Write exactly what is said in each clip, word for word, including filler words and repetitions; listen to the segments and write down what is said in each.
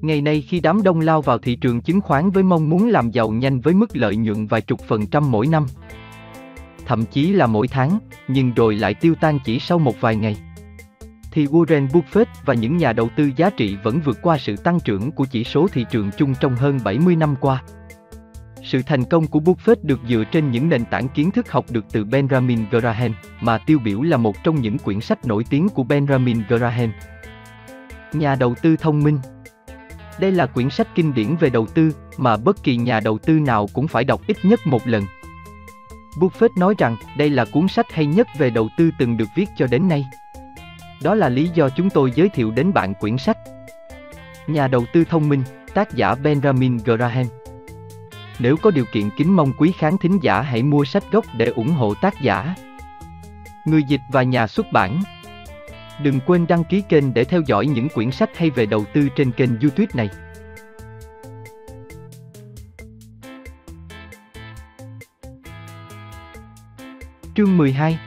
Ngày nay khi đám đông lao vào thị trường chứng khoán với mong muốn làm giàu nhanh với mức lợi nhuận vài chục phần trăm mỗi năm, thậm chí là mỗi tháng, nhưng rồi lại tiêu tan chỉ sau một vài ngày, thì Warren Buffett và những nhà đầu tư giá trị vẫn vượt qua sự tăng trưởng của chỉ số thị trường chung trong hơn bảy mươi năm qua. Sự thành công của Buffett được dựa trên những nền tảng kiến thức học được từ Benjamin Graham, mà tiêu biểu là một trong những quyển sách nổi tiếng của Benjamin Graham, Nhà đầu tư thông minh. Đây là quyển sách kinh điển về đầu tư mà bất kỳ nhà đầu tư nào cũng phải đọc ít nhất một lần. Buffett nói rằng đây là cuốn sách hay nhất về đầu tư từng được viết cho đến nay. Đó là lý do chúng tôi giới thiệu đến bạn quyển sách Nhà đầu tư thông minh, tác giả Benjamin Graham. Nếu có điều kiện, kính mong quý khán thính giả hãy mua sách gốc để ủng hộ tác giả, người dịch và nhà xuất bản. Đừng quên đăng ký kênh để theo dõi những quyển sách hay về đầu tư trên kênh YouTube này. Chương mười hai.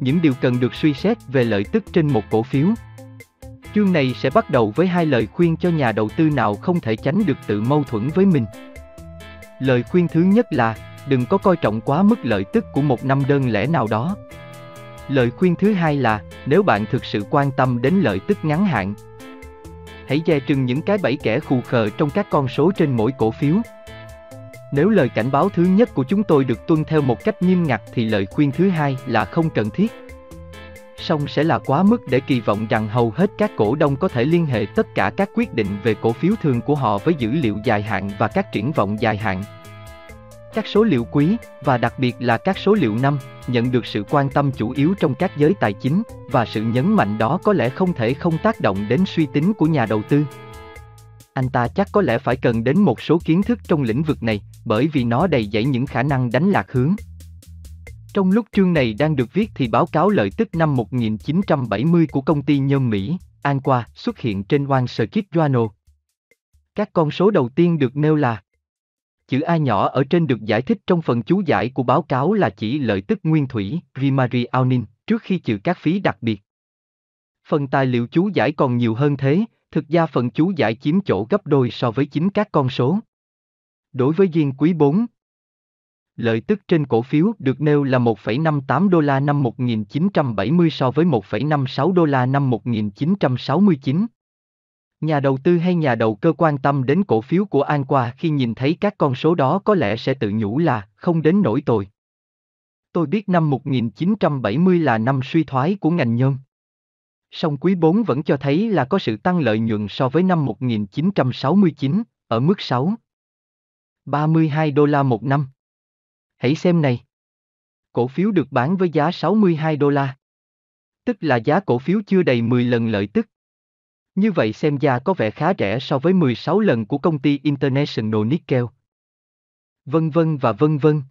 Những điều cần được suy xét về lợi tức trên một cổ phiếu. Chương này sẽ bắt đầu với hai lời khuyên cho nhà đầu tư nào không thể tránh được tự mâu thuẫn với mình. Lời khuyên thứ nhất là đừng có coi trọng quá mức lợi tức của một năm đơn lẻ nào đó. Lời khuyên thứ hai là nếu bạn thực sự quan tâm đến lợi tức ngắn hạn, hãy dè chừng những cái bẫy kẻ khù khờ trong các con số trên mỗi cổ phiếu. Nếu lời cảnh báo thứ nhất của chúng tôi được tuân theo một cách nghiêm ngặt thì lời khuyên thứ hai là không cần thiết. Song sẽ là quá mức để kỳ vọng rằng hầu hết các cổ đông có thể liên hệ tất cả các quyết định về cổ phiếu thường của họ với dữ liệu dài hạn và các triển vọng dài hạn. Các số liệu quý, và đặc biệt là các số liệu năm, nhận được sự quan tâm chủ yếu trong các giới tài chính, và sự nhấn mạnh đó có lẽ không thể không tác động đến suy tính của nhà đầu tư. Anh ta chắc có lẽ phải cần đến một số kiến thức trong lĩnh vực này, bởi vì nó đầy dẫy những khả năng đánh lạc hướng. Trong lúc chương này đang được viết thì báo cáo lợi tức năm một nghìn chín trăm bảy mươi của công ty nhôm Mỹ, Alcoa, xuất hiện trên Wall Street Journal. Các con số đầu tiên được nêu là chữ A nhỏ ở trên được giải thích trong phần chú giải của báo cáo là chỉ lợi tức nguyên thủy, primary earnings, trước khi trừ các phí đặc biệt. Phần tài liệu chú giải còn nhiều hơn thế, thực ra phần chú giải chiếm chỗ gấp đôi so với chính các con số. Đối với riêng quý bốn, lợi tức trên cổ phiếu được nêu là một phẩy năm tám đô la năm một nghìn chín trăm bảy mươi so với một phẩy năm sáu đô la năm một nghìn chín trăm sáu mươi chín. Nhà đầu tư hay nhà đầu cơ quan tâm đến cổ phiếu của Alcoa khi nhìn thấy các con số đó có lẽ sẽ tự nhủ là không đến nỗi tồi. Tôi biết năm một nghìn chín trăm bảy mươi là năm suy thoái của ngành nhôm. Song quý bốn vẫn cho thấy là có sự tăng lợi nhuận so với năm một nghìn chín trăm sáu mươi chín, ở mức sáu phẩy ba hai đô la một năm. Hãy xem này. Cổ phiếu được bán với giá sáu mươi hai đô la. Tức là giá cổ phiếu chưa đầy mười lần lợi tức. Như vậy xem ra có vẻ khá rẻ so với mười sáu lần của công ty International Nickel. Vân vân và vân vân.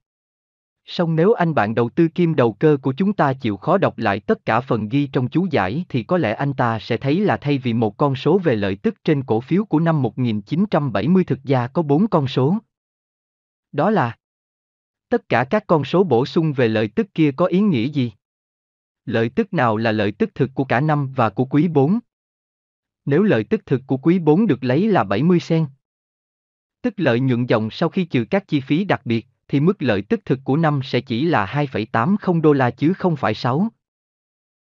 Song nếu anh bạn đầu tư kim đầu cơ của chúng ta chịu khó đọc lại tất cả phần ghi trong chú giải thì có lẽ anh ta sẽ thấy là thay vì một con số về lợi tức trên cổ phiếu của năm một nghìn chín trăm bảy mươi thực ra có bốn con số. Đó là tất cả các con số bổ sung về lợi tức kia có ý nghĩa gì? Lợi tức nào là lợi tức thực của cả năm và của quý bốn? Nếu lợi tức thực của quý bốn được lấy là bảy mươi sen, tức lợi nhuận dòng sau khi trừ các chi phí đặc biệt, thì mức lợi tức thực của năm sẽ chỉ là hai phẩy tám không đô la chứ không phải sáu phẩy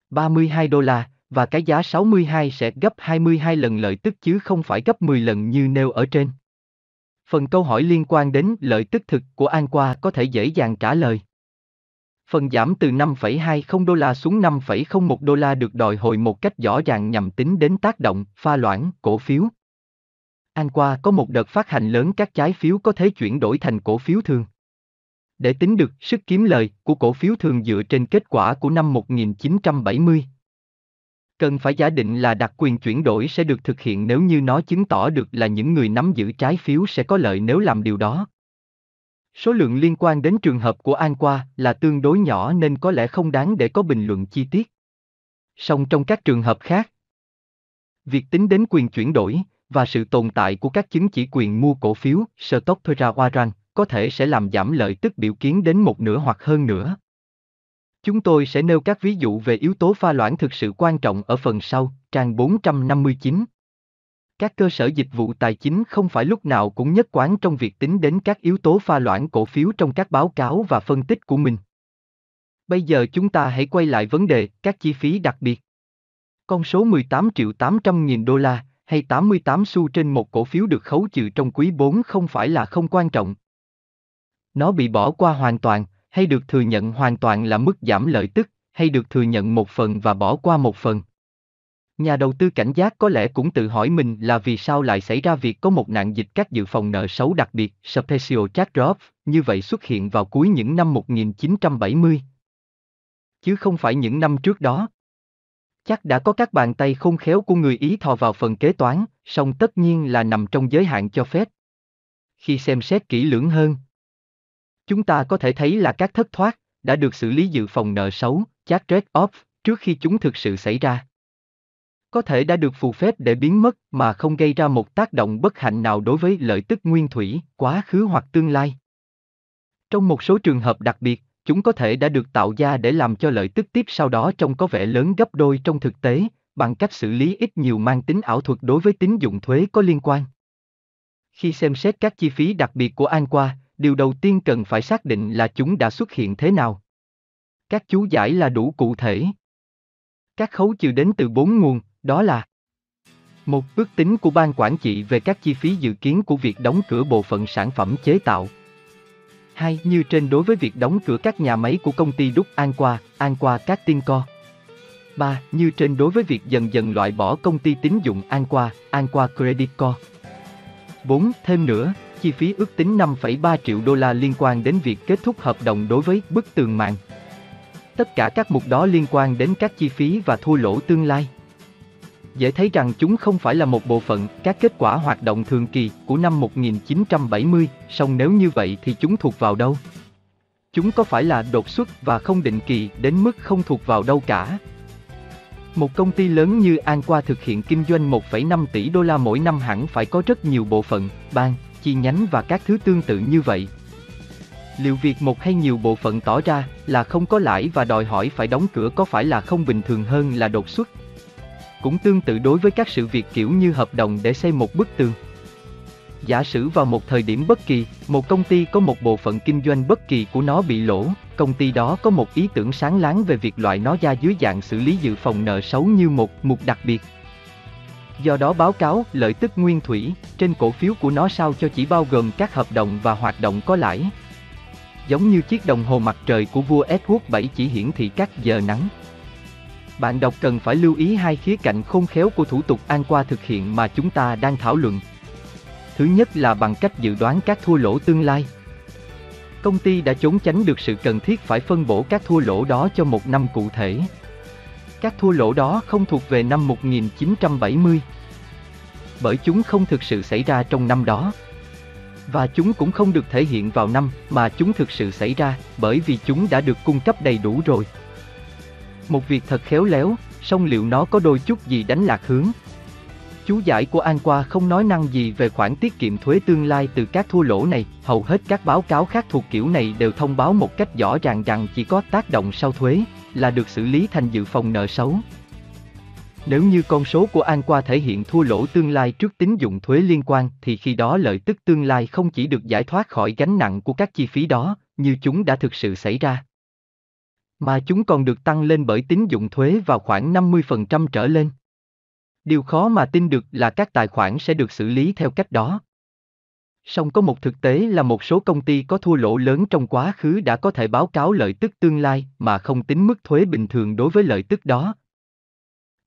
ba hai đô la, và cái giá sáu mươi hai sẽ gấp hai mươi hai lần lợi tức chứ không phải gấp mười lần như nêu ở trên. Phần câu hỏi liên quan đến lợi tức thực của Alcoa có thể dễ dàng trả lời. Phần giảm từ năm phẩy hai không đô la xuống năm phẩy không một đô la được đòi hồi một cách rõ ràng nhằm tính đến tác động pha loãng cổ phiếu. Alcoa có một đợt phát hành lớn các trái phiếu có thể chuyển đổi thành cổ phiếu thường. Để tính được sức kiếm lời của cổ phiếu thường dựa trên kết quả của năm một nghìn chín trăm bảy mươi, cần phải giả định là đặc quyền chuyển đổi sẽ được thực hiện nếu như nó chứng tỏ được là những người nắm giữ trái phiếu sẽ có lợi nếu làm điều đó. Số lượng liên quan đến trường hợp của Alcoa là tương đối nhỏ nên có lẽ không đáng để có bình luận chi tiết. Song trong các trường hợp khác, việc tính đến quyền chuyển đổi và sự tồn tại của các chứng chỉ quyền mua cổ phiếu stock warrant có thể sẽ làm giảm lợi tức biểu kiến đến một nửa hoặc hơn nữa. Chúng tôi sẽ nêu các ví dụ về yếu tố pha loãng thực sự quan trọng ở phần sau, trang bốn trăm năm mươi chín. Các cơ sở dịch vụ tài chính không phải lúc nào cũng nhất quán trong việc tính đến các yếu tố pha loãng cổ phiếu trong các báo cáo và phân tích của mình. Bây giờ chúng ta hãy quay lại vấn đề các chi phí đặc biệt. Con số mười tám triệu tám trăm nghìn đô la hay tám mươi tám xu trên một cổ phiếu được khấu trừ trong quý bốn không phải là không quan trọng. Nó bị bỏ qua hoàn toàn, hay được thừa nhận hoàn toàn là mức giảm lợi tức, hay được thừa nhận một phần và bỏ qua một phần. Nhà đầu tư cảnh giác có lẽ cũng tự hỏi mình là vì sao lại xảy ra việc có một nạn dịch các dự phòng nợ xấu đặc biệt Special Charge Drop như vậy xuất hiện vào cuối những năm một nghìn chín trăm bảy mươi. Chứ không phải những năm trước đó. Chắc đã có các bàn tay khôn khéo của người Ý thò vào phần kế toán, song tất nhiên là nằm trong giới hạn cho phép. Khi xem xét kỹ lưỡng hơn, chúng ta có thể thấy là các thất thoát đã được xử lý dự phòng nợ xấu, Charge Drop off trước khi chúng thực sự xảy ra. Có thể đã được phù phép để biến mất mà không gây ra một tác động bất hạnh nào đối với lợi tức nguyên thủy, quá khứ hoặc tương lai. Trong một số trường hợp đặc biệt, chúng có thể đã được tạo ra để làm cho lợi tức tiếp sau đó trông có vẻ lớn gấp đôi trong thực tế, bằng cách xử lý ít nhiều mang tính ảo thuật đối với tín dụng thuế có liên quan. Khi xem xét các chi phí đặc biệt của Alcoa, điều đầu tiên cần phải xác định là chúng đã xuất hiện thế nào. Các chú giải là đủ cụ thể. Các khấu trừ đến từ bốn nguồn. Đó là một ước tính của ban quản trị về các chi phí dự kiến của việc đóng cửa bộ phận sản phẩm chế tạo. Hai Như trên đối với việc đóng cửa các nhà máy của công ty đúc Alcoa, Alcoa Cactinco. Ba Như trên đối với việc dần dần loại bỏ công ty tín dụng Alcoa, Alcoa Creditco. Bốn Thêm nữa, chi phí ước tính năm phẩy ba triệu đô la liên quan đến việc kết thúc hợp đồng đối với bức tường mạng. Tất cả các mục đó liên quan đến các chi phí và thua lỗ tương lai. Dễ thấy rằng chúng không phải là một bộ phận các kết quả hoạt động thường kỳ của năm một nghìn chín trăm bảy mươi, song nếu như vậy thì chúng thuộc vào đâu? Chúng có phải là đột xuất và không định kỳ đến mức không thuộc vào đâu cả? Một công ty lớn như Alcoa thực hiện kinh doanh một phẩy năm tỷ đô la mỗi năm hẳn phải có rất nhiều bộ phận, ban, chi nhánh và các thứ tương tự như vậy. Liệu việc một hay nhiều bộ phận tỏ ra là không có lãi và đòi hỏi phải đóng cửa có phải là không bình thường hơn là đột xuất? Cũng tương tự đối với các sự việc kiểu như hợp đồng để xây một bức tường. Giả sử vào một thời điểm bất kỳ, một công ty có một bộ phận kinh doanh bất kỳ của nó bị lỗ, công ty đó có một ý tưởng sáng láng về việc loại nó ra dưới dạng xử lý dự phòng nợ xấu như một mục đặc biệt. Do đó báo cáo lợi tức nguyên thủy trên cổ phiếu của nó sao cho chỉ bao gồm các hợp đồng và hoạt động có lãi. Giống như chiếc đồng hồ mặt trời của vua Edward bảy chỉ hiển thị các giờ nắng. Bạn đọc cần phải lưu ý hai khía cạnh khôn khéo của thủ tục Alcoa thực hiện mà chúng ta đang thảo luận. Thứ nhất là bằng cách dự đoán các thua lỗ tương lai. Công ty đã trốn tránh được sự cần thiết phải phân bổ các thua lỗ đó cho một năm cụ thể. Các thua lỗ đó không thuộc về năm một nghìn chín trăm bảy mươi, bởi chúng không thực sự xảy ra trong năm đó. Và chúng cũng không được thể hiện vào năm mà chúng thực sự xảy ra, bởi vì chúng đã được cung cấp đầy đủ rồi. Một việc thật khéo léo, song liệu nó có đôi chút gì đánh lạc hướng? Chú giải của Alcoa không nói năng gì về khoản tiết kiệm thuế tương lai từ các thua lỗ này, hầu hết các báo cáo khác thuộc kiểu này đều thông báo một cách rõ ràng rằng chỉ có tác động sau thuế, là được xử lý thành dự phòng nợ xấu. Nếu như con số của Alcoa thể hiện thua lỗ tương lai trước tín dụng thuế liên quan thì khi đó lợi tức tương lai không chỉ được giải thoát khỏi gánh nặng của các chi phí đó, như chúng đã thực sự xảy ra, mà chúng còn được tăng lên bởi tín dụng thuế vào khoảng năm mươi phần trăm trở lên. Điều khó mà tin được là các tài khoản sẽ được xử lý theo cách đó. Song có một thực tế là một số công ty có thua lỗ lớn trong quá khứ đã có thể báo cáo lợi tức tương lai mà không tính mức thuế bình thường đối với lợi tức đó.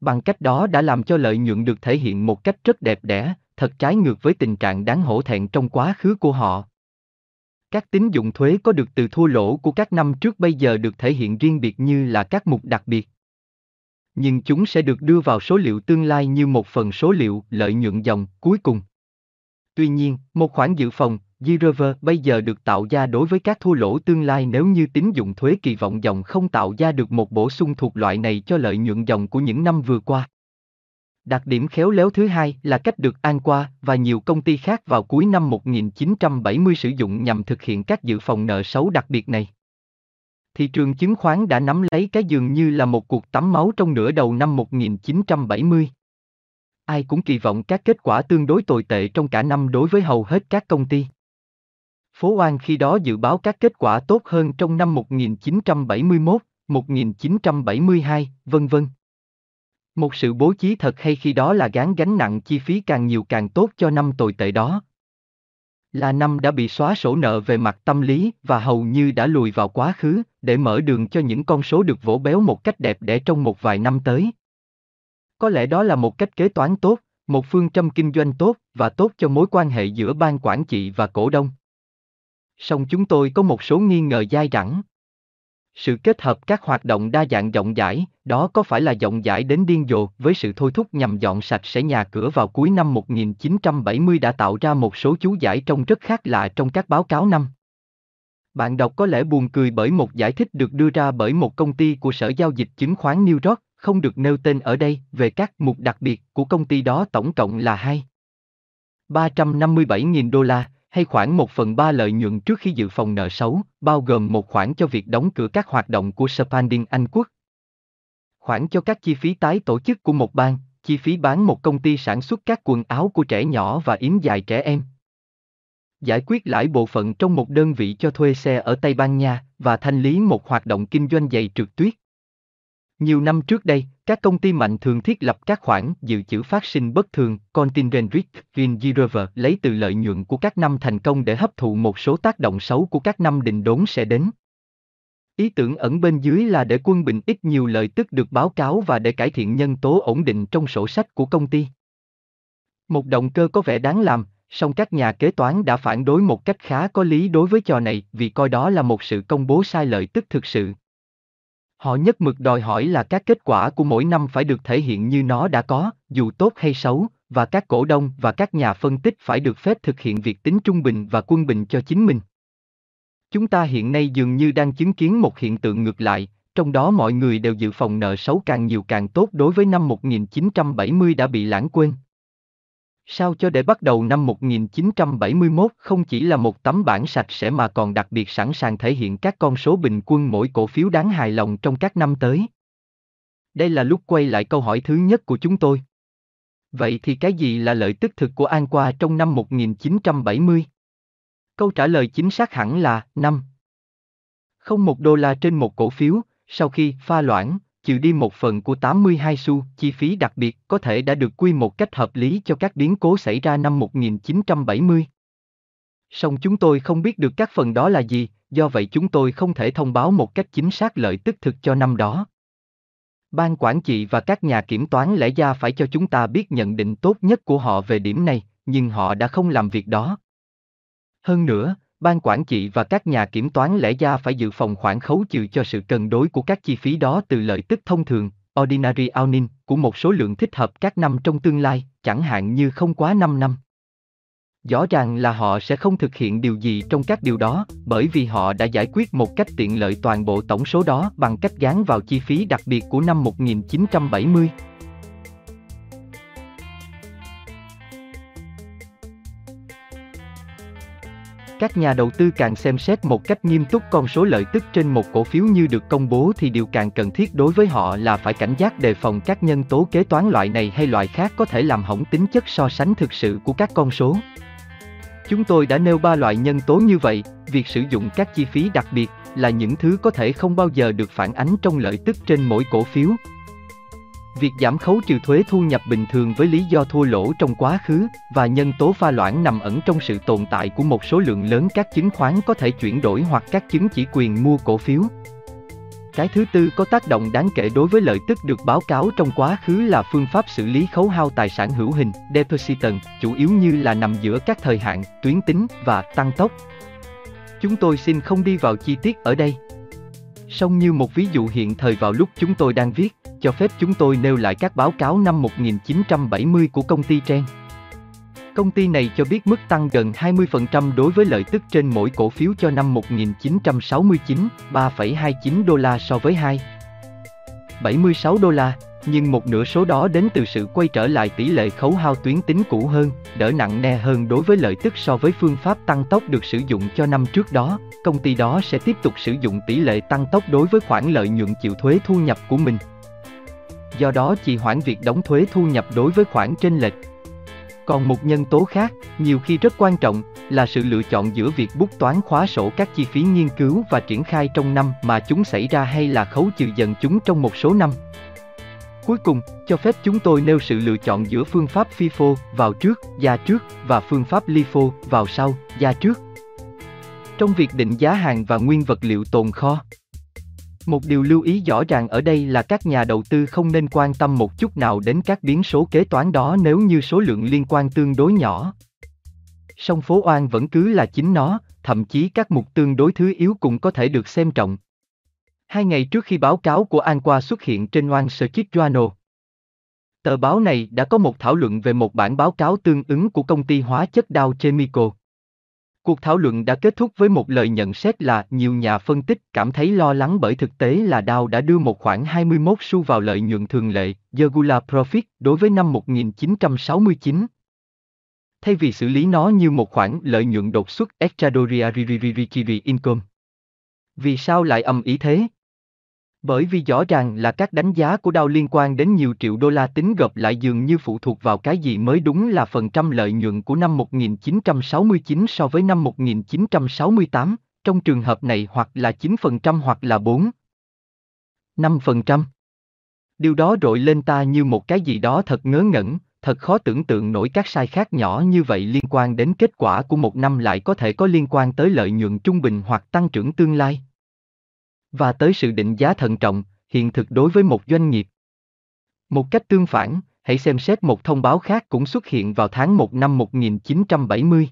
Bằng cách đó đã làm cho lợi nhuận được thể hiện một cách rất đẹp đẽ, thật trái ngược với tình trạng đáng hổ thẹn trong quá khứ của họ. Các tín dụng thuế có được từ thua lỗ của các năm trước bây giờ được thể hiện riêng biệt như là các mục đặc biệt. Nhưng chúng sẽ được đưa vào số liệu tương lai như một phần số liệu lợi nhuận dòng cuối cùng. Tuy nhiên, một khoản dự phòng, reserve bây giờ được tạo ra đối với các thua lỗ tương lai nếu như tín dụng thuế kỳ vọng dòng không tạo ra được một bổ sung thuộc loại này cho lợi nhuận dòng của những năm vừa qua. Đặc điểm khéo léo thứ hai là cách được Alcoa và nhiều công ty khác vào cuối năm một nghìn chín trăm bảy mươi sử dụng nhằm thực hiện các dự phòng nợ xấu đặc biệt này. Thị trường chứng khoán đã nắm lấy cái dường như là một cuộc tắm máu trong nửa đầu năm một nghìn chín trăm bảy mươi. Ai cũng kỳ vọng các kết quả tương đối tồi tệ trong cả năm đối với hầu hết các công ty. Phố Wall khi đó dự báo các kết quả tốt hơn trong năm một nghìn chín trăm bảy mươi mốt, một nghìn chín trăm bảy mươi hai, vân vân. Một sự bố trí thật hay khi đó là gán gánh nặng chi phí càng nhiều càng tốt cho năm tồi tệ đó. Là năm đã bị xóa sổ nợ về mặt tâm lý và hầu như đã lùi vào quá khứ để mở đường cho những con số được vỗ béo một cách đẹp đẽ trong một vài năm tới. Có lẽ đó là một cách kế toán tốt, một phương châm kinh doanh tốt và tốt cho mối quan hệ giữa ban quản trị và cổ đông. Song chúng tôi có một số nghi ngờ dai dẳng. Sự kết hợp các hoạt động đa dạng rộng rãi, đó có phải là rộng rãi đến điên rồ với sự thôi thúc nhằm dọn sạch sẽ nhà cửa vào cuối năm một nghìn chín trăm bảy mươi đã tạo ra một số chú giải trông rất khác lạ trong các báo cáo năm. Bạn đọc có lẽ buồn cười bởi một giải thích được đưa ra bởi một công ty của Sở Giao dịch Chứng khoán New York, không được nêu tên ở đây, về các mục đặc biệt của công ty đó tổng cộng là hai triệu ba trăm năm mươi bảy nghìn đô la. Hay khoảng một phần ba lợi nhuận trước khi dự phòng nợ xấu, bao gồm một khoản cho việc đóng cửa các hoạt động của Spalding Anh Quốc, khoản cho các chi phí tái tổ chức của một bang, chi phí bán một công ty sản xuất các quần áo của trẻ nhỏ và yếm dài trẻ em, giải quyết lãi bộ phận trong một đơn vị cho thuê xe ở Tây Ban Nha và thanh lý một hoạt động kinh doanh giày trượt tuyết. Nhiều năm trước đây, các công ty mạnh thường thiết lập các khoản dự trữ phát sinh bất thường, contingent risk reserve, lấy từ lợi nhuận của các năm thành công để hấp thụ một số tác động xấu của các năm định đốn sẽ đến. Ý tưởng ẩn bên dưới là để quân bình ít nhiều lợi tức được báo cáo và để cải thiện nhân tố ổn định trong sổ sách của công ty. Một động cơ có vẻ đáng làm, song các nhà kế toán đã phản đối một cách khá có lý đối với trò này vì coi đó là một sự công bố sai lợi tức thực sự. Họ nhất mực đòi hỏi là các kết quả của mỗi năm phải được thể hiện như nó đã có, dù tốt hay xấu, và các cổ đông và các nhà phân tích phải được phép thực hiện việc tính trung bình và quân bình cho chính mình. Chúng ta hiện nay dường như đang chứng kiến một hiện tượng ngược lại, trong đó mọi người đều dự phòng nợ xấu càng nhiều càng tốt đối với năm một nghìn chín trăm bảy mươi đã bị lãng quên. Sao cho để bắt đầu năm một nghìn chín trăm bảy mươi mốt không chỉ là một tấm bảng sạch sẽ mà còn đặc biệt sẵn sàng thể hiện các con số bình quân mỗi cổ phiếu đáng hài lòng trong các năm tới? Đây là lúc quay lại câu hỏi thứ nhất của chúng tôi. Vậy thì cái gì là lợi tức thực của Alcoa trong năm một nghìn chín trăm bảy mươi? Câu trả lời chính xác hẳn là năm phẩy không một đô la trên một cổ phiếu, sau khi pha loãng, trừ đi một phần của tám mươi hai xu, chi phí đặc biệt có thể đã được quy một cách hợp lý cho các biến cố xảy ra năm một nghìn chín trăm bảy mươi. Song chúng tôi không biết được các phần đó là gì, do vậy chúng tôi không thể thông báo một cách chính xác lợi tức thực cho năm đó. Ban quản trị và các nhà kiểm toán lẽ ra phải cho chúng ta biết nhận định tốt nhất của họ về điểm này, nhưng họ đã không làm việc đó. Hơn nữa, ban quản trị và các nhà kiểm toán lẽ ra phải dự phòng khoản khấu trừ cho sự cân đối của các chi phí đó từ lợi tức thông thường, ordinary earnings, của một số lượng thích hợp các năm trong tương lai, chẳng hạn như không quá năm năm. Rõ ràng là họ sẽ không thực hiện điều gì trong các điều đó, bởi vì họ đã giải quyết một cách tiện lợi toàn bộ tổng số đó bằng cách gán vào chi phí đặc biệt của năm một nghìn chín trăm bảy mươi. Các nhà đầu tư càng xem xét một cách nghiêm túc con số lợi tức trên một cổ phiếu như được công bố thì điều càng cần thiết đối với họ là phải cảnh giác đề phòng các nhân tố kế toán loại này hay loại khác có thể làm hỏng tính chất so sánh thực sự của các con số. Chúng tôi đã nêu ba loại nhân tố như vậy, việc sử dụng các chi phí đặc biệt là những thứ có thể không bao giờ được phản ánh trong lợi tức trên mỗi cổ phiếu. Việc giảm khấu trừ thuế thu nhập bình thường với lý do thua lỗ trong quá khứ và nhân tố pha loãng nằm ẩn trong sự tồn tại của một số lượng lớn các chứng khoán có thể chuyển đổi hoặc các chứng chỉ quyền mua cổ phiếu. Cái thứ tư có tác động đáng kể đối với lợi tức được báo cáo trong quá khứ là phương pháp xử lý khấu hao tài sản hữu hình, depreciation, chủ yếu như là nằm giữa các thời hạn, tuyến tính và tăng tốc. Chúng tôi xin không đi vào chi tiết ở đây. Song như một ví dụ hiện thời vào lúc chúng tôi đang viết, cho phép chúng tôi nêu lại các báo cáo năm một nghìn chín trăm bảy mươi của công ty trên. Công ty này cho biết mức tăng gần hai mươi phần trăm đối với lợi tức trên mỗi cổ phiếu cho năm một nghìn chín trăm sáu mươi chín, ba phẩy hai chín đô la so với hai phẩy bảy mươi sáu đô la, nhưng một nửa số đó đến từ sự quay trở lại tỷ lệ khấu hao tuyến tính cũ hơn, đỡ nặng nề hơn đối với lợi tức so với phương pháp tăng tốc được sử dụng cho năm trước đó. Công ty đó sẽ tiếp tục sử dụng tỷ lệ tăng tốc đối với khoản lợi nhuận chịu thuế thu nhập của mình. do đó trì hoãn việc đóng thuế thu nhập đối với khoản chênh lệch. Còn một nhân tố khác, nhiều khi rất quan trọng, là sự lựa chọn giữa việc bút toán khóa sổ các chi phí nghiên cứu và triển khai trong năm mà chúng xảy ra hay là khấu trừ dần chúng trong một số năm. Cuối cùng, cho phép chúng tôi nêu sự lựa chọn giữa phương pháp FIFO vào trước, ra trước và phương pháp LIFO vào sau, ra trước. Trong việc định giá hàng và nguyên vật liệu tồn kho, một điều lưu ý rõ ràng ở đây là các nhà đầu tư không nên quan tâm một chút nào đến các biến số kế toán đó nếu như số lượng liên quan tương đối nhỏ. Song phố oan vẫn cứ là chính nó, thậm chí các mục tương đối thứ yếu cũng có thể được xem trọng. Hai ngày trước khi báo cáo của Alcoa xuất hiện trên Wall Street Journal, tờ báo này đã có một thảo luận về một bản báo cáo tương ứng của công ty hóa chất Dow Chemical. Cuộc thảo luận đã kết thúc với một lời nhận xét là nhiều nhà phân tích cảm thấy lo lắng bởi thực tế là Dow đã đưa một khoảng hai mươi mốt xu vào lợi nhuận thường lệ, regular profit, đối với năm một nghìn chín trăm sáu mươi chín. Thay vì xử lý nó như một khoản lợi nhuận đột xuất extraordinary income. Vì sao lại ầm ĩ thế? Bởi vì rõ ràng là các đánh giá của Dow liên quan đến nhiều triệu đô la tính gộp lại dường như phụ thuộc vào cái gì mới đúng là phần trăm lợi nhuận của năm một nghìn chín trăm sáu mươi chín so với năm một nghìn chín trăm sáu mươi tám, trong trường hợp này hoặc là chín phần trăm hoặc là bốn phẩy năm phần trăm. Điều đó rọi lên ta như một cái gì đó thật ngớ ngẩn, thật khó tưởng tượng nổi các sai khác nhỏ như vậy liên quan đến kết quả của một năm lại có thể có liên quan tới lợi nhuận trung bình hoặc tăng trưởng tương lai. Và tới sự định giá thận trọng, hiện thực đối với một doanh nghiệp. Một cách tương phản, hãy xem xét một thông báo khác cũng xuất hiện vào tháng một năm một nghìn chín trăm bảy mươi.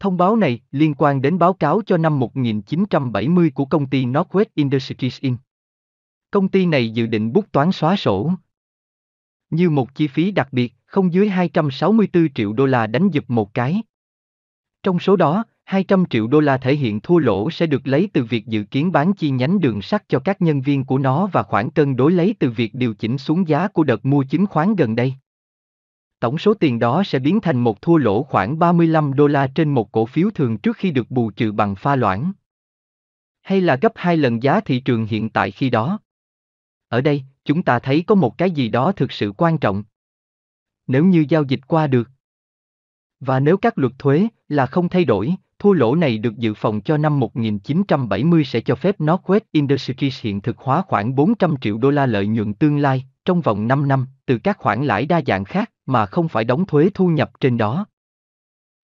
Thông báo này liên quan đến báo cáo cho năm một nghìn chín trăm bảy mươi của công ty Northwest Industries Incorporated. Công ty này dự định bút toán xóa sổ như một chi phí đặc biệt, không dưới hai trăm sáu mươi tư triệu đô la đánh dụp một cái. Trong số đó, hai trăm triệu đô la thể hiện thua lỗ sẽ được lấy từ việc dự kiến bán chi nhánh đường sắt cho các nhân viên của nó và khoản cân đối lấy từ việc điều chỉnh xuống giá của đợt mua chứng khoán gần đây. Tổng số tiền đó sẽ biến thành một thua lỗ khoảng ba mươi lăm đô la trên một cổ phiếu thường trước khi được bù trừ bằng pha loãng. Hay là gấp hai lần giá thị trường hiện tại khi đó. Ở đây, chúng ta thấy có một cái gì đó thực sự quan trọng. Nếu như giao dịch qua được, và nếu các luật thuế là không thay đổi, thua lỗ này được dự phòng cho năm một nghìn chín trăm bảy mươi sẽ cho phép Northwest Industries hiện thực hóa khoảng bốn trăm triệu đô la lợi nhuận tương lai trong vòng năm năm từ các khoản lãi đa dạng khác mà không phải đóng thuế thu nhập trên đó.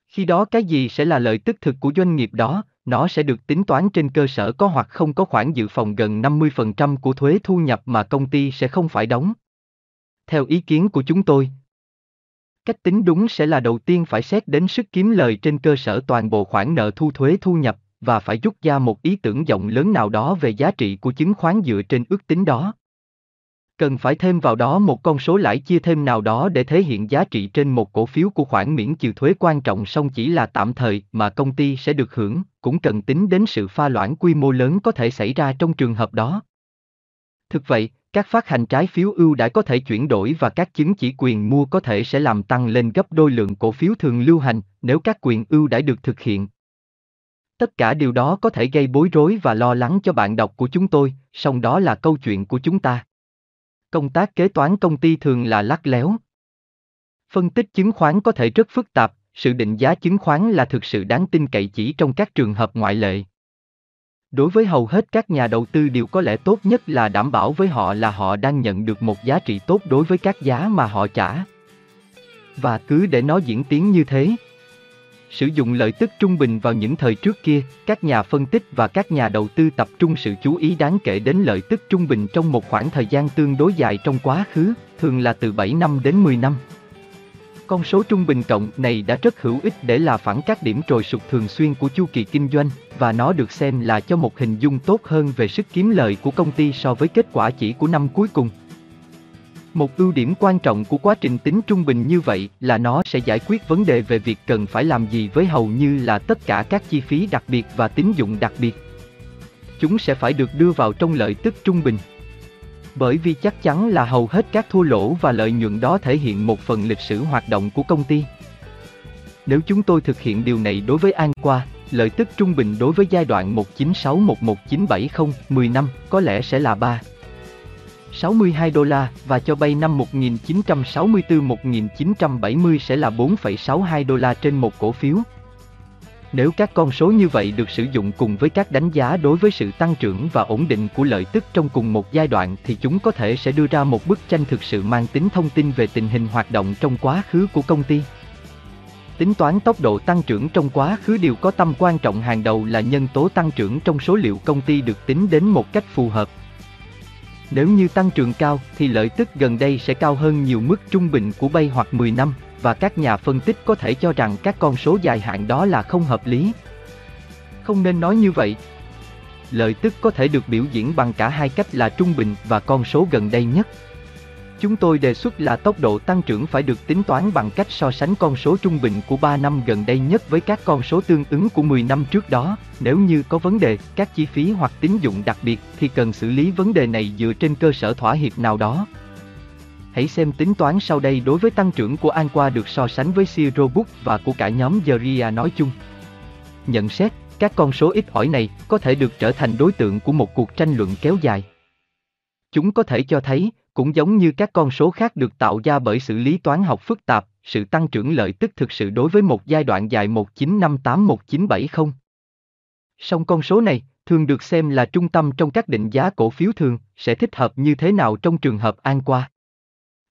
Khi đó cái gì sẽ là lợi tức thực của doanh nghiệp đó, nó sẽ được tính toán trên cơ sở có hoặc không có khoản dự phòng gần năm mươi phần trăm của thuế thu nhập mà công ty sẽ không phải đóng. Theo ý kiến của chúng tôi, cách tính đúng sẽ là đầu tiên phải xét đến sức kiếm lời trên cơ sở toàn bộ khoản nợ thu thuế thu nhập và phải rút ra một ý tưởng rộng lớn nào đó về giá trị của chứng khoán dựa trên ước tính đó. Cần phải thêm vào đó một con số lãi chia thêm nào đó để thể hiện giá trị trên một cổ phiếu của khoản miễn trừ thuế quan trọng song chỉ là tạm thời mà công ty sẽ được hưởng, cũng cần tính đến sự pha loãng quy mô lớn có thể xảy ra trong trường hợp đó. Thực vậy, các phát hành trái phiếu ưu đãi có thể chuyển đổi và các chứng chỉ quyền mua có thể sẽ làm tăng lên gấp đôi lượng cổ phiếu thường lưu hành nếu các quyền ưu đãi được thực hiện. Tất cả điều đó có thể gây bối rối và lo lắng cho bạn đọc của chúng tôi, song đó là câu chuyện của chúng ta. Công tác kế toán công ty thường là lắt léo. Phân tích chứng khoán có thể rất phức tạp, sự định giá chứng khoán là thực sự đáng tin cậy chỉ trong các trường hợp ngoại lệ. Đối với hầu hết các nhà đầu tư điều có lẽ tốt nhất là đảm bảo với họ là họ đang nhận được một giá trị tốt đối với các giá mà họ trả. Và cứ để nó diễn tiến như thế. Sử dụng lợi tức trung bình vào những thời trước kia, các nhà phân tích và các nhà đầu tư tập trung sự chú ý đáng kể đến lợi tức trung bình trong một khoảng thời gian tương đối dài trong quá khứ, thường là từ bảy năm đến mười năm. Con số trung bình cộng này đã rất hữu ích để là phản các điểm trồi sụt thường xuyên của chu kỳ kinh doanh, và nó được xem là cho một hình dung tốt hơn về sức kiếm lời của công ty so với kết quả chỉ của năm cuối cùng. Một ưu điểm quan trọng của quá trình tính trung bình như vậy là nó sẽ giải quyết vấn đề về việc cần phải làm gì với hầu như là tất cả các chi phí đặc biệt và tín dụng đặc biệt. Chúng sẽ phải được đưa vào trong lợi tức trung bình. Bởi vì chắc chắn là hầu hết các thua lỗ và lợi nhuận đó thể hiện một phần lịch sử hoạt động của công ty. Nếu chúng tôi thực hiện điều này đối với Alcoa, lợi tức trung bình đối với giai đoạn một nghìn chín trăm sáu mươi mốt đến một nghìn chín trăm bảy mươi, mười năm, có lẽ sẽ là ba. sáu mươi hai đô la và cho bay năm một nghìn chín trăm sáu mươi tư đến một nghìn chín trăm bảy mươi sẽ là bốn phẩy sáu hai đô la trên một cổ phiếu. Nếu các con số như vậy được sử dụng cùng với các đánh giá đối với sự tăng trưởng và ổn định của lợi tức trong cùng một giai đoạn thì chúng có thể sẽ đưa ra một bức tranh thực sự mang tính thông tin về tình hình hoạt động trong quá khứ của công ty. Tính toán tốc độ tăng trưởng trong quá khứ, điều có tầm quan trọng hàng đầu là nhân tố tăng trưởng trong số liệu công ty được tính đến một cách phù hợp. Nếu như tăng trưởng cao thì lợi tức gần đây sẽ cao hơn nhiều mức trung bình của bay hoặc mười năm, và các nhà phân tích có thể cho rằng các con số dài hạn đó là không hợp lý. Không nên nói như vậy. Lợi tức có thể được biểu diễn bằng cả hai cách là trung bình và con số gần đây nhất. Chúng tôi đề xuất là tốc độ tăng trưởng phải được tính toán bằng cách so sánh con số trung bình của ba năm gần đây nhất với các con số tương ứng của mười năm trước đó. Nếu như có vấn đề, các chi phí hoặc tín dụng đặc biệt thì cần xử lý vấn đề này dựa trên cơ sở thỏa hiệp nào đó. Hãy xem tính toán sau đây đối với tăng trưởng của Alcoa được so sánh với Sears Roebuck và của cả nhóm Gearser nói chung. Nhận xét, các con số ít ỏi này có thể được trở thành đối tượng của một cuộc tranh luận kéo dài. Chúng có thể cho thấy, cũng giống như các con số khác được tạo ra bởi xử lý toán học phức tạp, sự tăng trưởng lợi tức thực sự đối với một giai đoạn dài một nghìn chín trăm năm mươi tám đến một nghìn chín trăm bảy mươi. Song con số này, thường được xem là trung tâm trong các định giá cổ phiếu thường, sẽ thích hợp như thế nào trong trường hợp Alcoa?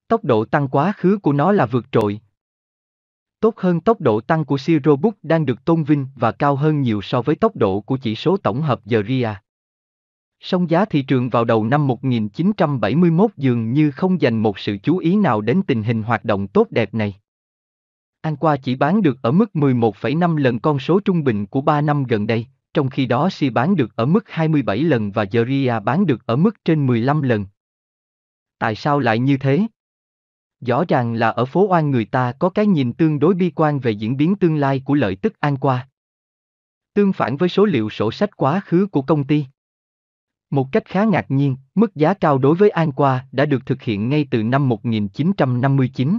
Tốc độ tăng quá khứ của nó là vượt trội. Tốt hơn tốc độ tăng của Sears Roebuck đang được tôn vinh và cao hơn nhiều so với tốc độ của chỉ số tổng hợp Gearser. Song giá thị trường vào đầu năm một nghìn chín trăm bảy mươi mốt dường như không dành một sự chú ý nào đến tình hình hoạt động tốt đẹp này. Alcoa chỉ bán được ở mức mười một phẩy năm lần con số trung bình của ba năm gần đây, trong khi đó Sears bán được ở mức hai mươi bảy lần và Gearser bán được ở mức trên mười lăm lần. Tại sao lại như thế? Rõ ràng là ở phố Oan người ta có cái nhìn tương đối bi quan về diễn biến tương lai của lợi tức Alcoa. Tương phản với số liệu sổ sách quá khứ của công ty. Một cách khá ngạc nhiên, mức giá cao đối với Alcoa đã được thực hiện ngay từ năm một nghìn chín trăm năm mươi chín.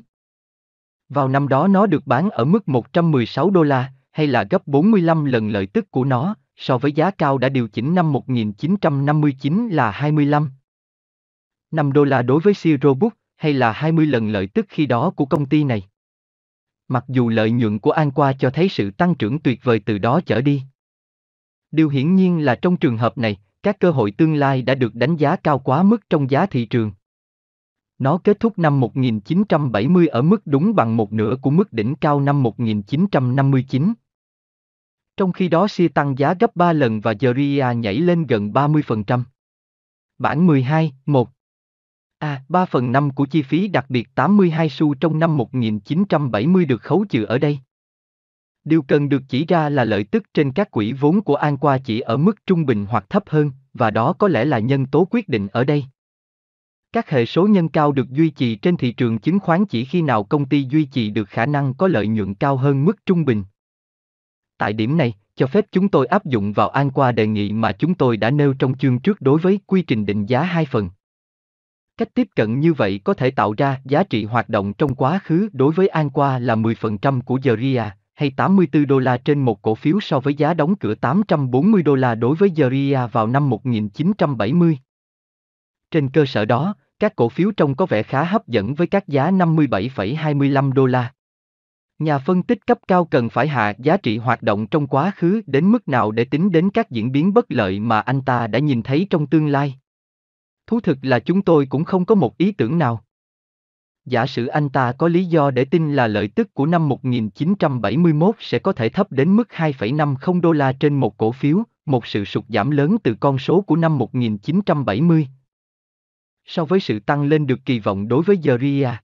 Vào năm đó nó được bán ở mức một trăm mười sáu đô la, hay là gấp bốn mươi lăm lần lợi tức của nó, so với giá cao đã điều chỉnh năm một nghìn chín trăm năm mươi chín là hai mươi lăm phẩy năm đô la đối với Sears Roebuck, hay là hai mươi lần lợi tức khi đó của công ty này. Mặc dù lợi nhuận của Alcoa cho thấy sự tăng trưởng tuyệt vời từ đó trở đi. Điều hiển nhiên là trong trường hợp này, các cơ hội tương lai đã được đánh giá cao quá mức trong giá thị trường. Nó kết thúc năm một nghìn chín trăm bảy mươi ở mức đúng bằng một nửa của mức đỉnh cao năm một nghìn chín trăm năm mươi chín. Trong khi đó Sears tăng giá gấp ba lần và Gearser nhảy lên gần ba mươi phần trăm. Bảng mười hai, một. À, ba phần năm của chi phí đặc biệt tám mươi hai xu trong năm một nghìn chín trăm bảy mươi được khấu trừ ở đây. Điều cần được chỉ ra là lợi tức trên các quỹ vốn của Alcoa chỉ ở mức trung bình hoặc thấp hơn, và đó có lẽ là nhân tố quyết định ở đây. Các hệ số nhân cao được duy trì trên thị trường chứng khoán chỉ khi nào công ty duy trì được khả năng có lợi nhuận cao hơn mức trung bình. Tại điểm này, cho phép chúng tôi áp dụng vào Alcoa đề nghị mà chúng tôi đã nêu trong chương trước đối với quy trình định giá hai phần. Cách tiếp cận như vậy có thể tạo ra giá trị hoạt động trong quá khứ đối với Alcoa là mười phần trăm của Gearser, hay tám mươi tư đô la trên một cổ phiếu so với giá đóng cửa tám trăm bốn mươi đô la đối với Gearser vào năm một nghìn chín trăm bảy mươi. Trên cơ sở đó, các cổ phiếu trông có vẻ khá hấp dẫn với các giá năm mươi bảy phẩy hai mươi lăm đô la. Nhà phân tích cấp cao cần phải hạ giá trị hoạt động trong quá khứ đến mức nào để tính đến các diễn biến bất lợi mà anh ta đã nhìn thấy trong tương lai? Thú thực là chúng tôi cũng không có một ý tưởng nào. Giả sử anh ta có lý do để tin là lợi tức của năm một nghìn chín trăm bảy mươi mốt sẽ có thể thấp đến mức hai phẩy năm mươi đô la trên một cổ phiếu, một sự sụt giảm lớn từ con số của năm một nghìn chín trăm bảy mươi. So với sự tăng lên được kỳ vọng đối với Gearser,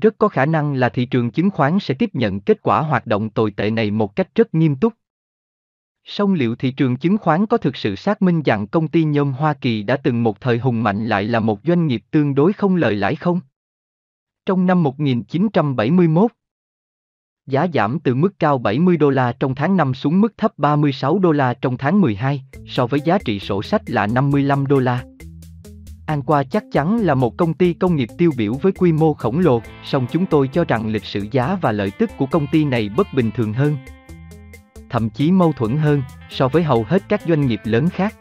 rất có khả năng là thị trường chứng khoán sẽ tiếp nhận kết quả hoạt động tồi tệ này một cách rất nghiêm túc. Song liệu thị trường chứng khoán có thực sự xác minh rằng công ty nhôm Hoa Kỳ đã từng một thời hùng mạnh lại là một doanh nghiệp tương đối không lời lãi không? Trong năm một nghìn chín trăm bảy mươi mốt, giá giảm từ mức cao bảy mươi đô la trong tháng năm xuống mức thấp ba mươi sáu đô la trong tháng mười hai, so với giá trị sổ sách là năm mươi lăm đô la. Alcoa chắc chắn là một công ty công nghiệp tiêu biểu với quy mô khổng lồ, song chúng tôi cho rằng lịch sử giá và lợi tức của công ty này bất bình thường hơn, thậm chí mâu thuẫn hơn so với hầu hết các doanh nghiệp lớn khác.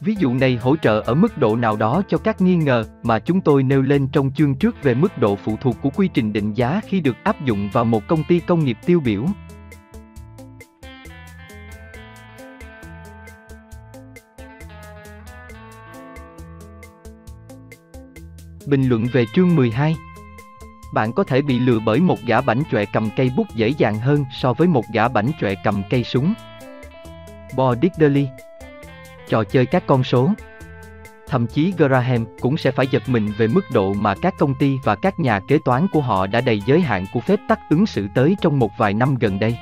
Ví dụ này hỗ trợ ở mức độ nào đó cho các nghi ngờ mà chúng tôi nêu lên trong chương trước về mức độ phụ thuộc của quy trình định giá khi được áp dụng vào một công ty công nghiệp tiêu biểu. Bình luận về chương mười hai. Bạn có thể bị lừa bởi một gã bảnh chọe cầm cây bút dễ dàng hơn so với một gã bảnh chọe cầm cây súng. Bo Diddley. Trò chơi các con số. Thậm chí Graham cũng sẽ phải giật mình về mức độ mà các công ty và các nhà kế toán của họ đã đầy giới hạn của phép tắc ứng xử tới trong một vài năm gần đây.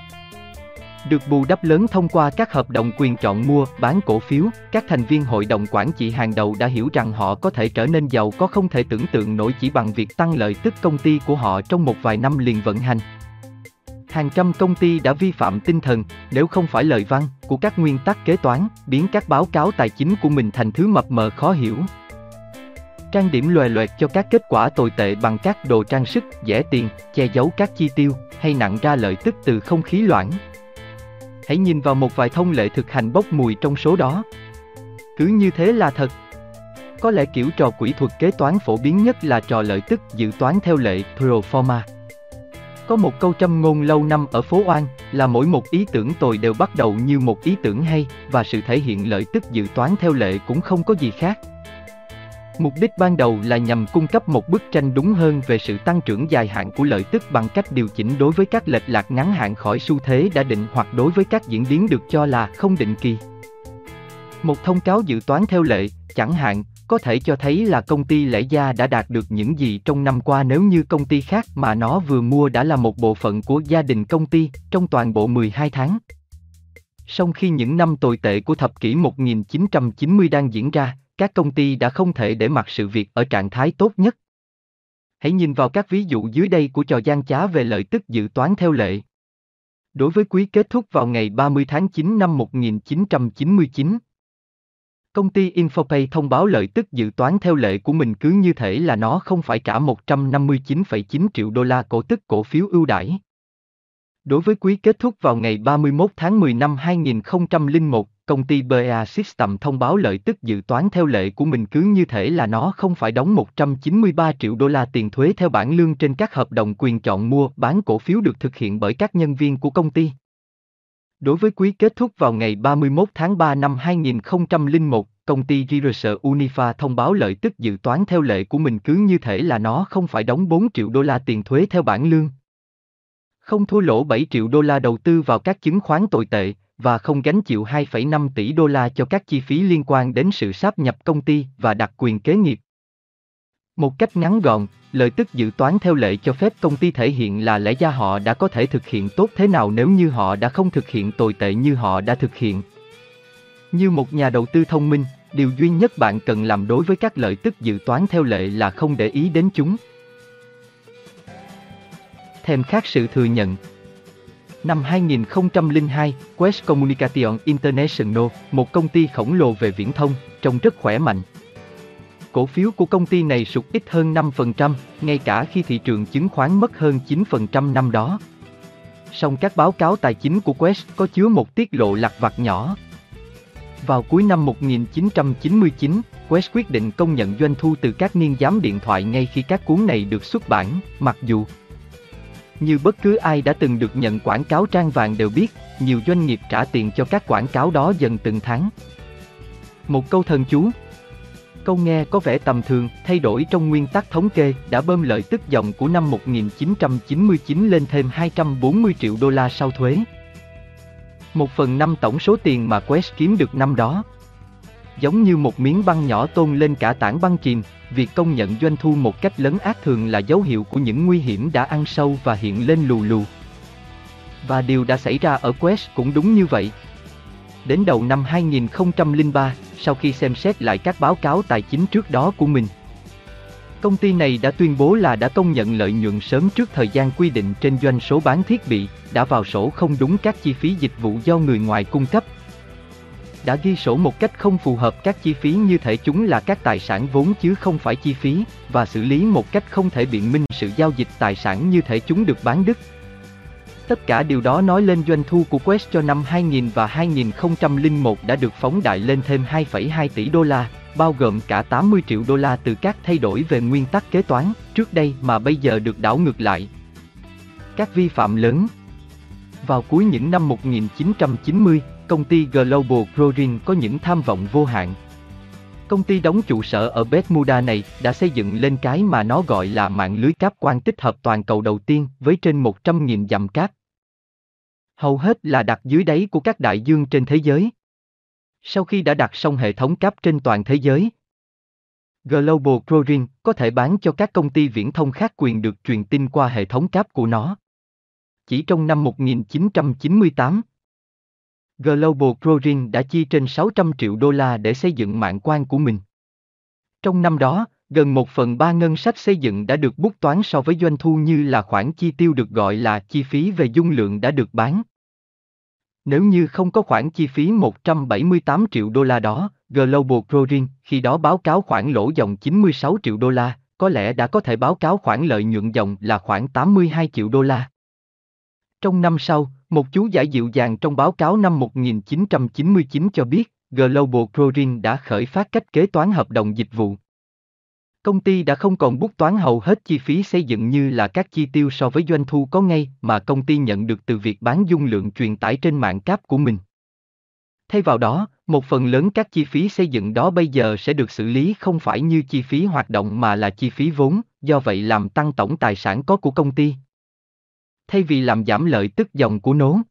Được bù đắp lớn thông qua các hợp đồng quyền chọn mua, bán cổ phiếu, các thành viên hội đồng quản trị hàng đầu đã hiểu rằng họ có thể trở nên giàu có không thể tưởng tượng nổi chỉ bằng việc tăng lợi tức công ty của họ trong một vài năm liền vận hành. Hàng trăm công ty đã vi phạm tinh thần, nếu không phải lời văn, của các nguyên tắc kế toán, biến các báo cáo tài chính của mình thành thứ mập mờ khó hiểu. Trang điểm loè loẹt cho các kết quả tồi tệ bằng các đồ trang sức, rẻ tiền, che giấu các chi tiêu, hay nặng ra lợi tức từ không khí loãng. Hãy nhìn vào một vài thông lệ thực hành bốc mùi trong số đó. Cứ như thế là thật. Có lẽ kiểu trò quỹ thuật kế toán phổ biến nhất là trò lợi tức dự toán theo lệ pro forma. Có một câu châm ngôn lâu năm ở phố Oan là mỗi một ý tưởng tồi đều bắt đầu như một ý tưởng hay, và sự thể hiện lợi tức dự toán theo lệ cũng không có gì khác. Mục đích ban đầu là nhằm cung cấp một bức tranh đúng hơn về sự tăng trưởng dài hạn của lợi tức bằng cách điều chỉnh đối với các lệch lạc ngắn hạn khỏi xu thế đã định hoặc đối với các diễn biến được cho là không định kỳ. Một thông cáo dự toán theo lệ, chẳng hạn, có thể cho thấy là công ty lẽ ra đã đạt được những gì trong năm qua nếu như công ty khác mà nó vừa mua đã là một bộ phận của gia đình công ty trong toàn bộ mười hai tháng. Song khi những năm tồi tệ của thập kỷ một nghìn chín trăm chín mươi đang diễn ra, các công ty đã không thể để mặc sự việc ở trạng thái tốt nhất. Hãy nhìn vào các ví dụ dưới đây của trò gian trá về lợi tức dự toán theo lệ. Đối với quý kết thúc vào ngày ba mươi tháng chín năm một nghìn chín trăm chín mươi chín, công ty InfoPay thông báo lợi tức dự toán theo lệ của mình cứ như thể là nó không phải trả một trăm năm mươi chín phẩy chín triệu đô la cổ tức cổ phiếu ưu đãi. Đối với quý kết thúc vào ngày ba mươi mốt tháng mười năm hai nghìn không trăm lẻ một, công ty bê a System thông báo lợi tức dự toán theo lệ của mình cứ như thể là nó không phải đóng một trăm chín mươi ba triệu đô la tiền thuế theo bảng lương trên các hợp đồng quyền chọn mua, bán cổ phiếu được thực hiện bởi các nhân viên của công ty. Đối với quý kết thúc vào ngày ba mươi mốt tháng ba năm hai nghìn không trăm lẻ một, công ty Gearser Unifa thông báo lợi tức dự toán theo lệ của mình cứ như thể là nó không phải đóng bốn triệu đô la tiền thuế theo bảng lương. Không thua lỗ bảy triệu đô la đầu tư vào các chứng khoán tồi tệ, và không gánh chịu hai phẩy năm tỷ đô la cho các chi phí liên quan đến sự sáp nhập công ty và đặc quyền kế nghiệp. Một cách ngắn gọn, lợi tức dự toán theo lệ cho phép công ty thể hiện là lẽ ra họ đã có thể thực hiện tốt thế nào nếu như họ đã không thực hiện tồi tệ như họ đã thực hiện. Như một nhà đầu tư thông minh, điều duy nhất bạn cần làm đối với các lợi tức dự toán theo lệ là không để ý đến chúng. Thèm khát sự thừa nhận. Năm hai nghìn không trăm lẻ hai, Qwest Communication International, một công ty khổng lồ về viễn thông, trông rất khỏe mạnh. Cổ phiếu của công ty này sụt ít hơn năm phần trăm, ngay cả khi thị trường chứng khoán mất hơn chín phần trăm năm đó. Song các báo cáo tài chính của Qwest có chứa một tiết lộ lặt vặt nhỏ. Vào cuối năm một nghìn chín trăm chín mươi chín, Qwest quyết định công nhận doanh thu từ các niên giám điện thoại ngay khi các cuốn này được xuất bản, mặc dù như bất cứ ai đã từng được nhận quảng cáo trang vàng đều biết, nhiều doanh nghiệp trả tiền cho các quảng cáo đó dần từng tháng. Một câu thần chú, câu nghe có vẻ tầm thường, thay đổi trong nguyên tắc thống kê đã bơm lợi tức dòng của năm một nghìn chín trăm chín mươi chín lên thêm hai trăm bốn mươi triệu đô la sau thuế. Một phần năm tổng số tiền mà Qwest kiếm được năm đó. Giống như một miếng băng nhỏ tôn lên cả tảng băng chìm, việc công nhận doanh thu một cách lấn át thường là dấu hiệu của những nguy hiểm đã ăn sâu và hiện lên lù lù. Và điều đã xảy ra ở Qwest cũng đúng như vậy. Đến đầu năm hai nghìn không trăm lẻ ba, sau khi xem xét lại các báo cáo tài chính trước đó của mình, công ty này đã tuyên bố là đã công nhận lợi nhuận sớm trước thời gian quy định trên doanh số bán thiết bị, đã vào sổ không đúng các chi phí dịch vụ do người ngoài cung cấp, đã ghi sổ một cách không phù hợp các chi phí như thể chúng là các tài sản vốn chứ không phải chi phí, và xử lý một cách không thể biện minh sự giao dịch tài sản như thể chúng được bán đứt. Tất cả điều đó nói lên doanh thu của Qwest cho năm hai nghìn và hai nghìn không trăm lẻ một đã được phóng đại lên thêm hai phẩy hai tỷ đô la, bao gồm cả tám mươi triệu đô la từ các thay đổi về nguyên tắc kế toán trước đây mà bây giờ được đảo ngược lại. Các vi phạm lớn. Vào cuối những năm một nghìn chín trăm chín mươi, công ty Global Crossing có những tham vọng vô hạn. Công ty đóng trụ sở ở Bermuda này đã xây dựng lên cái mà nó gọi là mạng lưới cáp quang tích hợp toàn cầu đầu tiên với trên một trăm nghìn dặm cáp. Hầu hết là đặt dưới đáy của các đại dương trên thế giới. Sau khi đã đặt xong hệ thống cáp trên toàn thế giới, Global Crossing có thể bán cho các công ty viễn thông khác quyền được truyền tin qua hệ thống cáp của nó. Chỉ trong năm một nghìn chín trăm chín mươi tám, Global Crossing đã chi trên sáu trăm triệu đô la để xây dựng mạng quang của mình. Trong năm đó, gần một phần ba ngân sách xây dựng đã được bút toán so với doanh thu như là khoản chi tiêu được gọi là chi phí về dung lượng đã được bán. Nếu như không có khoản chi phí một trăm bảy mươi tám triệu đô la đó, Global Crossing khi đó báo cáo khoản lỗ dòng chín mươi sáu triệu đô la, có lẽ đã có thể báo cáo khoản lợi nhuận dòng là khoảng tám mươi hai triệu đô la. Trong năm sau, một chú giải dịu dàng trong báo cáo năm một nghìn chín trăm chín mươi chín cho biết, Global Crossing đã khởi phát cách kế toán hợp đồng dịch vụ. Công ty đã không còn bút toán hầu hết chi phí xây dựng như là các chi tiêu so với doanh thu có ngay mà công ty nhận được từ việc bán dung lượng truyền tải trên mạng cáp của mình. Thay vào đó, một phần lớn các chi phí xây dựng đó bây giờ sẽ được xử lý không phải như chi phí hoạt động mà là chi phí vốn, do vậy làm tăng tổng tài sản có của công ty, thay vì làm giảm lợi tức dòng của nó.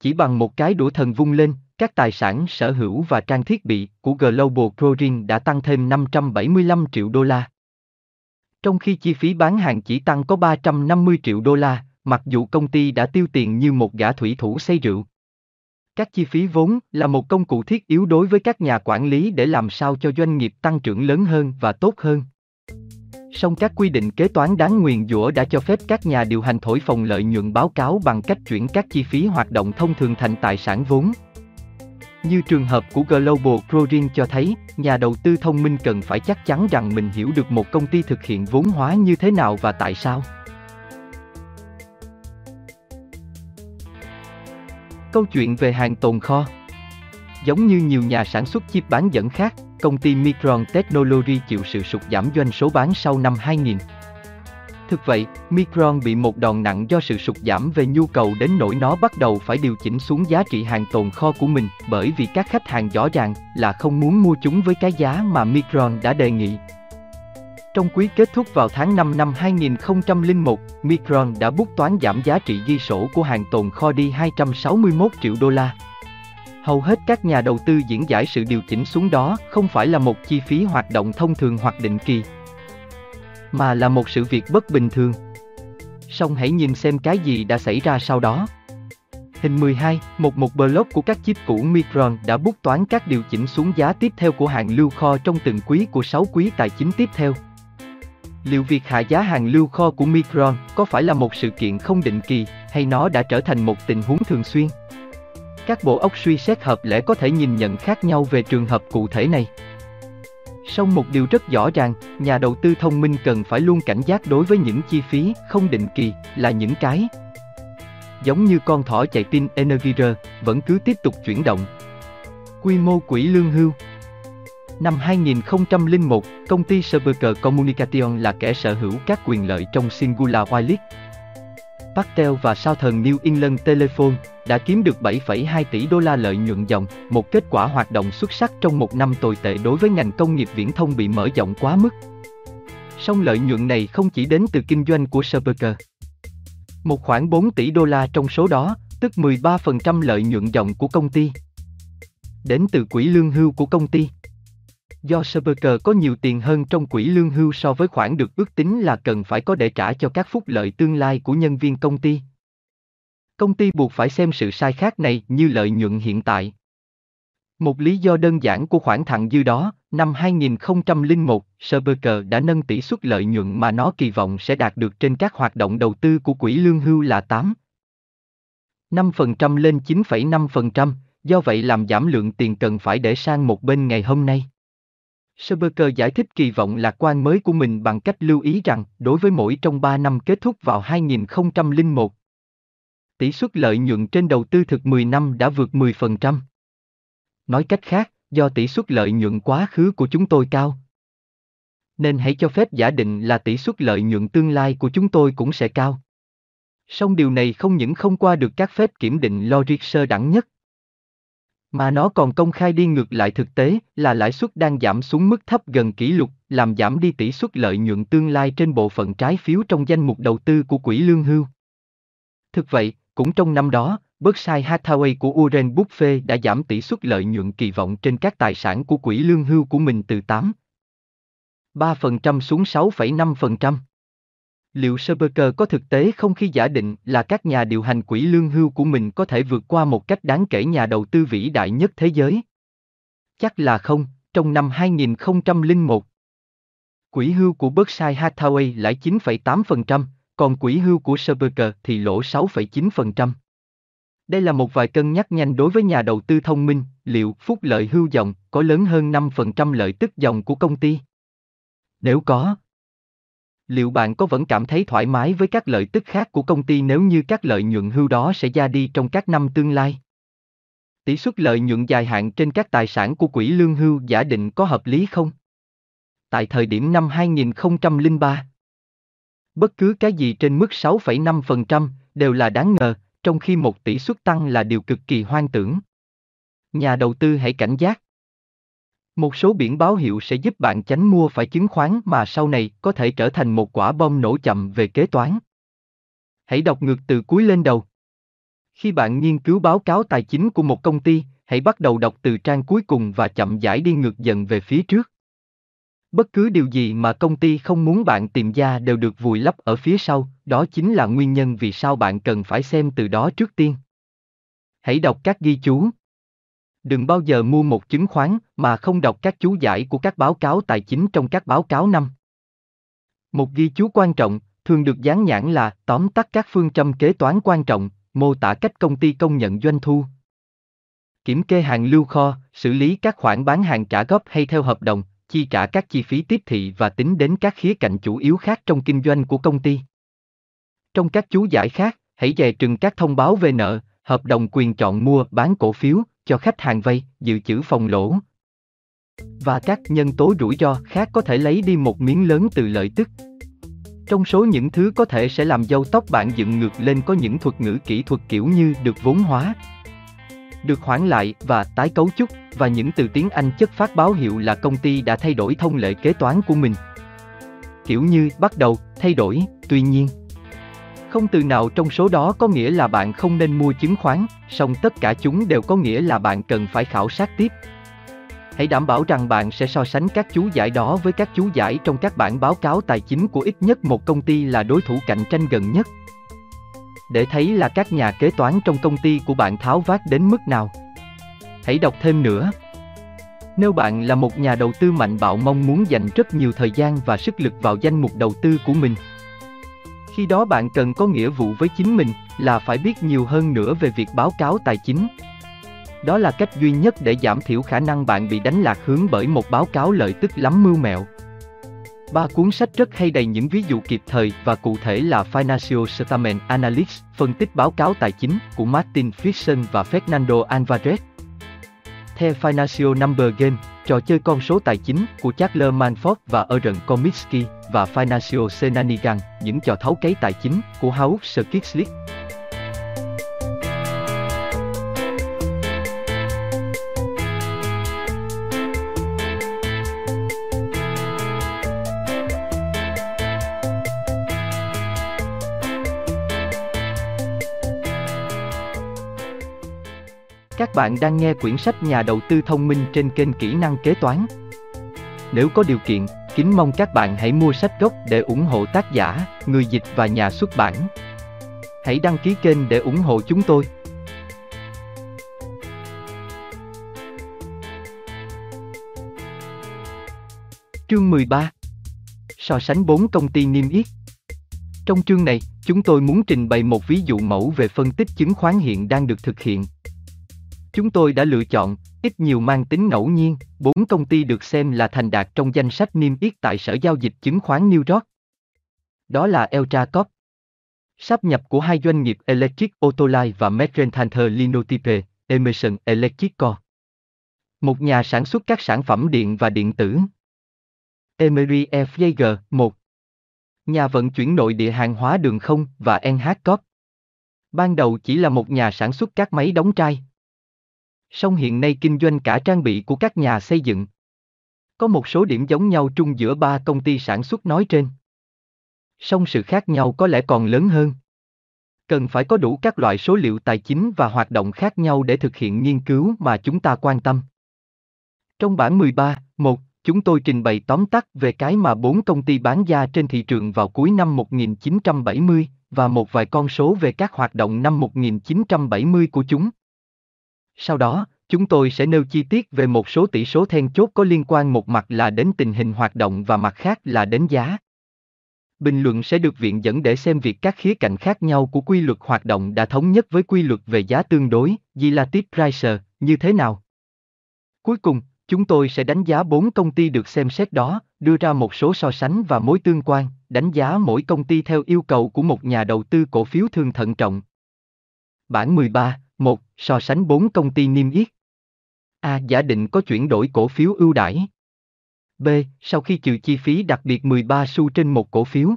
Chỉ bằng một cái đũa thần vung lên, các tài sản sở hữu và trang thiết bị của Global Crossing đã tăng thêm năm trăm bảy mươi lăm triệu đô la. Trong khi chi phí bán hàng chỉ tăng có ba trăm năm mươi triệu đô la, mặc dù công ty đã tiêu tiền như một gã thủy thủ say rượu. Các chi phí vốn là một công cụ thiết yếu đối với các nhà quản lý để làm sao cho doanh nghiệp tăng trưởng lớn hơn và tốt hơn. Song các quy định kế toán đáng nguyền rủa đã cho phép các nhà điều hành thổi phồng lợi nhuận báo cáo bằng cách chuyển các chi phí hoạt động thông thường thành tài sản vốn. Như trường hợp của Global Crossing cho thấy, nhà đầu tư thông minh cần phải chắc chắn rằng mình hiểu được một công ty thực hiện vốn hóa như thế nào và tại sao. Câu chuyện về hàng tồn kho. Giống như nhiều nhà sản xuất chip bán dẫn khác, công ty Micron Technology chịu sự sụt giảm doanh số bán sau năm hai nghìn. Thực vậy, Micron bị một đòn nặng do sự sụt giảm về nhu cầu đến nỗi nó bắt đầu phải điều chỉnh xuống giá trị hàng tồn kho của mình bởi vì các khách hàng rõ ràng là không muốn mua chúng với cái giá mà Micron đã đề nghị. Trong quý kết thúc vào tháng năm năm hai nghìn không trăm lẻ một, Micron đã bút toán giảm giá trị ghi sổ của hàng tồn kho đi hai trăm sáu mươi mốt triệu đô la. Hầu hết các nhà đầu tư diễn giải sự điều chỉnh xuống đó không phải là một chi phí hoạt động thông thường hoặc định kỳ, mà là một sự việc bất bình thường. Song hãy nhìn xem cái gì đã xảy ra sau đó. Hình mười hai, một một block của các chip cũ Micron đã bút toán các điều chỉnh xuống giá tiếp theo của hàng lưu kho trong từng quý của sáu quý tài chính tiếp theo. Liệu việc hạ giá hàng lưu kho của Micron có phải là một sự kiện không định kỳ, hay nó đã trở thành một tình huống thường xuyên? Các bộ óc suy xét hợp lẽ có thể nhìn nhận khác nhau về trường hợp cụ thể này. Song một điều rất rõ ràng, nhà đầu tư thông minh cần phải luôn cảnh giác đối với những chi phí không định kỳ, là những cái giống như con thỏ chạy pin Energizer, vẫn cứ tiếp tục chuyển động. Quy mô quỹ lương hưu. Năm hai nghìn không trăm lẻ một, công ty Esodoc Communication là kẻ sở hữu các quyền lợi trong Cingular Wireless, Pactel và Southern New England Telephone đã kiếm được bảy phẩy hai tỷ đô la lợi nhuận dòng, một kết quả hoạt động xuất sắc trong một năm tồi tệ đối với ngành công nghiệp viễn thông bị mở rộng quá mức. Song lợi nhuận này không chỉ đến từ kinh doanh của Roebuck. Một khoảng bốn tỷ đô la trong số đó, tức mười ba phần trăm lợi nhuận dòng của công ty, đến từ quỹ lương hưu của công ty. Do Roebuck có nhiều tiền hơn trong quỹ lương hưu so với khoản được ước tính là cần phải có để trả cho các phúc lợi tương lai của nhân viên công ty, công ty buộc phải xem sự sai khác này như lợi nhuận hiện tại. Một lý do đơn giản của khoản thặng dư đó, năm hai nghìn không trăm lẻ một, Roebuck đã nâng tỷ suất lợi nhuận mà nó kỳ vọng sẽ đạt được trên các hoạt động đầu tư của quỹ lương hưu là tám phẩy năm phần trăm lên chín phẩy năm phần trăm, do vậy làm giảm lượng tiền cần phải để sang một bên ngày hôm nay. Roebuck giải thích kỳ vọng lạc quan mới của mình bằng cách lưu ý rằng đối với mỗi trong ba năm kết thúc vào hai nghìn không trăm lẻ một, tỷ suất lợi nhuận trên đầu tư thực mười năm đã vượt mười phần trăm. Nói cách khác, do tỷ suất lợi nhuận quá khứ của chúng tôi cao, nên hãy cho phép giả định là tỷ suất lợi nhuận tương lai của chúng tôi cũng sẽ cao. Song điều này không những không qua được các phép kiểm định logic sơ đẳng nhất, mà nó còn công khai đi ngược lại thực tế là lãi suất đang giảm xuống mức thấp gần kỷ lục, làm giảm đi tỷ suất lợi nhuận tương lai trên bộ phận trái phiếu trong danh mục đầu tư của quỹ lương hưu. Thực vậy, cũng trong năm đó, Berkshire Hathaway của Warren Buffett đã giảm tỷ suất lợi nhuận kỳ vọng trên các tài sản của quỹ lương hưu của mình từ tám phẩy ba phần trăm xuống sáu phẩy năm phần trăm. Liệu Roebuck có thực tế không khi giả định là các nhà điều hành quỹ lương hưu của mình có thể vượt qua một cách đáng kể nhà đầu tư vĩ đại nhất thế giới? Chắc là không. Trong năm hai nghìn không trăm lẻ một, quỹ hưu của Berkshire Hathaway lãi chín phẩy tám phần trăm, còn quỹ hưu của Roebuck thì lỗ sáu phẩy chín phần trăm. Đây là một vài cân nhắc nhanh đối với nhà đầu tư thông minh, liệu phúc lợi hưu dòng có lớn hơn năm phần trăm lợi tức dòng của công ty? Nếu có, liệu bạn có vẫn cảm thấy thoải mái với các lợi tức khác của công ty nếu như các lợi nhuận hưu đó sẽ ra đi trong các năm tương lai? Tỷ suất lợi nhuận dài hạn trên các tài sản của quỹ lương hưu giả định có hợp lý không? Tại thời điểm năm hai nghìn không trăm lẻ ba, bất cứ cái gì trên mức sáu phẩy năm phần trăm đều là đáng ngờ, trong khi một tỷ suất tăng là điều cực kỳ hoang tưởng. Nhà đầu tư hãy cảnh giác. Một số biển báo hiệu sẽ giúp bạn tránh mua phải chứng khoán mà sau này có thể trở thành một quả bom nổ chậm về kế toán. Hãy đọc ngược từ cuối lên đầu. Khi bạn nghiên cứu báo cáo tài chính của một công ty, hãy bắt đầu đọc từ trang cuối cùng và chậm rãi đi ngược dần về phía trước. Bất cứ điều gì mà công ty không muốn bạn tìm ra đều được vùi lấp ở phía sau, đó chính là nguyên nhân vì sao bạn cần phải xem từ đó trước tiên. Hãy đọc các ghi chú. Đừng bao giờ mua một chứng khoán mà không đọc các chú giải của các báo cáo tài chính trong các báo cáo năm. Một ghi chú quan trọng, thường được dán nhãn là tóm tắt các phương châm kế toán quan trọng, mô tả cách công ty công nhận doanh thu, kiểm kê hàng lưu kho, xử lý các khoản bán hàng trả góp hay theo hợp đồng, chi trả các chi phí tiếp thị và tính đến các khía cạnh chủ yếu khác trong kinh doanh của công ty. Trong các chú giải khác, hãy dè chừng các thông báo về nợ, hợp đồng quyền chọn mua, bán cổ phiếu, cho khách hàng vay, dự trữ phòng lỗ và các nhân tố rủi ro khác có thể lấy đi một miếng lớn từ lợi tức. Trong số những thứ có thể sẽ làm râu tóc bạn dựng ngược lên có những thuật ngữ kỹ thuật kiểu như được vốn hóa, được hoãn lại và tái cấu trúc, và những từ tiếng Anh chất phát báo hiệu là công ty đã thay đổi thông lệ kế toán của mình, kiểu như bắt đầu, thay đổi. Tuy nhiên, không từ nào trong số đó có nghĩa là bạn không nên mua chứng khoán, song tất cả chúng đều có nghĩa là bạn cần phải khảo sát tiếp. Hãy đảm bảo rằng bạn sẽ so sánh các chú giải đó với các chú giải trong các bản báo cáo tài chính của ít nhất một công ty là đối thủ cạnh tranh gần nhất, để thấy là các nhà kế toán trong công ty của bạn tháo vát đến mức nào. Hãy đọc thêm nữa. Nếu bạn là một nhà đầu tư mạnh bạo mong muốn dành rất nhiều thời gian và sức lực vào danh mục đầu tư của mình, khi đó bạn cần có nghĩa vụ với chính mình là phải biết nhiều hơn nữa về việc báo cáo tài chính. Đó là cách duy nhất để giảm thiểu khả năng bạn bị đánh lạc hướng bởi một báo cáo lợi tức lắm mưu mẹo. Ba cuốn sách rất hay đầy những ví dụ kịp thời và cụ thể là Financial Statement Analysis, phân tích báo cáo tài chính của Martin Friedman và Fernando Alvarez, The Financial Number Game, trò chơi con số tài chính của Charles Manford và Aaron Kominsky, và Financial Shenanigans, những trò tháo cấy tài chính của Howard Skirksley. Các bạn đang nghe quyển sách Nhà đầu tư thông minh trên kênh Kỹ năng kế toán. Nếu có điều kiện, kính mong các bạn hãy mua sách gốc để ủng hộ tác giả, người dịch và nhà xuất bản. Hãy đăng ký kênh để ủng hộ chúng tôi. Chương mười ba. So sánh bốn công ty niêm yết. Trong chương này, chúng tôi muốn trình bày một ví dụ mẫu về phân tích chứng khoán hiện đang được thực hiện. Chúng tôi đã lựa chọn, ít nhiều mang tính ngẫu nhiên, bốn công ty được xem là thành đạt trong danh sách niêm yết tại Sở Giao dịch Chứng khoán New York. Đó là Eltra Corp, Sáp nhập của hai doanh nghiệp Electric Autoline và Mercantile Linotype, Emerson Electric Corp. Một nhà sản xuất các sản phẩm điện và điện tử. Emery Air Freight, một nhà vận chuyển nội địa hàng hóa đường không và Emhart Corp. Ban đầu chỉ là một nhà sản xuất các máy đóng chai. Song hiện nay kinh doanh cả trang bị của các nhà xây dựng. Có một số điểm giống nhau chung giữa ba công ty sản xuất nói trên. Song sự khác nhau có lẽ còn lớn hơn. Cần phải có đủ các loại số liệu tài chính và hoạt động khác nhau để thực hiện nghiên cứu mà chúng ta quan tâm. Trong bản mười ba, một, chúng tôi trình bày tóm tắt về cái mà bốn công ty bán ra trên thị trường vào cuối năm một nghìn chín trăm bảy mươi và một vài con số về các hoạt động năm một nghìn chín trăm bảy mươi của chúng. Sau đó, chúng tôi sẽ nêu chi tiết về một số tỷ số then chốt có liên quan, một mặt là đến tình hình hoạt động và mặt khác là đến giá. Bình luận sẽ được viện dẫn để xem việc các khía cạnh khác nhau của quy luật hoạt động đã thống nhất với quy luật về giá tương đối, Relative Price, như thế nào. Cuối cùng, chúng tôi sẽ đánh giá bốn công ty được xem xét đó, đưa ra một số so sánh và mối tương quan, đánh giá mỗi công ty theo yêu cầu của một nhà đầu tư cổ phiếu thường thận trọng. Bản mười ba, một, so sánh bốn công ty niêm yết. A. Giả định có chuyển đổi cổ phiếu ưu đãi. B. Sau khi trừ chi phí đặc biệt mười ba xu trên một cổ phiếu.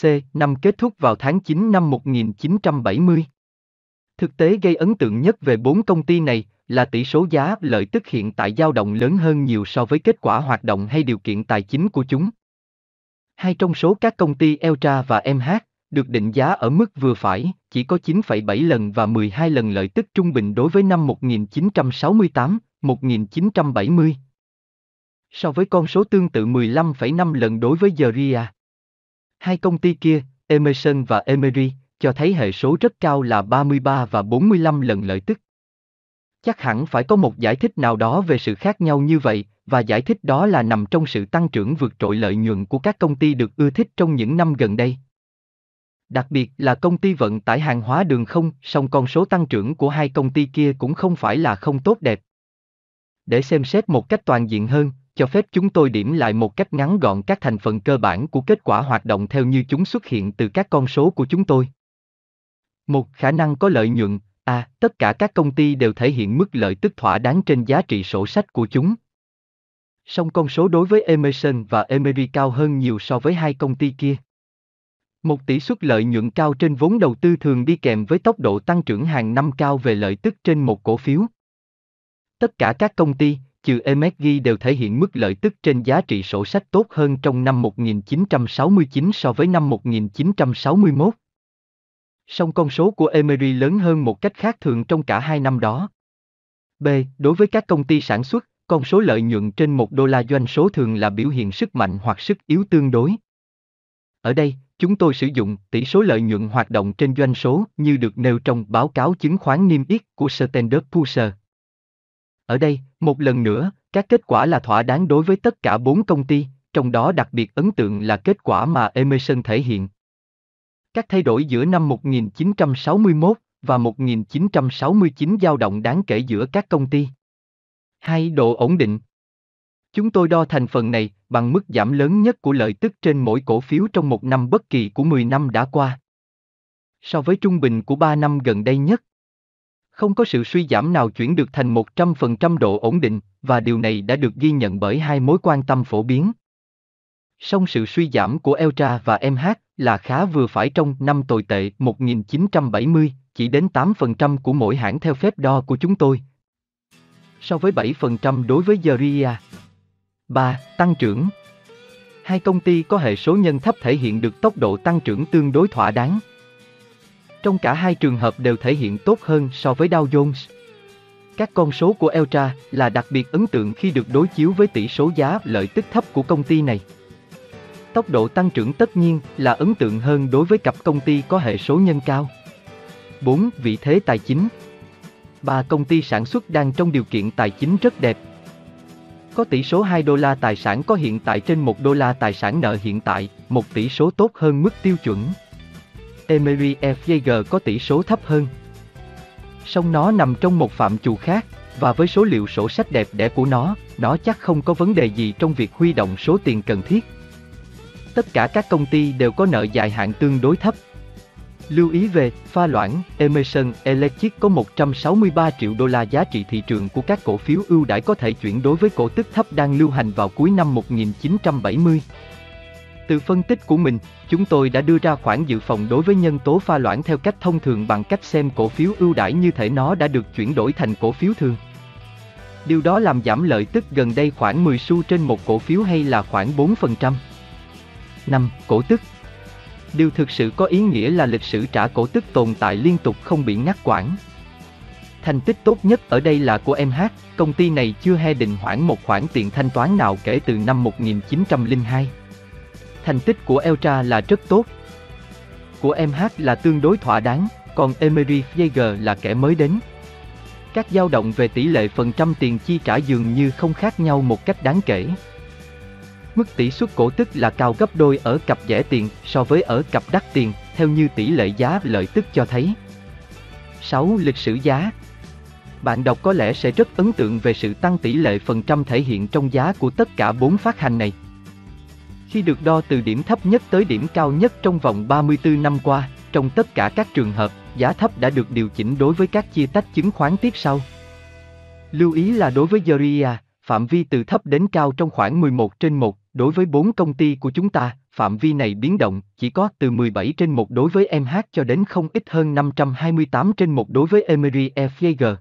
C. Năm kết thúc vào tháng chín năm một nghìn chín trăm bảy mươi. Thực tế gây ấn tượng nhất về bốn công ty này là tỷ số giá lợi tức hiện tại dao động lớn hơn nhiều so với kết quả hoạt động hay điều kiện tài chính của chúng. Hai trong số các công ty Eltra và Emhart được định giá ở mức vừa phải, chỉ có chín phẩy bảy lần và mười hai lần lợi tức trung bình đối với năm một nghìn chín trăm sáu mươi tám đến một nghìn chín trăm bảy mươi. So với con số tương tự mười lăm phẩy năm lần đối với Gearser. Hai công ty kia, Emerson và Emery, cho thấy hệ số rất cao là ba mươi ba và bốn mươi lăm lần lợi tức. Chắc hẳn phải có một giải thích nào đó về sự khác nhau như vậy, và giải thích đó là nằm trong sự tăng trưởng vượt trội lợi nhuận của các công ty được ưa thích trong những năm gần đây. Đặc biệt là công ty vận tải hàng hóa đường không, song con số tăng trưởng của hai công ty kia cũng không phải là không tốt đẹp. Để xem xét một cách toàn diện hơn, cho phép chúng tôi điểm lại một cách ngắn gọn các thành phần cơ bản của kết quả hoạt động theo như chúng xuất hiện từ các con số của chúng tôi. một. Khả năng có lợi nhuận. A. À, tất cả các công ty đều thể hiện mức lợi tức thỏa đáng trên giá trị sổ sách của chúng. Song con số đối với Emerson và Emery cao hơn nhiều so với hai công ty kia. Một tỷ suất lợi nhuận cao trên vốn đầu tư thường đi kèm với tốc độ tăng trưởng hàng năm cao về lợi tức trên một cổ phiếu. Tất cả các công ty, trừ em ét giê đều thể hiện mức lợi tức trên giá trị sổ sách tốt hơn trong năm một nghìn chín trăm sáu mươi chín so với năm một nghìn chín trăm sáu mươi mốt. Song con số của Emery lớn hơn một cách khác thường trong cả hai năm đó. B. Đối với các công ty sản xuất, con số lợi nhuận trên một đô la doanh số thường là biểu hiện sức mạnh hoặc sức yếu tương đối. Ở đây, chúng tôi sử dụng tỷ số lợi nhuận hoạt động trên doanh số như được nêu trong báo cáo chứng khoán niêm yết của Standard and Poor's. Ở đây, một lần nữa, các kết quả là thỏa đáng đối với tất cả bốn công ty, trong đó đặc biệt ấn tượng là kết quả mà Emerson thể hiện. Các thay đổi giữa năm một nghìn chín trăm sáu mươi mốt và một nghìn chín trăm sáu mươi chín dao động đáng kể giữa các công ty. hai. Độ ổn định. Chúng tôi đo thành phần này bằng mức giảm lớn nhất của lợi tức trên mỗi cổ phiếu trong một năm bất kỳ của mười năm đã qua, so với trung bình của ba năm gần đây nhất. Không có sự suy giảm nào chuyển được thành một trăm phần trăm độ ổn định, và điều này đã được ghi nhận bởi hai mối quan tâm phổ biến. Song sự suy giảm của Eltra và Emhart là khá vừa phải trong năm tồi tệ một nghìn chín trăm bảy mươi, chỉ đến tám phần trăm của mỗi hãng theo phép đo của chúng tôi, so với bảy phần trăm đối với Gearser. ba. Tăng trưởng. Hai công ty có hệ số nhân thấp thể hiện được tốc độ tăng trưởng tương đối thỏa đáng. Trong cả hai trường hợp đều thể hiện tốt hơn so với Dow Jones. Các con số của Eltra là đặc biệt ấn tượng khi được đối chiếu với tỷ số giá lợi tức thấp của công ty này. Tốc độ tăng trưởng tất nhiên là ấn tượng hơn đối với cặp công ty có hệ số nhân cao. bốn. Vị thế tài chính. Ba công ty sản xuất đang trong điều kiện tài chính rất đẹp. Có tỷ số hai đô la tài sản có hiện tại trên một đô la tài sản nợ hiện tại, một tỷ số tốt hơn mức tiêu chuẩn. Emery Air Freight có tỷ số thấp hơn. Song nó nằm trong một phạm trù khác, và với số liệu sổ sách đẹp đẽ của nó, nó chắc không có vấn đề gì trong việc huy động số tiền cần thiết. Tất cả các công ty đều có nợ dài hạn tương đối thấp. Lưu ý về pha loãng, Emerson Electric có một trăm sáu mươi ba triệu đô la giá trị thị trường của các cổ phiếu ưu đãi có thể chuyển đối với cổ tức thấp đang lưu hành vào cuối năm một nghìn chín trăm bảy mươi. Từ phân tích của mình, chúng tôi đã đưa ra khoản dự phòng đối với nhân tố pha loãng theo cách thông thường bằng cách xem cổ phiếu ưu đãi như thể nó đã được chuyển đổi thành cổ phiếu thường. Điều đó làm giảm lợi tức gần đây khoảng mười xu trên một cổ phiếu hay là khoảng bốn phần trăm. năm. Cổ tức. Điều thực sự có ý nghĩa là lịch sử trả cổ tức tồn tại liên tục không bị ngắt quãng. Thành tích tốt nhất ở đây là của Emhart, công ty này chưa hề đình hoãn một khoản tiền thanh toán nào kể từ năm một nghìn chín trăm lẻ hai. Thành tích của Eltra là rất tốt. Của Emhart là tương đối thỏa đáng, còn Emery Jaeger là kẻ mới đến. Các dao động về tỷ lệ phần trăm tiền chi trả dường như không khác nhau một cách đáng kể. Mức tỷ suất cổ tức là cao gấp đôi ở cặp rẻ tiền so với ở cặp đắt tiền, theo như tỷ lệ giá lợi tức cho thấy. sáu. Lịch sử giá. Bạn đọc có lẽ sẽ rất ấn tượng về sự tăng tỷ lệ phần trăm thể hiện trong giá của tất cả bốn phát hành này. Khi được đo từ điểm thấp nhất tới điểm cao nhất trong vòng ba mươi tư năm qua, trong tất cả các trường hợp, giá thấp đã được điều chỉnh đối với các chia tách chứng khoán tiếp sau. Lưu ý là đối với Geria, phạm vi từ thấp đến cao trong khoảng mười một trên một, đối với bốn công ty của chúng ta, phạm vi này biến động, chỉ có từ mười bảy trên một đối với Emhart cho đến không ít hơn năm trăm hai mươi tám trên một đối với Emery Air Freight.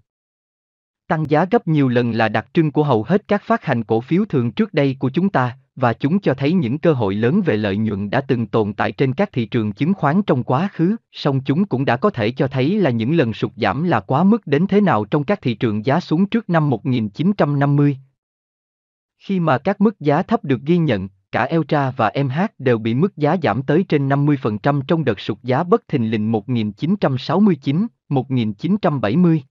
Tăng giá gấp nhiều lần là đặc trưng của hầu hết các phát hành cổ phiếu thường trước đây của chúng ta, và chúng cho thấy những cơ hội lớn về lợi nhuận đã từng tồn tại trên các thị trường chứng khoán trong quá khứ, song chúng cũng đã có thể cho thấy là những lần sụt giảm là quá mức đến thế nào trong các thị trường giá xuống trước năm một nghìn chín trăm năm mươi. Khi mà các mức giá thấp được ghi nhận, cả Eltra và Emhart đều bị mức giá giảm tới trên năm mươi phần trăm trong đợt sụt giá bất thình lình một nghìn chín trăm sáu mươi chín đến một nghìn chín trăm bảy mươi.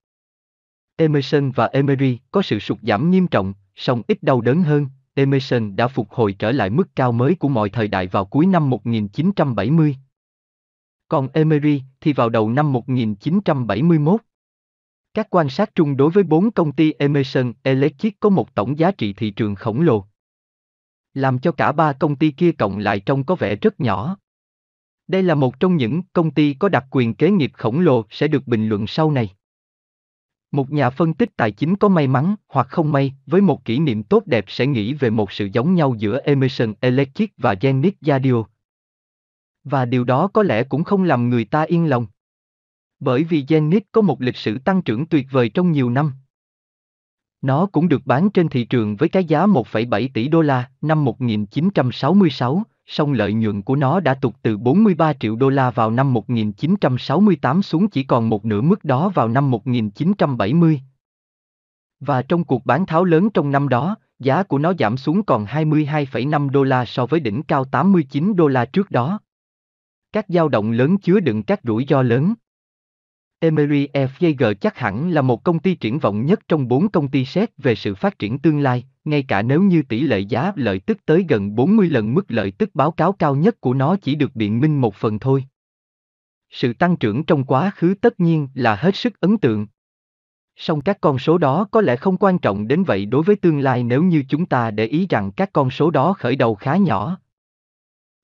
Emerson và Emery có sự sụt giảm nghiêm trọng, song ít đau đớn hơn. Emerson đã phục hồi trở lại mức cao mới của mọi thời đại vào cuối năm một nghìn chín trăm bảy mươi. Còn Emery thì vào đầu năm một nghìn chín trăm bảy mươi mốt. Các quan sát chung đối với bốn công ty Emerson Electric có một tổng giá trị thị trường khổng lồ, làm cho cả ba công ty kia cộng lại trông có vẻ rất nhỏ. Đây là một trong những công ty có đặc quyền kế nghiệp khổng lồ sẽ được bình luận sau này. Một nhà phân tích tài chính có may mắn hoặc không may với một kỷ niệm tốt đẹp sẽ nghĩ về một sự giống nhau giữa Emerson Electric và Zenith Radio. Và điều đó có lẽ cũng không làm người ta yên lòng, bởi vì Zenith có một lịch sử tăng trưởng tuyệt vời trong nhiều năm. Nó cũng được bán trên thị trường với cái giá một phẩy bảy tỷ đô la năm một nghìn chín trăm sáu mươi sáu, song lợi nhuận của nó đã tụt từ bốn mươi ba triệu đô la vào năm một nghìn chín trăm sáu mươi tám xuống chỉ còn một nửa mức đó vào năm một nghìn chín trăm bảy mươi. Và trong cuộc bán tháo lớn trong năm đó, giá của nó giảm xuống còn hai mươi hai phẩy năm đô la so với đỉnh cao tám mươi chín đô la trước đó. Các dao động lớn chứa đựng các rủi ro lớn. Emery Air Freight chắc hẳn là một công ty triển vọng nhất trong bốn công ty xét về sự phát triển tương lai, ngay cả nếu như tỷ lệ giá lợi tức tới gần bốn mươi lần mức lợi tức báo cáo cao nhất của nó chỉ được biện minh một phần thôi. Sự tăng trưởng trong quá khứ tất nhiên là hết sức ấn tượng. Song các con số đó có lẽ không quan trọng đến vậy đối với tương lai nếu như chúng ta để ý rằng các con số đó khởi đầu khá nhỏ.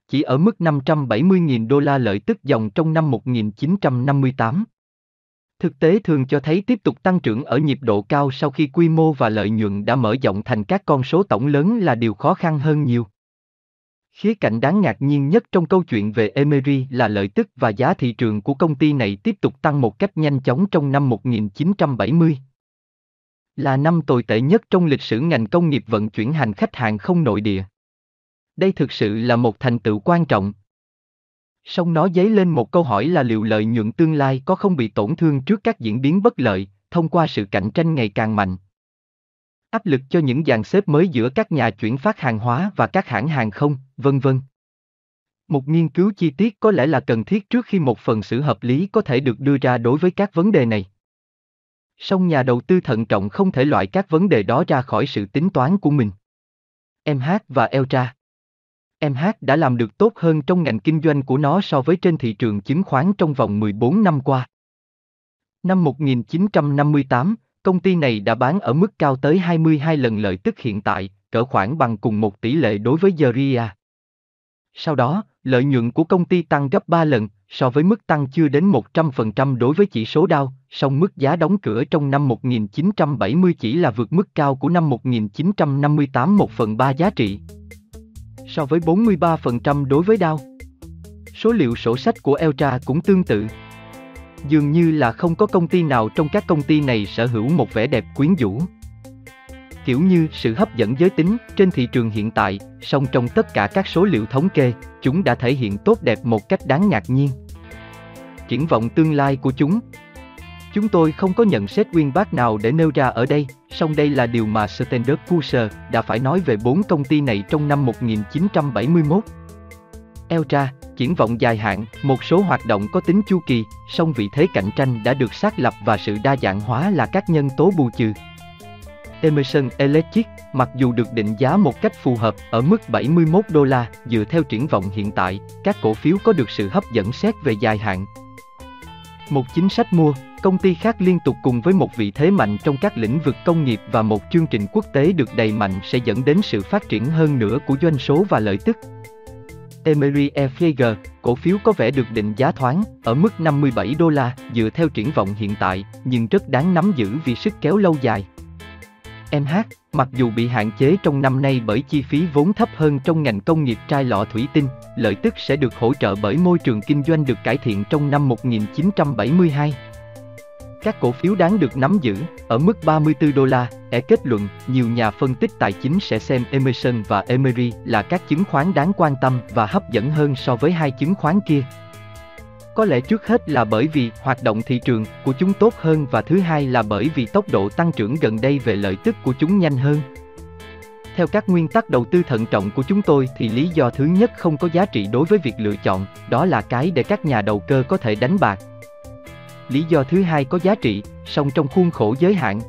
Chỉ ở mức năm trăm bảy mươi nghìn đô la lợi tức dòng trong năm một nghìn chín trăm năm mươi tám. Thực tế thường cho thấy tiếp tục tăng trưởng ở nhịp độ cao sau khi quy mô và lợi nhuận đã mở rộng thành các con số tổng lớn là điều khó khăn hơn nhiều. Khía cạnh đáng ngạc nhiên nhất trong câu chuyện về Emery là lợi tức và giá thị trường của công ty này tiếp tục tăng một cách nhanh chóng trong năm một nghìn chín trăm bảy mươi. Là năm tồi tệ nhất trong lịch sử ngành công nghiệp vận chuyển hành khách hàng không nội địa. Đây thực sự là một thành tựu quan trọng. Song nó dấy lên một câu hỏi là liệu lợi nhuận tương lai có không bị tổn thương trước các diễn biến bất lợi, thông qua sự cạnh tranh ngày càng mạnh. Áp lực cho những dàn xếp mới giữa các nhà chuyển phát hàng hóa và các hãng hàng không, vân vân. Một nghiên cứu chi tiết có lẽ là cần thiết trước khi một phần xử hợp lý có thể được đưa ra đối với các vấn đề này. Song nhà đầu tư thận trọng không thể loại các vấn đề đó ra khỏi sự tính toán của mình. Emhart và Eltra. Emhart đã làm được tốt hơn trong ngành kinh doanh của nó so với trên thị trường chứng khoán trong vòng mười bốn năm qua. Năm một nghìn chín trăm năm mươi tám, công ty này đã bán ở mức cao tới hai mươi hai lần lợi tức hiện tại, cỡ khoảng bằng cùng một tỷ lệ đối với Geria. Sau đó, Lợi nhuận của công ty tăng gấp ba lần so với mức tăng chưa đến một trăm phần trăm đối với chỉ số Dow, song mức giá đóng cửa trong năm một nghìn chín trăm bảy mươi chỉ là vượt mức cao của năm một nghìn chín trăm năm mươi tám một phần ba giá trị, so với bốn mươi ba phần trăm đối với Dow. Số liệu sổ sách của Eltra cũng tương tự. Dường như là không có công ty nào trong các công ty này sở hữu một vẻ đẹp quyến rũ, kiểu như sự hấp dẫn giới tính trên thị trường hiện tại, song trong tất cả các số liệu thống kê, chúng đã thể hiện tốt đẹp một cách đáng ngạc nhiên. Triển vọng tương lai của chúng. Chúng tôi không có nhận xét uyên bác nào để nêu ra ở đây, song đây là điều mà Standard and Poor's đã phải nói về bốn công ty này trong năm một nghìn chín trăm bảy mươi mốt. Eltra, triển vọng dài hạn, một số hoạt động có tính chu kỳ, song vị thế cạnh tranh đã được xác lập và sự đa dạng hóa là các nhân tố bù trừ. Emerson Electric, mặc dù được định giá một cách phù hợp ở mức bảy mươi mốt đô la, dựa theo triển vọng hiện tại, các cổ phiếu có được sự hấp dẫn xét về dài hạn. Một chính sách mua, công ty khác liên tục cùng với một vị thế mạnh trong các lĩnh vực công nghiệp và một chương trình quốc tế được đẩy mạnh sẽ dẫn đến sự phát triển hơn nữa của doanh số và lợi tức. Emery Air Freight, cổ phiếu có vẻ được định giá thoáng, ở mức năm mươi bảy đô la dựa theo triển vọng hiện tại, nhưng rất đáng nắm giữ vì sức kéo lâu dài. Emhart, mặc dù bị hạn chế trong năm nay bởi chi phí vốn thấp hơn trong ngành công nghiệp chai lọ thủy tinh, lợi tức sẽ được hỗ trợ bởi môi trường kinh doanh được cải thiện trong năm một nghìn chín trăm bảy mươi hai. Các cổ phiếu đáng được nắm giữ, ở mức ba mươi tư đô la, để kết luận, nhiều nhà phân tích tài chính sẽ xem Emerson và Emery là các chứng khoán đáng quan tâm và hấp dẫn hơn so với hai chứng khoán kia. Có lẽ trước hết là bởi vì hoạt động thị trường của chúng tốt hơn và thứ hai là bởi vì tốc độ tăng trưởng gần đây về lợi tức của chúng nhanh hơn. Theo các nguyên tắc đầu tư thận trọng của chúng tôi thì lý do thứ nhất không có giá trị đối với việc lựa chọn, đó là cái để các nhà đầu cơ có thể đánh bạc. Lý do thứ hai có giá trị, song trong khuôn khổ giới hạn.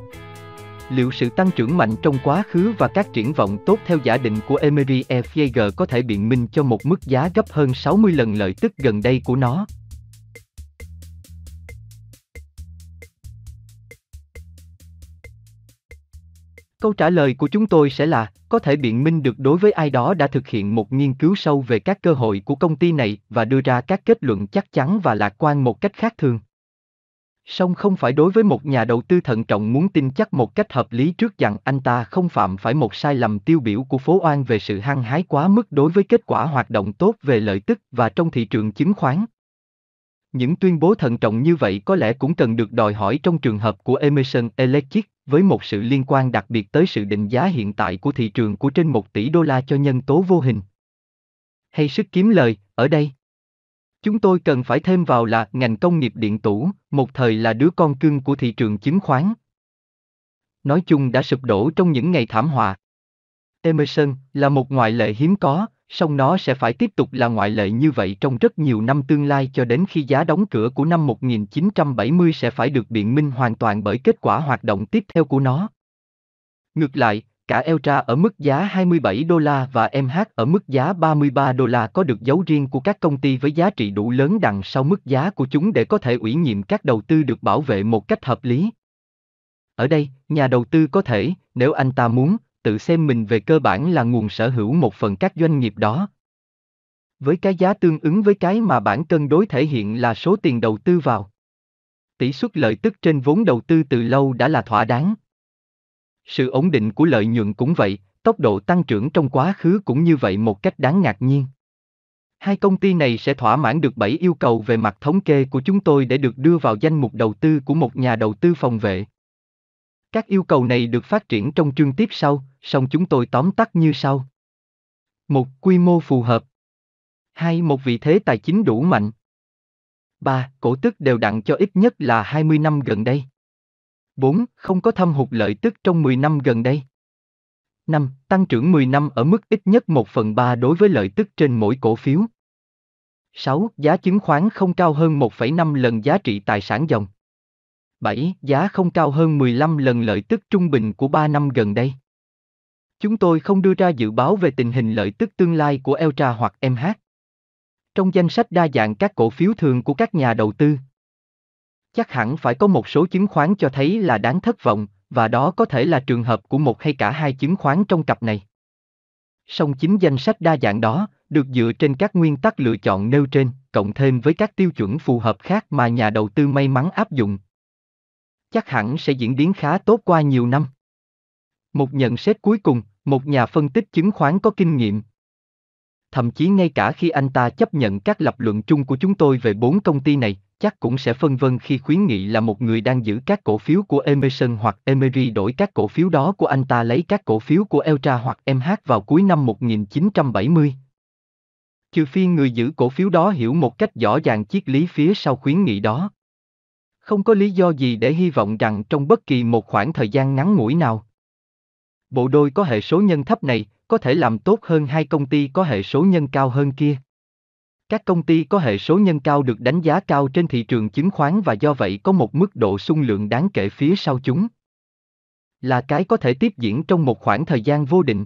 Liệu sự tăng trưởng mạnh trong quá khứ và các triển vọng tốt theo giả định của Emery Air Freight có thể biện minh cho một mức giá gấp hơn sáu mươi lần lợi tức gần đây của nó? Câu trả lời của chúng tôi sẽ là, có thể biện minh được đối với ai đó đã thực hiện một nghiên cứu sâu về các cơ hội của công ty này và đưa ra các kết luận chắc chắn và lạc quan một cách khác thường. Song không phải đối với một nhà đầu tư thận trọng muốn tin chắc một cách hợp lý trước rằng anh ta không phạm phải một sai lầm tiêu biểu của phố Oan về sự hăng hái quá mức đối với kết quả hoạt động tốt về lợi tức và trong thị trường chứng khoán. Những tuyên bố thận trọng như vậy có lẽ cũng cần được đòi hỏi trong trường hợp của Emerson Electric, với một sự liên quan đặc biệt tới sự định giá hiện tại của thị trường của trên một tỷ đô la cho nhân tố vô hình. Hay sức kiếm lời, ở đây. Chúng tôi cần phải thêm vào là ngành công nghiệp điện tử, một thời là đứa con cưng của thị trường chứng khoán, nói chung đã sụp đổ trong những ngày thảm họa. Emerson là một ngoại lệ hiếm có, song nó sẽ phải tiếp tục là ngoại lệ như vậy trong rất nhiều năm tương lai cho đến khi giá đóng cửa của năm một nghìn chín trăm bảy mươi sẽ phải được biện minh hoàn toàn bởi kết quả hoạt động tiếp theo của nó. Ngược lại, cả Eltra ở mức giá hai mươi bảy đô la và Emhart ở mức giá ba mươi ba đô la có được dấu riêng của các công ty với giá trị đủ lớn đằng sau mức giá của chúng để có thể ủy nhiệm các đầu tư được bảo vệ một cách hợp lý. Ở đây, nhà đầu tư có thể, nếu anh ta muốn, tự xem mình về cơ bản là nguồn sở hữu một phần các doanh nghiệp đó, với cái giá tương ứng với cái mà bản cân đối thể hiện là số tiền đầu tư vào. Tỷ suất lợi tức trên vốn đầu tư từ lâu đã là thỏa đáng. Sự ổn định của lợi nhuận cũng vậy, tốc độ tăng trưởng trong quá khứ cũng như vậy một cách đáng ngạc nhiên. Hai công ty này sẽ thỏa mãn được bảy yêu cầu về mặt thống kê của chúng tôi để được đưa vào danh mục đầu tư của một nhà đầu tư phòng vệ. Các yêu cầu này được phát triển trong chương tiếp sau, song chúng tôi tóm tắt như sau. một. Quy mô phù hợp. hai. Một vị thế tài chính đủ mạnh. ba. Cổ tức đều đặn cho ít nhất là hai mươi năm gần đây. bốn. Không có thâm hụt lợi tức trong mười năm gần đây. năm. Tăng trưởng mười năm ở mức ít nhất một phần ba đối với lợi tức trên mỗi cổ phiếu. sáu. Giá chứng khoán không cao hơn một phẩy năm lần giá trị tài sản dòng. bảy. Giá không cao hơn mười lăm lần lợi tức trung bình của ba năm gần đây. Chúng tôi không đưa ra dự báo về tình hình lợi tức tương lai của Eltra hoặc Emhart trong danh sách đa dạng các cổ phiếu thường của các nhà đầu tư. Chắc hẳn phải có một số chứng khoán cho thấy là đáng thất vọng, và đó có thể là trường hợp của một hay cả hai chứng khoán trong cặp này. Song chính danh sách đa dạng đó, được dựa trên các nguyên tắc lựa chọn nêu trên, cộng thêm với các tiêu chuẩn phù hợp khác mà nhà đầu tư may mắn áp dụng. Chắc hẳn sẽ diễn biến khá tốt qua nhiều năm. Một nhận xét cuối cùng, một nhà phân tích chứng khoán có kinh nghiệm. Thậm chí ngay cả khi anh ta chấp nhận các lập luận chung của chúng tôi về bốn công ty này, chắc cũng sẽ phân vân khi khuyến nghị là một người đang giữ các cổ phiếu của Emerson hoặc Emery đổi các cổ phiếu đó của anh ta lấy các cổ phiếu của Eltra hoặc Emhart vào cuối năm một nghìn chín trăm bảy mươi. Trừ phi người giữ cổ phiếu đó hiểu một cách rõ ràng triết lý phía sau khuyến nghị đó. Không có lý do gì để hy vọng rằng trong bất kỳ một khoảng thời gian ngắn ngủi nào, bộ đôi có hệ số nhân thấp này có thể làm tốt hơn hai công ty có hệ số nhân cao hơn kia. Các công ty có hệ số nhân cao được đánh giá cao trên thị trường chứng khoán và do vậy có một mức độ xung lượng đáng kể phía sau chúng. Là cái có thể tiếp diễn trong một khoảng thời gian vô định.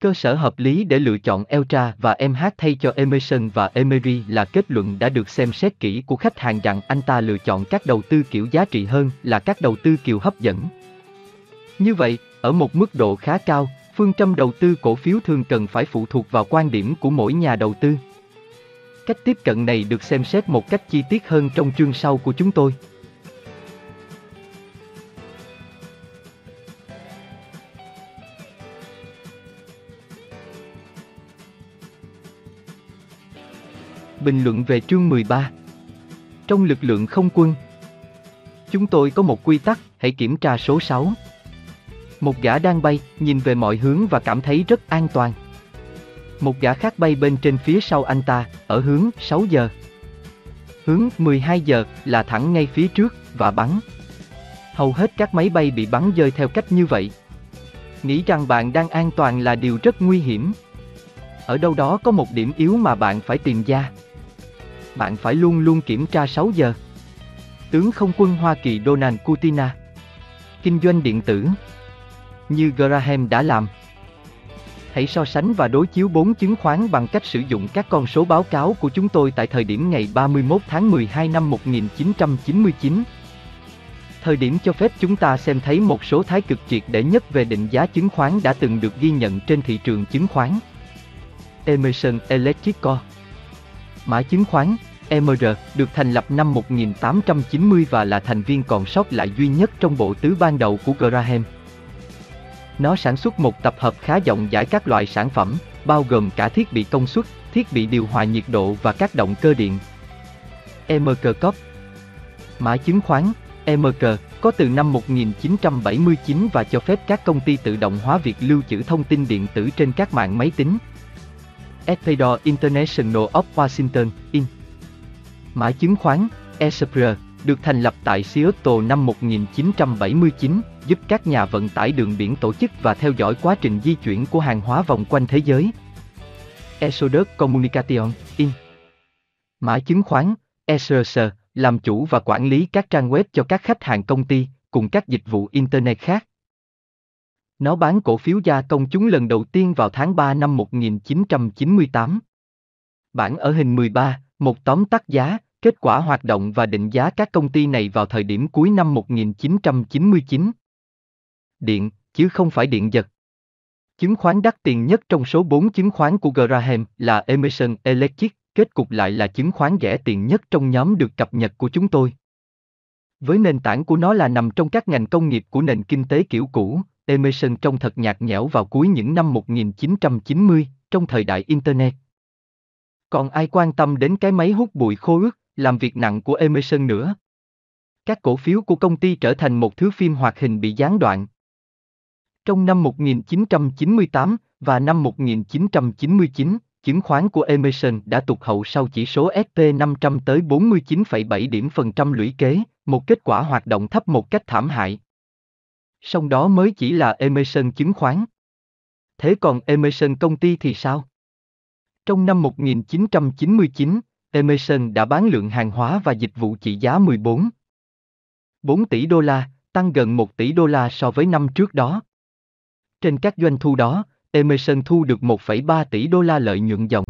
Cơ sở hợp lý để lựa chọn Eltra và Emhart thay cho Emerson và Emery là kết luận đã được xem xét kỹ của khách hàng rằng anh ta lựa chọn các đầu tư kiểu giá trị hơn là các đầu tư kiểu hấp dẫn. Như vậy, ở một mức độ khá cao, phương châm đầu tư cổ phiếu thường cần phải phụ thuộc vào quan điểm của mỗi nhà đầu tư. Cách tiếp cận này được xem xét một cách chi tiết hơn trong chương sau của chúng tôi. Bình luận về chương mười ba. Trong lực lượng không quân, chúng tôi có một quy tắc, hãy kiểm tra số sáu. Một gã đang bay, nhìn về mọi hướng và cảm thấy rất an toàn. Một gã khác bay bên trên phía sau anh ta, ở hướng sáu giờ. Hướng mười hai giờ là thẳng ngay phía trước, và bắn. Hầu hết các máy bay bị bắn rơi theo cách như vậy. Nghĩ rằng bạn đang an toàn là điều rất nguy hiểm. Ở đâu đó có một điểm yếu mà bạn phải tìm ra. Bạn phải luôn luôn kiểm tra sáu giờ. Tướng không quân Hoa Kỳ Donald Kutina, kinh doanh điện tử, như Graham đã làm. Hãy so sánh và đối chiếu bốn chứng khoán bằng cách sử dụng các con số báo cáo của chúng tôi tại thời điểm ngày ba mươi mốt tháng mười hai năm một nghìn chín trăm chín mươi chín. Thời điểm cho phép chúng ta xem thấy một số thái cực triệt để nhất về định giá chứng khoán đã từng được ghi nhận trên thị trường chứng khoán. Emerson Electric Corp, mã chứng khoán E M R, được thành lập năm một nghìn tám trăm chín mươi và là thành viên còn sót lại duy nhất trong bộ tứ ban đầu của Graham. Nó sản xuất một tập hợp khá rộng rãi các loại sản phẩm, bao gồm cả thiết bị công suất, thiết bị điều hòa nhiệt độ và các động cơ điện. e em xê Corp, mã chứng khoán e em xê, có từ năm một nghìn chín trăm bảy mươi chín và cho phép các công ty tự động hóa việc lưu trữ thông tin điện tử trên các mạng máy tính. Espador International of Washington, Incorporated. Mã chứng khoán E S P R, được thành lập tại Seattle năm một nghìn chín trăm bảy mươi chín, giúp các nhà vận tải đường biển tổ chức và theo dõi quá trình di chuyển của hàng hóa vòng quanh thế giới. Esodoc Communication, Incorporated. Mã chứng khoán E S R, làm chủ và quản lý các trang web cho các khách hàng công ty, cùng các dịch vụ Internet khác. Nó bán cổ phiếu gia công chúng lần đầu tiên vào tháng ba năm một nghìn chín trăm chín mươi tám. Bảng ở hình mười ba, một tóm tắt giá, kết quả hoạt động và định giá các công ty này vào thời điểm cuối năm một nghìn chín trăm chín mươi chín. Điện, chứ không phải điện giật. Chứng khoán đắt tiền nhất trong số bốn chứng khoán của Graham là Emerson Electric, kết cục lại là chứng khoán rẻ tiền nhất trong nhóm được cập nhật của chúng tôi. Với nền tảng của nó là nằm trong các ngành công nghiệp của nền kinh tế kiểu cũ, Emerson trông thật nhạt nhẽo vào cuối những năm một nghìn chín trăm chín mươi, trong thời đại Internet. Còn ai quan tâm đến cái máy hút bụi khô ướt, làm việc nặng của Emerson nữa? Các cổ phiếu của công ty trở thành một thứ phim hoạt hình bị gián đoạn. Trong năm một nghìn chín trăm chín mươi tám và năm một nghìn chín trăm chín mươi chín, chứng khoán của Emerson đã tụt hậu sau chỉ số S and P năm trăm tới bốn mươi chín phẩy bảy điểm phần trăm lũy kế, một kết quả hoạt động thấp một cách thảm hại. Song đó mới chỉ là Emerson chứng khoán. Thế còn Emerson công ty thì sao? Trong năm một nghìn chín trăm chín mươi chín, Emerson đã bán lượng hàng hóa và dịch vụ trị giá mười bốn phẩy bốn tỷ đô la, tăng gần một tỷ đô la so với năm trước đó. Trên các doanh thu đó, Emerson thu được một phẩy ba tỷ đô la lợi nhuận dòng,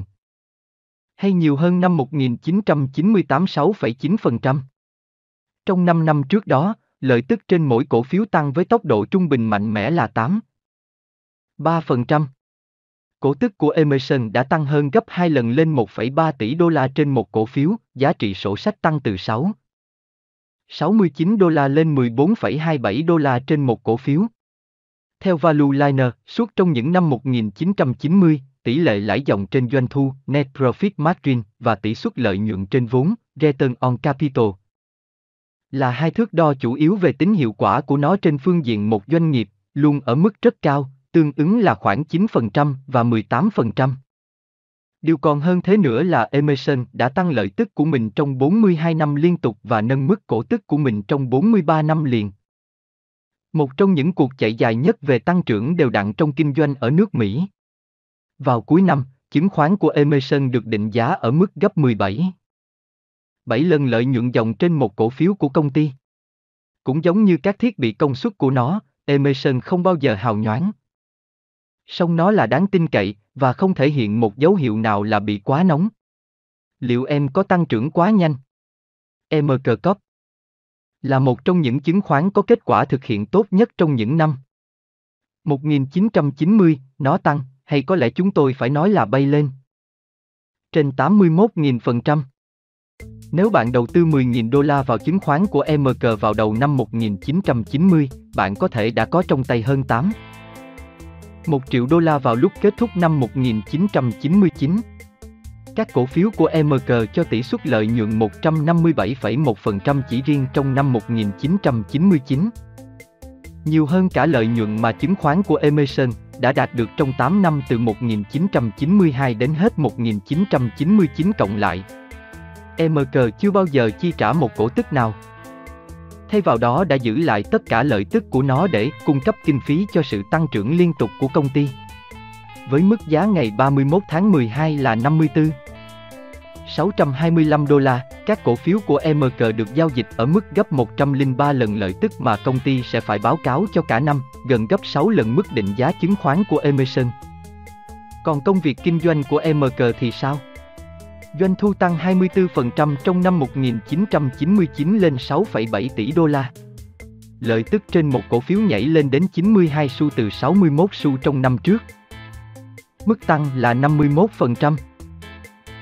hay nhiều hơn năm một nghìn chín trăm chín mươi tám sáu phẩy chín phần trăm. Trong năm năm trước đó, lợi tức trên mỗi cổ phiếu tăng với tốc độ trung bình mạnh mẽ là tám phẩy ba phần trăm. Cổ tức của Emerson đã tăng hơn gấp hai lần lên một phẩy ba tỷ đô la trên một cổ phiếu, giá trị sổ sách tăng từ sáu phẩy sáu chín đô la lên mười bốn phẩy hai mươi bảy đô la trên một cổ phiếu. Theo Value Liner, suốt trong những năm một nghìn chín trăm chín mươi, tỷ lệ lãi dòng trên doanh thu, Net Profit Margin, và tỷ suất lợi nhuận trên vốn, Return on Capital, là hai thước đo chủ yếu về tính hiệu quả của nó trên phương diện một doanh nghiệp, luôn ở mức rất cao, tương ứng là khoảng chín phần trăm và mười tám phần trăm. Điều còn hơn thế nữa là Emerson đã tăng lợi tức của mình trong bốn mươi hai năm liên tục và nâng mức cổ tức của mình trong bốn mươi ba năm liền. Một trong những cuộc chạy dài nhất về tăng trưởng đều đặn trong kinh doanh ở nước Mỹ. Vào cuối năm, chứng khoán của Emerson được định giá ở mức gấp mười bảy phẩy bảy lần lợi nhuận dòng trên một cổ phiếu của công ty. Cũng giống như các thiết bị công suất của nó, Emerson không bao giờ hào nhoáng. Song nó là đáng tin cậy và không thể hiện một dấu hiệu nào là bị quá nóng. Liệu em có tăng trưởng quá nhanh? e em xê Corp là một trong những chứng khoán có kết quả thực hiện tốt nhất trong những năm một nghìn chín trăm chín mươi, nó tăng, hay có lẽ chúng tôi phải nói là bay lên, trên tám mươi mốt nghìn phần trăm. Nếu bạn đầu tư mười nghìn đô la vào chứng khoán của e em xê vào đầu năm một nghìn chín trăm chín mươi, bạn có thể đã có trong tay hơn tám phẩy một triệu đô la vào lúc kết thúc năm một nghìn chín trăm chín mươi chín. Các cổ phiếu của e em xê cho tỷ suất lợi nhuận một trăm năm mươi bảy phẩy một phần trăm chỉ riêng trong năm một nghìn chín trăm chín mươi chín. Nhiều hơn cả lợi nhuận mà chứng khoán của Emerson đã đạt được trong tám năm từ một nghìn chín trăm chín mươi hai đến hết một nghìn chín trăm chín mươi chín cộng lại. e em xê chưa bao giờ chi trả một cổ tức nào. Thay vào đó đã giữ lại tất cả lợi tức của nó để cung cấp kinh phí cho sự tăng trưởng liên tục của công ty. Với mức giá ngày ba mươi mốt tháng mười hai là năm mươi tư phẩy sáu hai lăm đô la, các cổ phiếu của e em xê được giao dịch ở mức gấp một trăm lẻ ba lần lợi tức mà công ty sẽ phải báo cáo cho cả năm, gần gấp sáu lần mức định giá chứng khoán của Emerson. Còn công việc kinh doanh của e em xê thì sao? Doanh thu tăng hai mươi tư phần trăm trong năm một nghìn chín trăm chín mươi chín lên sáu phẩy bảy tỷ đô la. Lợi tức trên một cổ phiếu nhảy lên đến chín mươi hai xu từ sáu mươi mốt xu trong năm trước. Mức tăng là năm mươi mốt phần trăm.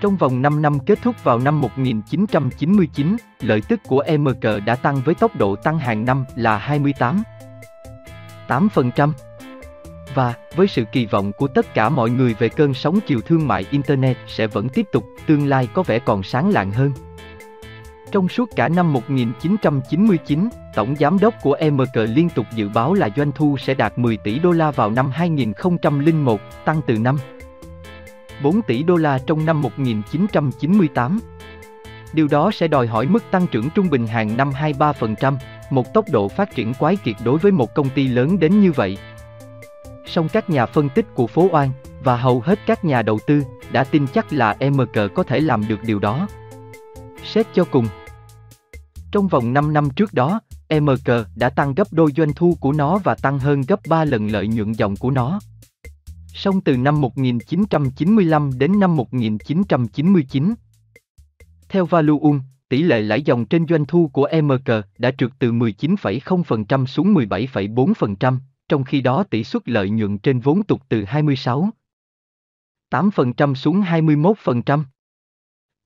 Trong vòng năm năm kết thúc vào năm một nghìn chín trăm chín mươi chín, lợi tức của e em xê đã tăng với tốc độ tăng hàng năm là hai mươi tám phẩy tám phần trăm. Và, với sự kỳ vọng của tất cả mọi người về cơn sóng chiều thương mại Internet sẽ vẫn tiếp tục, tương lai có vẻ còn sáng lạng hơn. Trong suốt cả năm một nghìn chín trăm chín mươi chín, Tổng Giám đốc của e em xê liên tục dự báo là doanh thu sẽ đạt mười tỷ đô la vào năm hai nghìn không trăm lẻ một, tăng từ năm phẩy bốn tỷ đô la trong năm một nghìn chín trăm chín mươi tám. Điều đó sẽ đòi hỏi mức tăng trưởng trung bình hàng năm hai mươi ba phần trăm, một tốc độ phát triển quái kiệt đối với một công ty lớn đến như vậy. Song các nhà phân tích của Phố Oan và hầu hết các nhà đầu tư đã tin chắc là e em xê có thể làm được điều đó. Xét cho cùng, trong vòng năm năm trước đó, e em xê đã tăng gấp đôi doanh thu của nó và tăng hơn gấp ba lần lợi nhuận dòng của nó. Song từ năm một nghìn chín trăm chín mươi lăm đến năm một nghìn chín trăm chín mươi chín, theo Valuum, tỷ lệ lãi dòng trên doanh thu của e em xê đã trượt từ mười chín phẩy không phần trăm xuống mười bảy phẩy bốn phần trăm. Trong khi đó tỷ suất lợi nhuận trên vốn tụt từ hai mươi sáu phẩy tám phần trăm xuống hai mươi mốt phần trăm.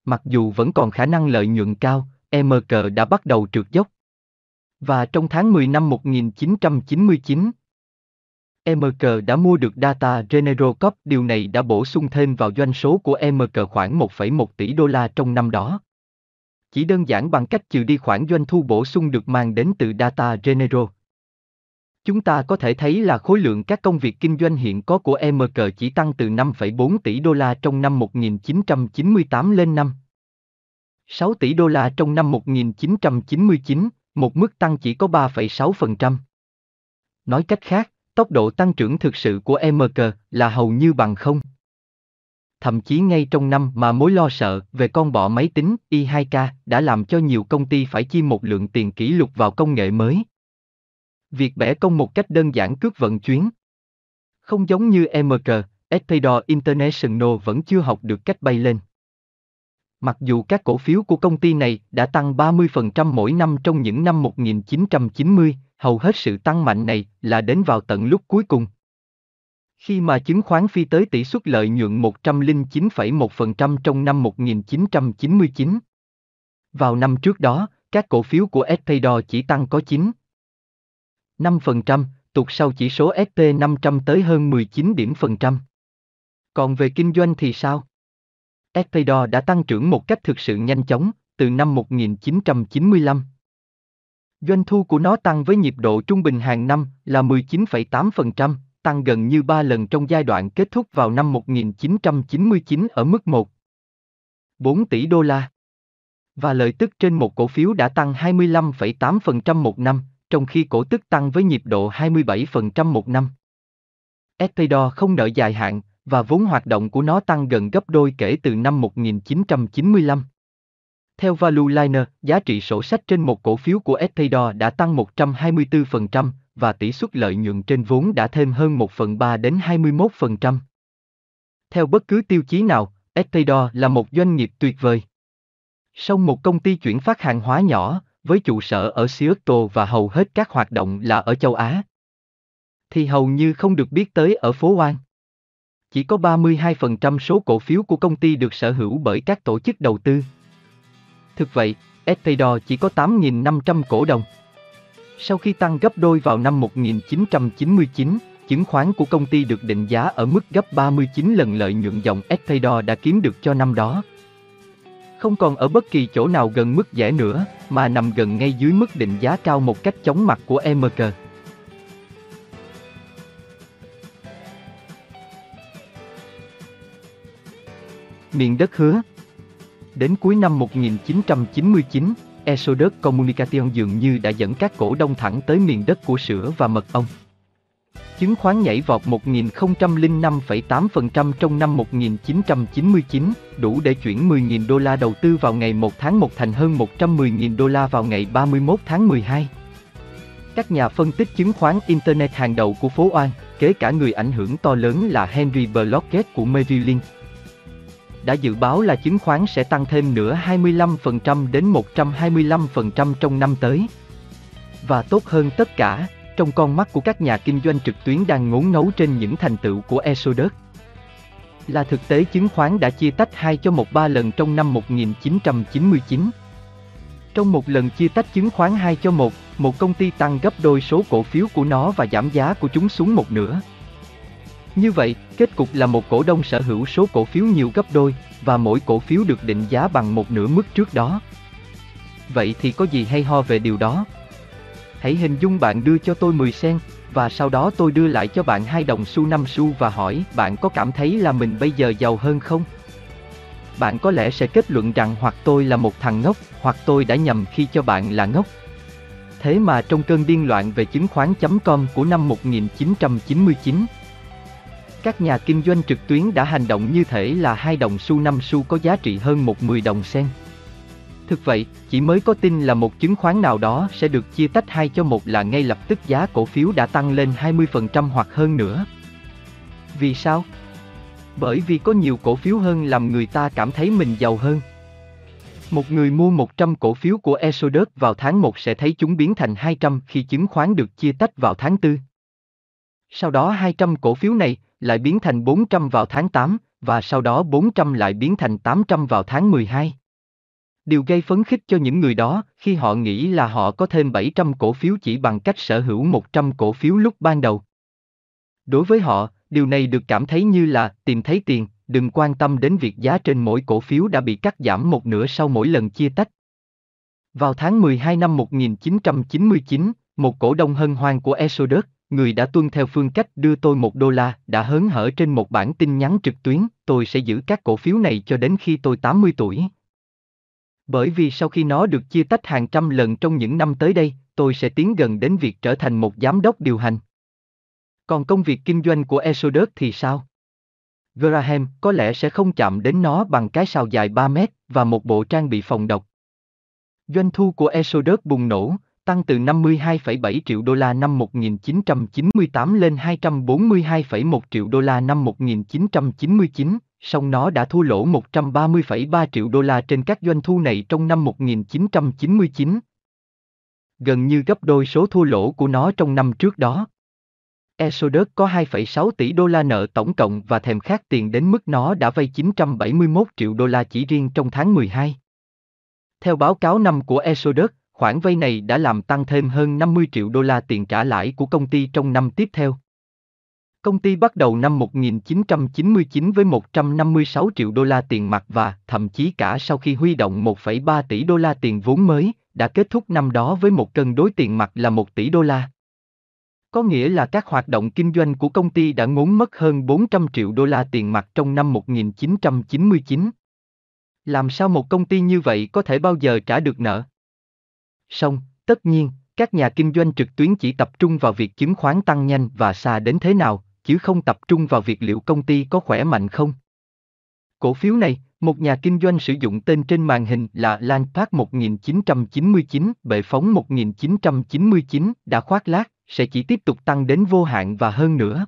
Mặc dù vẫn còn khả năng lợi nhuận cao, e em xê đã bắt đầu trượt dốc. Và trong tháng mười năm một nghìn chín trăm chín mươi chín, e em xê đã mua được Data General Corp, điều này đã bổ sung thêm vào doanh số của e em xê khoảng một phẩy một tỷ đô la trong năm đó. Chỉ đơn giản bằng cách trừ đi khoản doanh thu bổ sung được mang đến từ Data General, chúng ta có thể thấy là khối lượng các công việc kinh doanh hiện có của e em xê chỉ tăng từ năm phẩy bốn tỷ đô la trong năm một nghìn chín trăm chín mươi tám lên năm phẩy sáu tỷ đô la trong năm một nghìn chín trăm chín mươi chín, một mức tăng chỉ có ba phẩy sáu phần trăm. Nói cách khác, tốc độ tăng trưởng thực sự của e em xê là hầu như bằng không. Thậm chí ngay trong năm mà mối lo sợ về con bọ máy tính i hai ca đã làm cho nhiều công ty phải chi một lượng tiền kỷ lục vào công nghệ mới. Việc bẻ cong một cách đơn giản cướp vận chuyến. Không giống như e em xê, Espador International vẫn chưa học được cách bay lên. Mặc dù các cổ phiếu của công ty này đã tăng ba mươi phần trăm mỗi năm trong những năm một nghìn chín trăm chín mươi, hầu hết sự tăng mạnh này là đến vào tận lúc cuối cùng. Khi mà chứng khoán phi tới tỷ suất lợi nhuận một trăm lẻ chín phẩy một phần trăm trong năm một nghìn chín trăm chín mươi chín. Vào năm trước đó, các cổ phiếu của Espador chỉ tăng có chín phẩy năm phần trăm, tụt sau chỉ số S and P năm trăm tới hơn mười chín điểm phần trăm. Còn về kinh doanh thì sao? Espador đã tăng trưởng một cách thực sự nhanh chóng từ năm một nghìn chín trăm chín mươi lăm. Doanh thu của nó tăng với nhịp độ trung bình hàng năm là mười chín phẩy tám phần trăm, tăng gần như ba lần trong giai đoạn kết thúc vào năm một nghìn chín trăm chín mươi chín ở mức một phẩy bốn tỷ đô la. Và lợi tức trên một cổ phiếu đã tăng hai mươi lăm phẩy tám phần trăm một năm, trong khi cổ tức tăng với nhịp độ hai mươi bảy phần trăm một năm. Espador không nợ dài hạn, và vốn hoạt động của nó tăng gần gấp đôi kể từ năm một nghìn chín trăm chín mươi lăm. Theo Value Liner, giá trị sổ sách trên một cổ phiếu của Espador đã tăng một trăm hai mươi tư phần trăm, và tỷ suất lợi nhuận trên vốn đã thêm hơn một phần ba đến hai mươi mốt phần trăm. Theo bất cứ tiêu chí nào, Espador là một doanh nghiệp tuyệt vời. Song một công ty chuyển phát hàng hóa nhỏ, với trụ sở ở Seattle và hầu hết các hoạt động là ở châu Á, thì hầu như không được biết tới ở phố Wall. Chỉ có ba mươi hai phần trăm số cổ phiếu của công ty được sở hữu bởi các tổ chức đầu tư. Thực vậy, Espador chỉ có tám nghìn năm trăm cổ đông. Sau khi tăng gấp đôi vào năm một nghìn chín trăm chín mươi chín, chứng khoán của công ty được định giá ở mức gấp ba mươi chín lần lợi nhuận dòng Espador đã kiếm được cho năm đó. Không còn ở bất kỳ chỗ nào gần mức rẻ nữa, mà nằm gần ngay dưới mức định giá cao một cách chóng mặt của e em xê. Miền đất hứa. Đến cuối năm một nghìn chín trăm chín mươi chín, Esodoc Communication dường như đã dẫn các cổ đông thẳng tới miền đất của sữa và mật ong. Chứng khoán nhảy vọt một nghìn không trăm lẻ năm phẩy tám phần trăm trong năm một nghìn chín trăm chín mươi chín, đủ để chuyển mười nghìn đô la đầu tư vào ngày một tháng một thành hơn một trăm mười nghìn đô la vào ngày ba mươi mốt tháng mười hai. Các nhà phân tích chứng khoán Internet hàng đầu của phố Wall, kể cả người ảnh hưởng to lớn là Henry Blockhead của Merrill Lynch, đã dự báo là chứng khoán sẽ tăng thêm nữa hai mươi lăm phần trăm đến một trăm hai mươi lăm phần trăm trong năm tới. Và tốt hơn tất cả, trong con mắt của các nhà kinh doanh trực tuyến đang ngốn nấu trên những thành tựu của Esodoc, là thực tế chứng khoán đã chia tách hai cho một ba lần trong năm một nghìn chín trăm chín mươi chín. Trong một lần chia tách chứng khoán hai cho một, một công ty tăng gấp đôi số cổ phiếu của nó và giảm giá của chúng xuống một nửa. Như vậy, kết cục là một cổ đông sở hữu số cổ phiếu nhiều gấp đôi, và mỗi cổ phiếu được định giá bằng một nửa mức trước đó. Vậy thì có gì hay ho về điều đó? Hãy hình dung bạn đưa cho tôi mười sen, và sau đó tôi đưa lại cho bạn hai đồng xu năm xu và hỏi bạn có cảm thấy là mình bây giờ giàu hơn không? Bạn có lẽ sẽ kết luận rằng hoặc tôi là một thằng ngốc, hoặc tôi đã nhầm khi cho bạn là ngốc. Thế mà trong cơn điên loạn về chứng khoán chấm com của năm một nghìn chín trăm chín mươi chín, các nhà kinh doanh trực tuyến đã hành động như thể là hai đồng xu năm xu có giá trị hơn một mười đồng sen. Thực vậy, chỉ mới có tin là một chứng khoán nào đó sẽ được chia tách hai cho một là ngay lập tức giá cổ phiếu đã tăng lên hai mươi phần trăm hoặc hơn nữa. Vì sao? Bởi vì có nhiều cổ phiếu hơn làm người ta cảm thấy mình giàu hơn. Một người mua một trăm cổ phiếu của Esodoc vào tháng một sẽ thấy chúng biến thành hai trăm khi chứng khoán được chia tách vào tháng tư. Sau đó hai trăm cổ phiếu này lại biến thành bốn trăm vào tháng tám, và sau đó bốn trăm lại biến thành tám trăm vào tháng mười hai. Điều gây phấn khích cho những người đó khi họ nghĩ là họ có thêm bảy trăm cổ phiếu chỉ bằng cách sở hữu một trăm cổ phiếu lúc ban đầu. Đối với họ, điều này được cảm thấy như là tìm thấy tiền, đừng quan tâm đến việc giá trên mỗi cổ phiếu đã bị cắt giảm một nửa sau mỗi lần chia tách. Vào tháng mười hai năm một nghìn chín trăm chín mươi chín, một cổ đông hân hoan của Esodoc, người đã tuân theo phương cách đưa tôi một đô la, đã hớn hở trên một bản tin nhắn trực tuyến, tôi sẽ giữ các cổ phiếu này cho đến khi tôi tám mươi tuổi. Bởi vì sau khi nó được chia tách hàng trăm lần trong những năm tới đây, tôi sẽ tiến gần đến việc trở thành một giám đốc điều hành. Còn công việc kinh doanh của Esodoc thì sao? Graham có lẽ sẽ không chạm đến nó bằng cái sào dài ba mét và một bộ trang bị phòng độc. Doanh thu của Esodoc bùng nổ, tăng từ năm mươi hai phẩy bảy triệu đô la năm một nghìn chín trăm chín mươi tám lên hai trăm bốn mươi hai phẩy một triệu đô la năm một nghìn chín trăm chín mươi chín, song nó đã thua lỗ một trăm ba mươi phẩy ba triệu đô la trên các doanh thu này trong năm một nghìn chín trăm chín mươi chín. Gần như gấp đôi số thua lỗ của nó trong năm trước đó. Esodoc có hai phẩy sáu tỷ đô la nợ tổng cộng và thèm khát tiền đến mức nó đã vay chín trăm bảy mươi mốt triệu đô la chỉ riêng trong tháng mười hai. Theo báo cáo năm của Esodoc, khoản vay này đã làm tăng thêm hơn năm mươi triệu đô la tiền trả lãi của công ty trong năm tiếp theo. Công ty bắt đầu năm một nghìn chín trăm chín mươi chín với một trăm năm mươi sáu triệu đô la tiền mặt và, thậm chí cả sau khi huy động một phẩy ba tỷ đô la tiền vốn mới, đã kết thúc năm đó với một cân đối tiền mặt là một tỷ đô la. Có nghĩa là các hoạt động kinh doanh của công ty đã ngốn mất hơn bốn trăm triệu đô la tiền mặt trong năm một nghìn chín trăm chín mươi chín. Làm sao một công ty như vậy có thể bao giờ trả được nợ? Song, tất nhiên, các nhà kinh doanh trực tuyến chỉ tập trung vào việc chứng khoán tăng nhanh và xa đến thế nào, chứ không tập trung vào việc liệu công ty có khỏe mạnh không. Cổ phiếu này, một nhà kinh doanh sử dụng tên trên màn hình là Landmark một nghìn chín trăm chín mươi chín, bệ phóng một nghìn chín trăm chín mươi chín, đã khoác lác, sẽ chỉ tiếp tục tăng đến vô hạn và hơn nữa.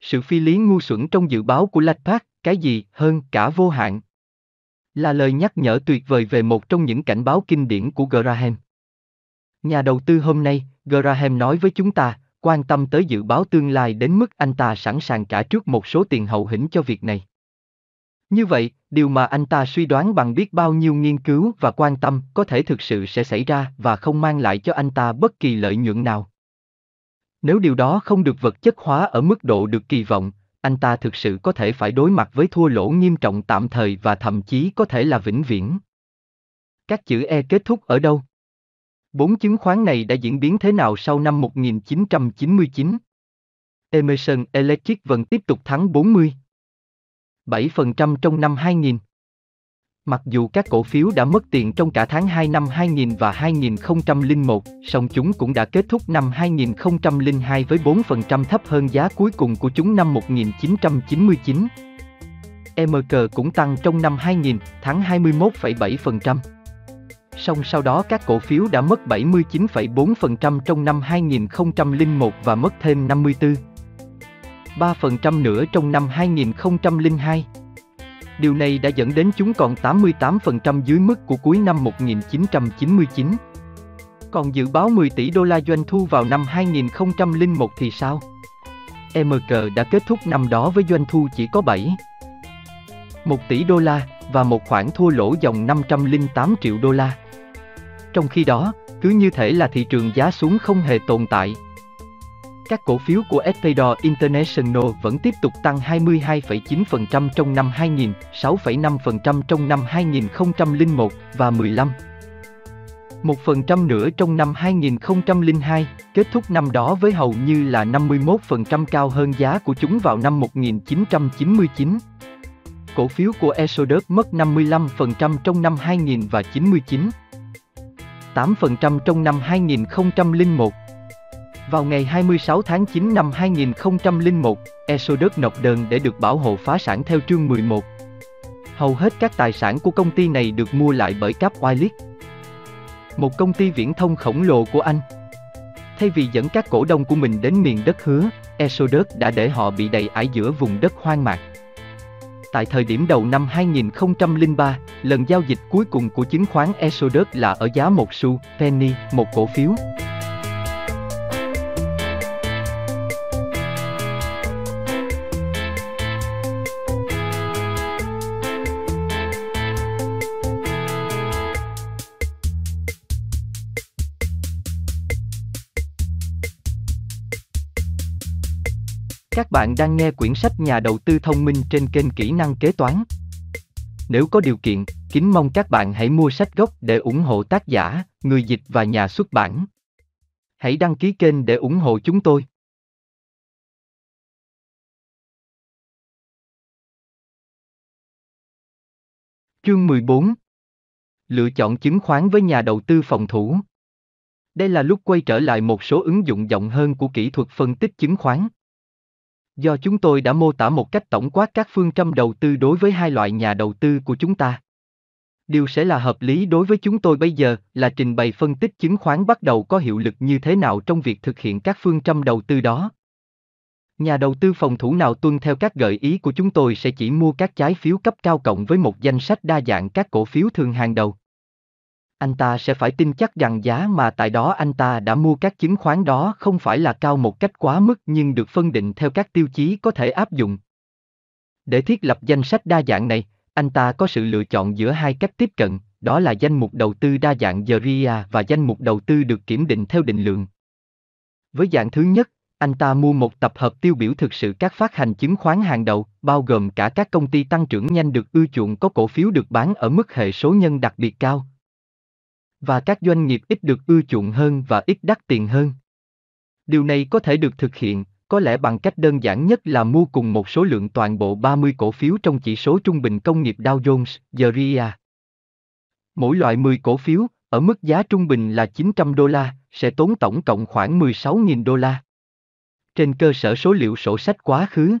Sự phi lý ngu xuẩn trong dự báo của Landmark, cái gì hơn cả vô hạn, là lời nhắc nhở tuyệt vời về một trong những cảnh báo kinh điển của Graham. Nhà đầu tư hôm nay, Graham nói với chúng ta, quan tâm tới dự báo tương lai đến mức anh ta sẵn sàng trả trước một số tiền hậu hĩnh cho việc này. Như vậy, điều mà anh ta suy đoán bằng biết bao nhiêu nghiên cứu và quan tâm có thể thực sự sẽ xảy ra và không mang lại cho anh ta bất kỳ lợi nhuận nào. Nếu điều đó không được vật chất hóa ở mức độ được kỳ vọng, anh ta thực sự có thể phải đối mặt với thua lỗ nghiêm trọng tạm thời và thậm chí có thể là vĩnh viễn. Các chữ E kết thúc ở đâu? Bốn chứng khoán này đã diễn biến thế nào sau năm một nghìn chín trăm chín mươi chín? Emerson Electric vẫn tiếp tục thắng bốn mươi phẩy bảy phần trăm trong năm hai nghìn. Mặc dù các cổ phiếu đã mất tiền trong cả tháng hai năm hai nghìn và hai nghìn không trăm lẻ một, song chúng cũng đã kết thúc năm hai nghìn không trăm lẻ hai với bốn phần trăm thấp hơn giá cuối cùng của chúng năm một nghìn chín trăm chín mươi chín. e em xê cũng tăng trong năm hai nghìn, thắng hai mươi mốt phẩy bảy phần trăm. Song sau đó các cổ phiếu đã mất bảy mươi chín phẩy bốn phần trăm trong năm hai nghìn không trăm lẻ một và mất thêm năm mươi tư phẩy ba phần trăm nữa trong năm hai nghìn không trăm lẻ hai. Điều này đã dẫn đến chúng còn tám mươi tám phần trăm dưới mức của cuối năm một nghìn chín trăm chín mươi chín. Còn dự báo mười tỷ đô la doanh thu vào năm hai nghìn không trăm lẻ một thì sao? e em xê đã kết thúc năm đó với doanh thu chỉ có bảy phẩy một tỷ đô la và một khoản thua lỗ dòng năm trăm lẻ tám triệu đô la. Trong khi đó, cứ như thể là thị trường giá xuống không hề tồn tại. Các cổ phiếu của Espador International vẫn tiếp tục tăng hai mươi hai phẩy chín phần trăm trong năm hai nghìn, sáu phẩy năm phần trăm trong năm hai nghìn không trăm lẻ một và mười lăm phẩy một phần trăm nữa trong năm hai nghìn không trăm lẻ hai, kết thúc năm đó với hầu như là năm mươi mốt phần trăm cao hơn giá của chúng vào năm một nghìn chín trăm chín mươi chín. Cổ phiếu của Esodoc mất năm mươi lăm phần trăm trong năm hai nghìn và chín mươi chín phẩy tám phần trăm trong năm hai nghìn không trăm lẻ một. Vào ngày hai mươi sáu tháng chín năm hai nghìn không trăm lẻ một, Esodoc nộp đơn để được bảo hộ phá sản theo chương mười một. Hầu hết các tài sản của công ty này được mua lại bởi Capwiley, một công ty viễn thông khổng lồ của Anh. Thay vì dẫn các cổ đông của mình đến miền đất hứa, Esodoc đã để họ bị đầy ải giữa vùng đất hoang mạc. Tại thời điểm đầu năm hai nghìn không trăm lẻ ba, lần giao dịch cuối cùng của chứng khoán Esodoc là ở giá một xu, penny, một cổ phiếu. Các bạn đang nghe quyển sách Nhà đầu tư thông minh trên kênh Kỹ năng kế toán. Nếu có điều kiện, kính mong các bạn hãy mua sách gốc để ủng hộ tác giả, người dịch và nhà xuất bản. Hãy đăng ký kênh để ủng hộ chúng tôi. Chương mười bốn. Lựa chọn chứng khoán với nhà đầu tư phòng thủ. Đây là lúc quay trở lại một số ứng dụng rộng hơn của kỹ thuật phân tích chứng khoán. Do chúng tôi đã mô tả một cách tổng quát các phương châm đầu tư đối với hai loại nhà đầu tư của chúng ta. Điều sẽ là hợp lý đối với chúng tôi bây giờ là trình bày phân tích chứng khoán bắt đầu có hiệu lực như thế nào trong việc thực hiện các phương châm đầu tư đó. Nhà đầu tư phòng thủ nào tuân theo các gợi ý của chúng tôi sẽ chỉ mua các trái phiếu cấp cao cộng với một danh sách đa dạng các cổ phiếu thường hàng đầu. anh ta sẽ phải tin chắc rằng giá mà tại đó anh ta đã mua các chứng khoán đó không phải là cao một cách quá mức nhưng được phân định theo các tiêu chí có thể áp dụng. Để thiết lập danh sách đa dạng này, anh ta có sự lựa chọn giữa hai cách tiếp cận, đó là danh mục đầu tư đa dạng G R I A và danh mục đầu tư được kiểm định theo định lượng. Với dạng thứ nhất, anh ta mua một tập hợp tiêu biểu thực sự các phát hành chứng khoán hàng đầu, bao gồm cả các công ty tăng trưởng nhanh được ưa chuộng có cổ phiếu được bán ở mức hệ số nhân đặc biệt cao, và các doanh nghiệp ít được ưa chuộng hơn và ít đắt tiền hơn. Điều này có thể được thực hiện, có lẽ bằng cách đơn giản nhất là mua cùng một số lượng toàn bộ ba mươi cổ phiếu trong chỉ số trung bình công nghiệp Dow Jones, G R I A. Mỗi loại mười cổ phiếu, ở mức giá trung bình là chín trăm đô la, sẽ tốn tổng cộng khoảng mười sáu nghìn đô la. Trên cơ sở số liệu sổ sách quá khứ,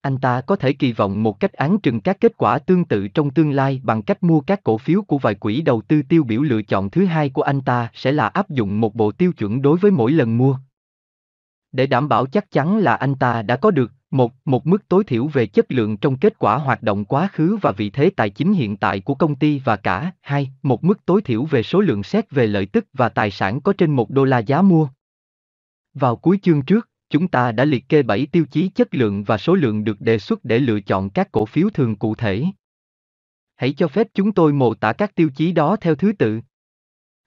anh ta có thể kỳ vọng một cách án trừng các kết quả tương tự trong tương lai bằng cách mua các cổ phiếu của vài quỹ đầu tư tiêu biểu. Lựa chọn thứ hai của anh ta sẽ là áp dụng một bộ tiêu chuẩn đối với mỗi lần mua, để đảm bảo chắc chắn là anh ta đã có được một, một mức tối thiểu về chất lượng trong kết quả hoạt động quá khứ và vị thế tài chính hiện tại của công ty, và cả hai, một mức tối thiểu về số lượng xét về lợi tức và tài sản có trên một đô la giá mua. Vào cuối chương trước, chúng ta đã liệt kê bảy tiêu chí chất lượng và số lượng được đề xuất để lựa chọn các cổ phiếu thường cụ thể. Hãy cho phép chúng tôi mô tả các tiêu chí đó theo thứ tự.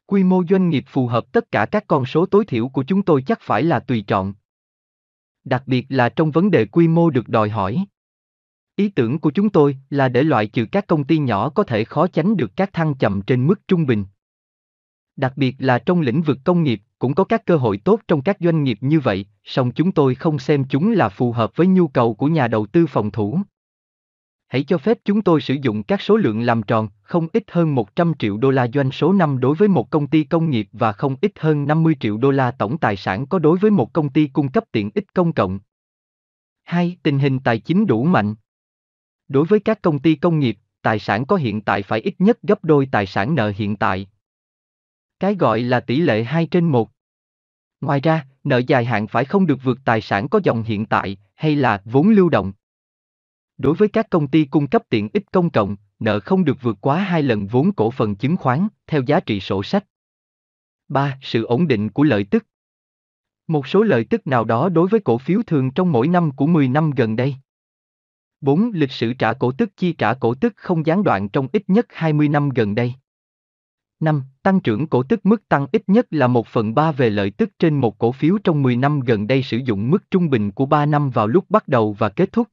Quy mô doanh nghiệp phù hợp tất cả các con số tối thiểu của chúng tôi chắc phải là tùy chọn, đặc biệt là trong vấn đề quy mô được đòi hỏi. Ý tưởng của chúng tôi là để loại trừ các công ty nhỏ có thể khó tránh được các thăng trầm trên mức trung bình. Đặc biệt là trong lĩnh vực công nghiệp, cũng có các cơ hội tốt trong các doanh nghiệp như vậy, song chúng tôi không xem chúng là phù hợp với nhu cầu của nhà đầu tư phòng thủ. Hãy cho phép chúng tôi sử dụng các số lượng làm tròn, không ít hơn một trăm triệu đô la doanh số năm đối với một công ty công nghiệp và không ít hơn năm mươi triệu đô la tổng tài sản có đối với một công ty cung cấp tiện ích công cộng. hai. Tình hình tài chính đủ mạnh. Đối với các công ty công nghiệp, tài sản có hiện tại phải ít nhất gấp đôi tài sản nợ hiện tại. Cái gọi là tỷ lệ hai trên một. Ngoài ra, nợ dài hạn phải không được vượt tài sản có dòng hiện tại, hay là vốn lưu động. Đối với các công ty cung cấp tiện ích công cộng, nợ không được vượt quá hai lần vốn cổ phần chứng khoán, theo giá trị sổ sách. ba. Sự ổn định của lợi tức. Một số lợi tức nào đó đối với cổ phiếu thường trong mỗi năm của mười năm gần đây. bốn. Lịch sử trả cổ tức chi trả cổ tức không gián đoạn trong ít nhất hai mươi năm gần đây. năm. Tăng trưởng cổ tức mức tăng ít nhất là một phần ba về lợi tức trên một cổ phiếu trong mười năm gần đây, sử dụng mức trung bình của ba năm vào lúc bắt đầu và kết thúc.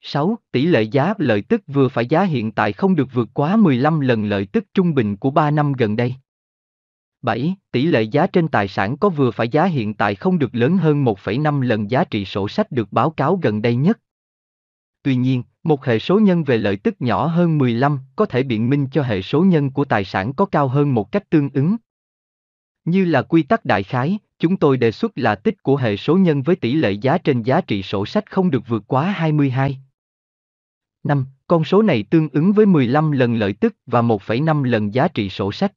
sáu. Tỷ lệ giá lợi tức vừa phải giá hiện tại không được vượt quá mười lăm lần lợi tức trung bình của ba năm gần đây. bảy. Tỷ lệ giá trên tài sản có vừa phải giá hiện tại không được lớn hơn một phẩy năm lần giá trị sổ sách được báo cáo gần đây nhất. Tuy nhiên, một hệ số nhân về lợi tức nhỏ hơn mười lăm có thể biện minh cho hệ số nhân của tài sản có cao hơn một cách tương ứng. Như là quy tắc đại khái, chúng tôi đề xuất là tích của hệ số nhân với tỷ lệ giá trên giá trị sổ sách không được vượt quá hai mươi hai. năm. Con số này tương ứng với mười lăm lần lợi tức và một phẩy năm lần giá trị sổ sách.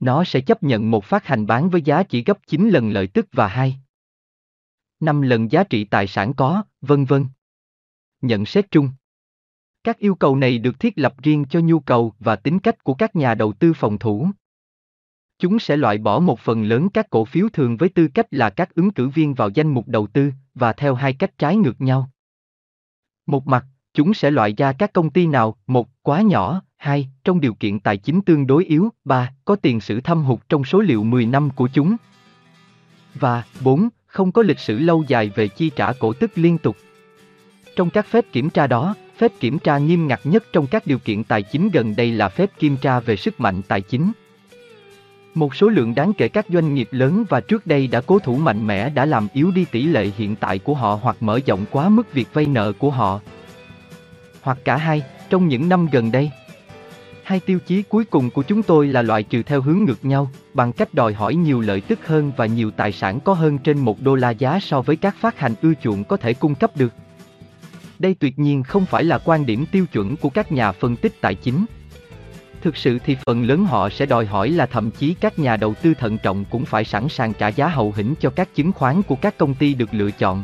Nó sẽ chấp nhận một phát hành bán với giá chỉ gấp chín lần lợi tức và hai phẩy năm lần giá trị tài sản có, vân vân. Nhận xét chung. Các yêu cầu này được thiết lập riêng cho nhu cầu và tính cách của các nhà đầu tư phòng thủ. Chúng sẽ loại bỏ một phần lớn các cổ phiếu thường với tư cách là các ứng cử viên vào danh mục đầu tư, và theo hai cách trái ngược nhau. Một mặt, chúng sẽ loại ra các công ty nào, một, quá nhỏ, hai, trong điều kiện tài chính tương đối yếu, ba, có tiền sử thâm hụt trong số liệu mười năm của chúng, và bốn, không có lịch sử lâu dài về chi trả cổ tức liên tục. Trong các phép kiểm tra đó, phép kiểm tra nghiêm ngặt nhất trong các điều kiện tài chính gần đây là phép kiểm tra về sức mạnh tài chính. Một số lượng đáng kể các doanh nghiệp lớn và trước đây đã cố thủ mạnh mẽ đã làm yếu đi tỷ lệ hiện tại của họ hoặc mở rộng quá mức việc vay nợ của họ, hoặc cả hai, trong những năm gần đây. Hai tiêu chí cuối cùng của chúng tôi là loại trừ theo hướng ngược nhau, bằng cách đòi hỏi nhiều lợi tức hơn và nhiều tài sản có hơn trên một đô la giá so với các phát hành ưa chuộng có thể cung cấp được. Đây tuyệt nhiên không phải là quan điểm tiêu chuẩn của các nhà phân tích tài chính. Thực sự thì phần lớn họ sẽ đòi hỏi là thậm chí các nhà đầu tư thận trọng cũng phải sẵn sàng trả giá hậu hĩnh cho các chứng khoán của các công ty được lựa chọn.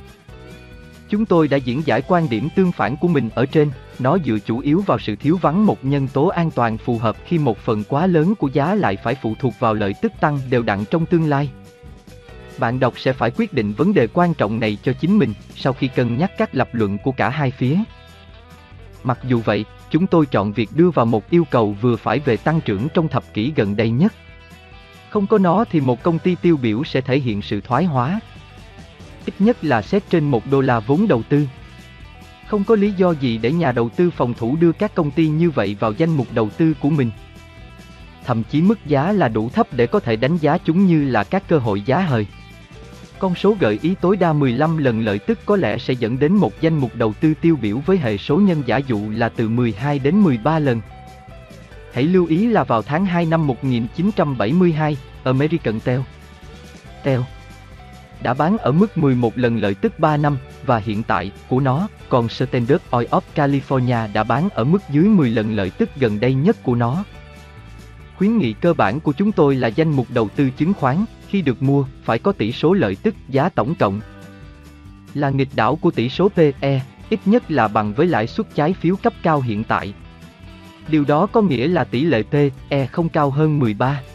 Chúng tôi đã diễn giải quan điểm tương phản của mình ở trên, nó dựa chủ yếu vào sự thiếu vắng một nhân tố an toàn phù hợp khi một phần quá lớn của giá lại phải phụ thuộc vào lợi tức tăng đều đặn trong tương lai. Bạn đọc sẽ phải quyết định vấn đề quan trọng này cho chính mình sau khi cân nhắc các lập luận của cả hai phía. Mặc dù vậy, chúng tôi chọn việc đưa vào một yêu cầu vừa phải về tăng trưởng trong thập kỷ gần đây nhất. Không có nó thì một công ty tiêu biểu sẽ thể hiện sự thoái hóa. Ít nhất là xét trên một đô la vốn đầu tư. Không có lý do gì để nhà đầu tư phòng thủ đưa các công ty như vậy vào danh mục đầu tư của mình. Thậm chí mức giá là đủ thấp để có thể đánh giá chúng như là các cơ hội giá hời. Con số gợi ý tối đa mười lăm lần lợi tức có lẽ sẽ dẫn đến một danh mục đầu tư tiêu biểu với hệ số nhân giả dụ là từ mười hai đến mười ba lần. Hãy lưu ý là vào tháng hai năm một nghìn chín trăm bảy mươi hai, American Tel and Tel đã bán ở mức mười một lần lợi tức ba năm, và hiện tại của nó, còn Standard Oil of California đã bán ở mức dưới mười lần lợi tức gần đây nhất của nó. Khuyến nghị cơ bản của chúng tôi là danh mục đầu tư chứng khoán, khi được mua, phải có tỷ số lợi tức giá tổng cộng là nghịch đảo của tỷ số P E, ít nhất là bằng với lãi suất trái phiếu cấp cao hiện tại. Điều đó có nghĩa là tỷ lệ P E không cao hơn mười ba phẩy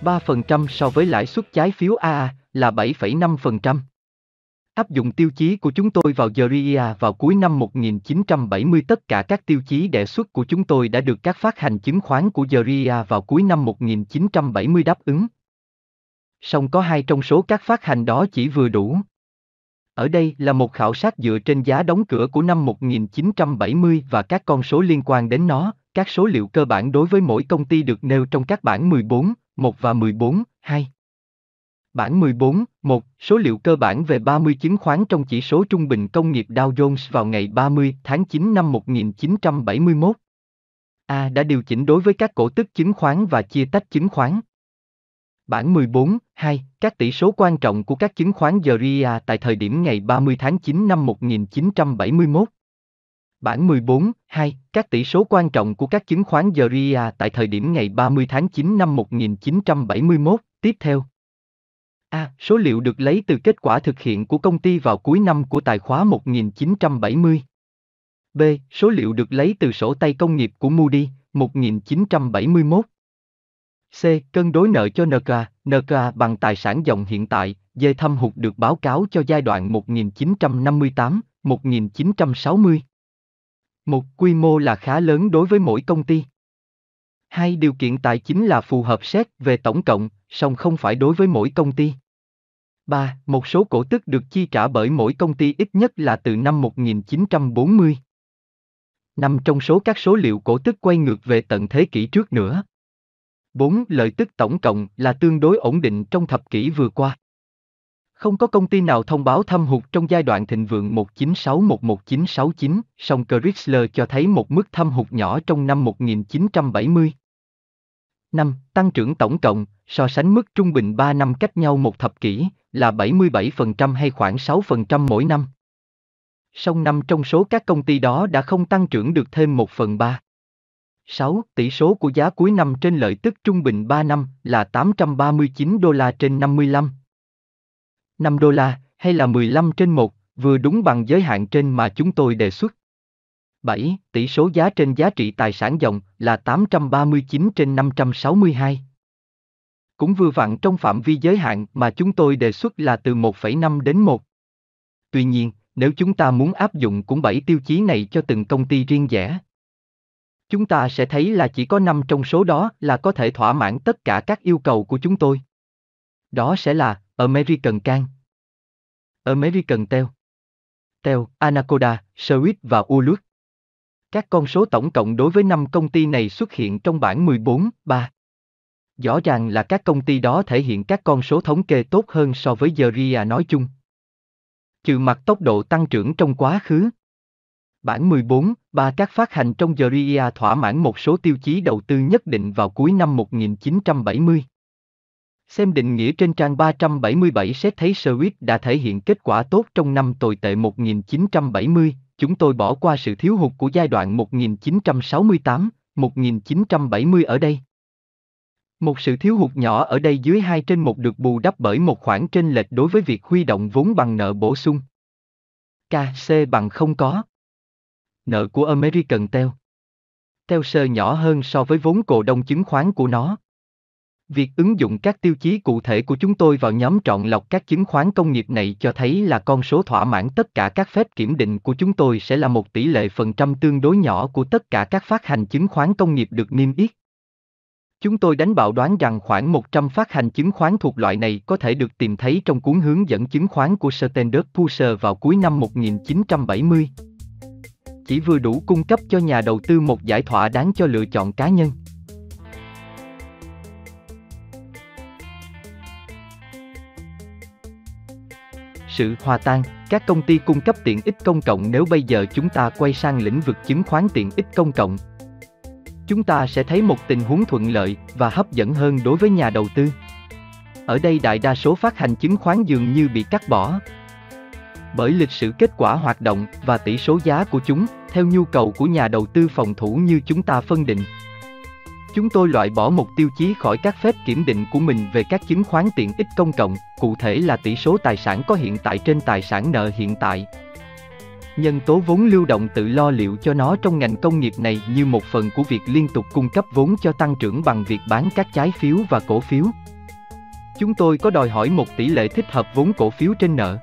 ba phần trăm so với lãi suất trái phiếu A A là bảy phẩy năm phần trăm. Áp dụng tiêu chí của chúng tôi vào Geria vào cuối năm một nghìn chín trăm bảy mươi. Tất cả các tiêu chí đề xuất của chúng tôi đã được các phát hành chứng khoán của Geria vào cuối năm một nghìn chín trăm bảy mươi đáp ứng. Song có hai trong số các phát hành đó chỉ vừa đủ. Ở đây là một khảo sát dựa trên giá đóng cửa của năm một nghìn chín trăm bảy mươi và các con số liên quan đến nó, các số liệu cơ bản đối với mỗi công ty được nêu trong các bản mười bốn, một và mười bốn, hai. Bản mười bốn, một, số liệu cơ bản về ba mươi chứng khoán trong chỉ số trung bình công nghiệp Dow Jones vào ngày ba mươi tháng chín năm một nghìn chín trăm bảy mươi mốt. A đã điều chỉnh đối với các cổ tức chứng khoán và chia tách chứng khoán. Bản mười bốn, hai, các tỷ số quan trọng của các chứng khoán Geria tại thời điểm ngày ba mươi tháng chín năm một nghìn chín trăm bảy mươi mốt. Bản mười bốn, hai, các tỷ số quan trọng của các chứng khoán Geria tại thời điểm ngày ba mươi tháng chín năm một nghìn chín trăm bảy mươi mốt. Tiếp theo. A. Số liệu được lấy từ kết quả thực hiện của công ty vào cuối năm của tài khóa một nghìn chín trăm bảy mươi. B. Số liệu được lấy từ sổ tay công nghiệp của Moody, một nghìn chín trăm bảy mươi mốt. C. Cân đối nợ cho en ca a, en ca a bằng tài sản dòng hiện tại, D. Thâm hụt được báo cáo cho giai đoạn một nghìn chín trăm năm mươi tám đến một nghìn chín trăm sáu mươi. một. Quy mô là khá lớn đối với mỗi công ty. hai. Điều kiện tài chính là phù hợp xét về tổng cộng, song không phải đối với mỗi công ty. ba. Một số cổ tức được chi trả bởi mỗi công ty ít nhất là từ năm một nghìn chín trăm bốn mươi. năm. Trong số các số liệu cổ tức quay ngược về tận thế kỷ trước nữa. bốn. Lợi tức tổng cộng là tương đối ổn định trong thập kỷ vừa qua. Không có công ty nào thông báo thâm hụt trong giai đoạn thịnh vượng một nghìn chín trăm sáu mươi mốt đến một nghìn chín trăm sáu mươi chín, song Chrysler cho thấy một mức thâm hụt nhỏ trong năm một nghìn chín trăm bảy mươi. năm. Tăng trưởng tổng cộng, so sánh mức trung bình ba năm cách nhau một thập kỷ, là bảy mươi bảy phần trăm hay khoảng sáu phần trăm mỗi năm. Song năm trong số các công ty đó đã không tăng trưởng được thêm một phần ba. sáu. Tỷ số của giá cuối năm trên lợi tức trung bình ba năm là tám trăm ba mươi chín đô la trên năm mươi lăm. năm đô la, hay là mười lăm trên một, vừa đúng bằng giới hạn trên mà chúng tôi đề xuất. bảy. Tỷ số giá trên giá trị tài sản dòng là tám trăm ba mươi chín trên năm trăm sáu mươi hai. Cũng vừa vặn trong phạm vi giới hạn mà chúng tôi đề xuất là từ một phẩy năm đến một. Tuy nhiên, nếu chúng ta muốn áp dụng cũng bảy tiêu chí này cho từng công ty riêng rẽ, chúng ta sẽ thấy là chỉ có năm trong số đó là có thể thỏa mãn tất cả các yêu cầu của chúng tôi. Đó sẽ là American Can, American Tel, Tel, Anacoda, Swift và Ulux. Các con số tổng cộng đối với năm công ty này xuất hiện trong bảng mười bốn, ba. Rõ ràng là các công ty đó thể hiện các con số thống kê tốt hơn so với Geria nói chung, trừ mặt tốc độ tăng trưởng trong quá khứ. Bản mười bốn, ba các phát hành trong Geria thỏa mãn một số tiêu chí đầu tư nhất định vào cuối năm một nghìn chín trăm bảy mươi. Xem định nghĩa trên trang ba trăm bảy mươi bảy sẽ thấy Swift đã thể hiện kết quả tốt trong năm tồi tệ một nghìn chín trăm bảy mươi, chúng tôi bỏ qua sự thiếu hụt của giai đoạn một nghìn chín trăm sáu mươi tám đến một nghìn chín trăm bảy mươi ở đây. Một sự thiếu hụt nhỏ ở đây dưới hai trên một được bù đắp bởi một khoản chênh lệch đối với việc huy động vốn bằng nợ bổ sung. ca xê bằng không có. Nợ của American Tel & Tel nhỏ hơn so với vốn cổ đông chứng khoán của nó. Việc ứng dụng các tiêu chí cụ thể của chúng tôi vào nhóm chọn lọc các chứng khoán công nghiệp này cho thấy là con số thỏa mãn tất cả các phép kiểm định của chúng tôi sẽ là một tỷ lệ phần trăm tương đối nhỏ của tất cả các phát hành chứng khoán công nghiệp được niêm yết. Chúng tôi đánh bạo đoán rằng khoảng một trăm phát hành chứng khoán thuộc loại này có thể được tìm thấy trong cuốn hướng dẫn chứng khoán của Standard and Poor's vào cuối năm một nghìn chín trăm bảy mươi. Chỉ vừa đủ cung cấp cho nhà đầu tư một giải thỏa đáng cho lựa chọn cá nhân. Sự hòa tan, các công ty cung cấp tiện ích công cộng. Nếu bây giờ chúng ta quay sang lĩnh vực chứng khoán tiện ích công cộng, chúng ta sẽ thấy một tình huống thuận lợi và hấp dẫn hơn đối với nhà đầu tư. Ở đây đại đa số phát hành chứng khoán dường như bị cắt bỏ bởi lịch sử kết quả hoạt động và tỷ số giá của chúng, theo nhu cầu của nhà đầu tư phòng thủ như chúng ta phân định. Chúng tôi loại bỏ một tiêu chí khỏi các phép kiểm định của mình về các chứng khoán tiện ích công cộng, cụ thể là tỷ số tài sản có hiện tại trên tài sản nợ hiện tại. Nhân tố vốn lưu động tự lo liệu cho nó trong ngành công nghiệp này như một phần của việc liên tục cung cấp vốn cho tăng trưởng bằng việc bán các trái phiếu và cổ phiếu. Chúng tôi có đòi hỏi một tỷ lệ thích hợp vốn cổ phiếu trên nợ.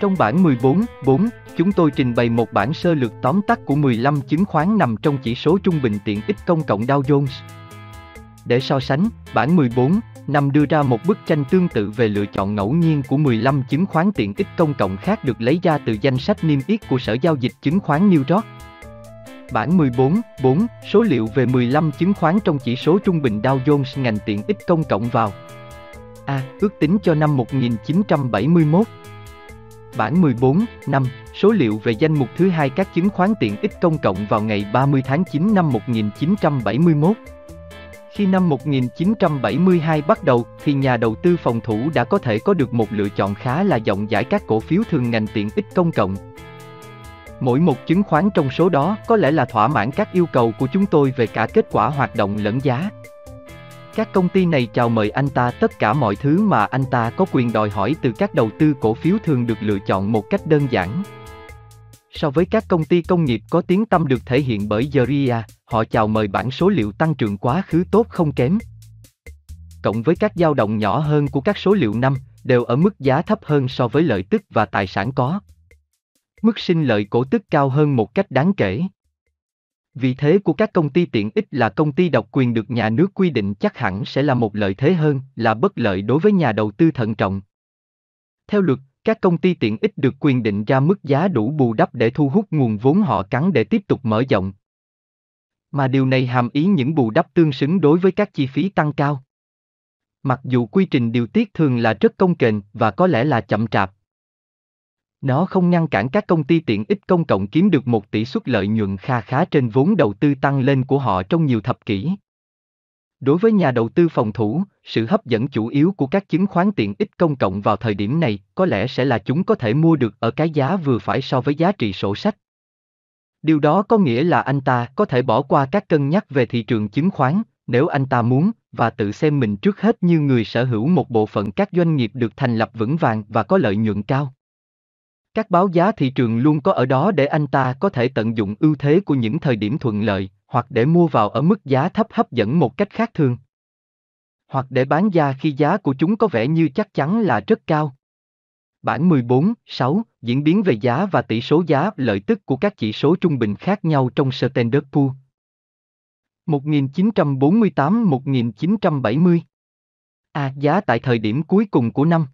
Trong bản mười bốn chấm bốn, chúng tôi trình bày một bản sơ lược tóm tắt của mười lăm chứng khoán nằm trong chỉ số trung bình tiện ích công cộng Dow Jones. Để so sánh, bản mười bốn chấm năm đưa ra một bức tranh tương tự về lựa chọn ngẫu nhiên của mười lăm chứng khoán tiện ích công cộng khác được lấy ra từ danh sách niêm yết của Sở Giao dịch Chứng khoán New York. Bản mười bốn chấm bốn, số liệu về mười lăm chứng khoán trong chỉ số trung bình Dow Jones ngành tiện ích công cộng vào A. À, ước tính cho năm một nghìn chín trăm bảy mươi mốt. Bản mười bốn chấm năm, số liệu về danh mục thứ hai các chứng khoán tiện ích công cộng vào ngày ba mươi tháng chín năm một nghìn chín trăm bảy mươi mốt. Khi năm một nghìn chín trăm bảy mươi hai bắt đầu, thì nhà đầu tư phòng thủ đã có thể có được một lựa chọn khá là rộng rãi các cổ phiếu thường ngành tiện ích công cộng. Mỗi một chứng khoán trong số đó có lẽ là thỏa mãn các yêu cầu của chúng tôi về cả kết quả hoạt động lẫn giá. Các công ty này chào mời anh ta tất cả mọi thứ mà anh ta có quyền đòi hỏi từ các đầu tư cổ phiếu thường được lựa chọn một cách đơn giản. So với các công ty công nghiệp có tiếng tăm được thể hiện bởi Geria, họ chào mời bản số liệu tăng trưởng quá khứ tốt không kém, cộng với các dao động nhỏ hơn của các số liệu năm, đều ở mức giá thấp hơn so với lợi tức và tài sản có. Mức sinh lợi cổ tức cao hơn một cách đáng kể. Vị thế của các công ty tiện ích là công ty độc quyền được nhà nước quy định chắc hẳn sẽ là một lợi thế hơn là bất lợi đối với nhà đầu tư thận trọng. Theo luật, các công ty tiện ích được quyền định ra mức giá đủ bù đắp để thu hút nguồn vốn họ cắn để tiếp tục mở rộng. Mà điều này hàm ý những bù đắp tương xứng đối với các chi phí tăng cao. Mặc dù quy trình điều tiết thường là rất công kềnh và có lẽ là chậm chạp, nó không ngăn cản các công ty tiện ích công cộng kiếm được một tỷ suất lợi nhuận kha khá trên vốn đầu tư tăng lên của họ trong nhiều thập kỷ. Đối với nhà đầu tư phòng thủ, sự hấp dẫn chủ yếu của các chứng khoán tiện ích công cộng vào thời điểm này có lẽ sẽ là chúng có thể mua được ở cái giá vừa phải so với giá trị sổ sách. Điều đó có nghĩa là anh ta có thể bỏ qua các cân nhắc về thị trường chứng khoán, nếu anh ta muốn, và tự xem mình trước hết như người sở hữu một bộ phận các doanh nghiệp được thành lập vững vàng và có lợi nhuận cao. Các báo giá thị trường luôn có ở đó để anh ta có thể tận dụng ưu thế của những thời điểm thuận lợi, hoặc để mua vào ở mức giá thấp hấp dẫn một cách khác thường, hoặc để bán ra khi giá của chúng có vẻ như chắc chắn là rất cao. Bản mười bốn chấm sáu, diễn biến về giá và tỷ số giá lợi tức của các chỉ số trung bình khác nhau trong Standard and Poor's một nghìn chín trăm bốn mươi tám đến một nghìn chín trăm bảy mươi. À, giá tại thời điểm cuối cùng của năm.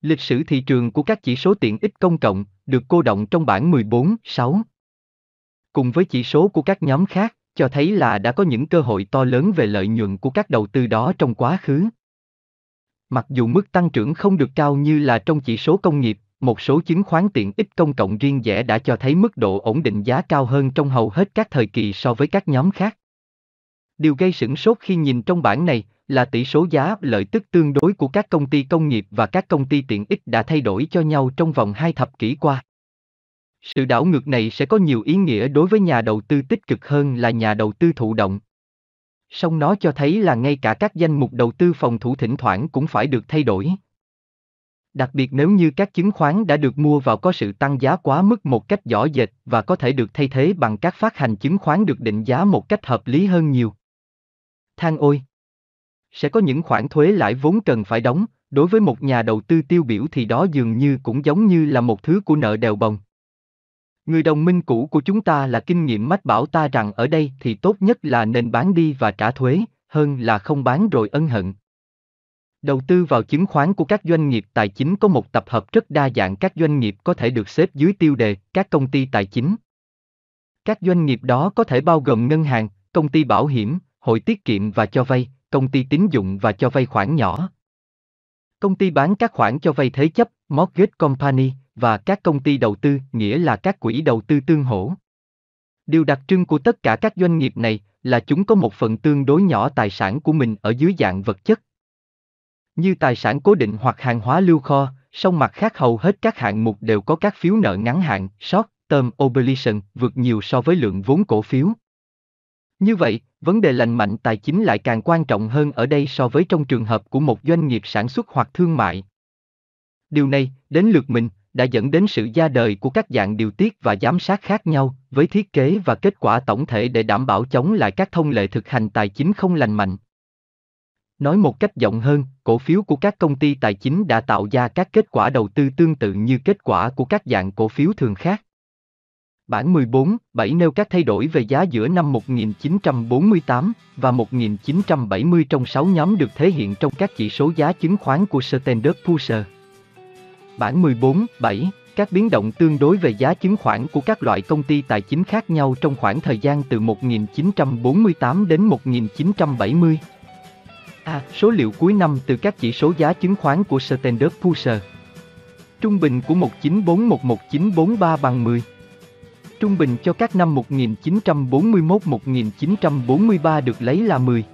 Lịch sử thị trường của các chỉ số tiện ích công cộng được cô đọng trong bảng mười bốn chấm sáu. Cùng với chỉ số của các nhóm khác, cho thấy là đã có những cơ hội to lớn về lợi nhuận của các đầu tư đó trong quá khứ. Mặc dù mức tăng trưởng không được cao như là trong chỉ số công nghiệp, một số chứng khoán tiện ích công cộng riêng rẽ đã cho thấy mức độ ổn định giá cao hơn trong hầu hết các thời kỳ so với các nhóm khác. Điều gây sửng sốt khi nhìn trong bảng này là tỷ số giá lợi tức tương đối của các công ty công nghiệp và các công ty tiện ích đã thay đổi cho nhau trong vòng hai thập kỷ qua. Sự đảo ngược này sẽ có nhiều ý nghĩa đối với nhà đầu tư tích cực hơn là nhà đầu tư thụ động. Song nó cho thấy là ngay cả các danh mục đầu tư phòng thủ thỉnh thoảng cũng phải được thay đổi. đặc biệt nếu như các chứng khoán đã được mua vào có sự tăng giá quá mức một cách rõ rệt và có thể được thay thế bằng các phát hành chứng khoán được định giá một cách hợp lý hơn nhiều. Than ôi! Sẽ có những khoản thuế lãi vốn cần phải đóng, đối với một nhà đầu tư tiêu biểu thì đó dường như cũng giống như là một thứ của nợ đèo bồng. Người đồng minh cũ của chúng ta là kinh nghiệm mách bảo ta rằng ở đây thì tốt nhất là nên bán đi và trả thuế, hơn là không bán rồi ân hận. Đầu tư vào chứng khoán của các doanh nghiệp tài chính có một tập hợp rất đa dạng các doanh nghiệp có thể được xếp dưới tiêu đề các công ty tài chính. Các doanh nghiệp đó có thể bao gồm ngân hàng, công ty bảo hiểm, hội tiết kiệm và cho vay, công ty tín dụng và cho vay khoản nhỏ. Công ty bán các khoản cho vay thế chấp, mortgage company, và các công ty đầu tư, nghĩa là các quỹ đầu tư tương hỗ. Điều đặc trưng của tất cả các doanh nghiệp này là chúng có một phần tương đối nhỏ tài sản của mình ở dưới dạng vật chất, như tài sản cố định hoặc hàng hóa lưu kho, song mặt khác hầu hết các hạng mục đều có các phiếu nợ ngắn hạn, short term obligation, vượt nhiều so với lượng vốn cổ phiếu. Như vậy, vấn đề lành mạnh tài chính lại càng quan trọng hơn ở đây so với trong trường hợp của một doanh nghiệp sản xuất hoặc thương mại. Điều này, đến lượt mình, đã dẫn đến sự ra đời của các dạng điều tiết và giám sát khác nhau, với thiết kế và kết quả tổng thể để đảm bảo chống lại các thông lệ thực hành tài chính không lành mạnh. Nói một cách rộng hơn, cổ phiếu của các công ty tài chính đã tạo ra các kết quả đầu tư tương tự như kết quả của các dạng cổ phiếu thường khác. Bản mười bốn chấm bảy nêu các thay đổi về giá giữa năm một nghìn chín trăm bốn mươi tám và một nghìn chín trăm bảy mươi trong sáu nhóm được thể hiện trong các chỉ số giá chứng khoán của Standard and Poor's. Bản mười bốn chấm bảy, các biến động tương đối về giá chứng khoán của các loại công ty tài chính khác nhau trong khoảng thời gian từ một nghìn chín trăm bốn mươi tám đến một nghìn chín trăm bảy mươi. A. À, số liệu cuối năm từ các chỉ số giá chứng khoán của Standard and Poor's. Trung bình của một chín bốn một một chín bốn ba bằng mười. Trung bình cho các năm một nghìn chín trăm bốn mươi mốt đến một nghìn chín trăm bốn mươi ba được lấy là mười.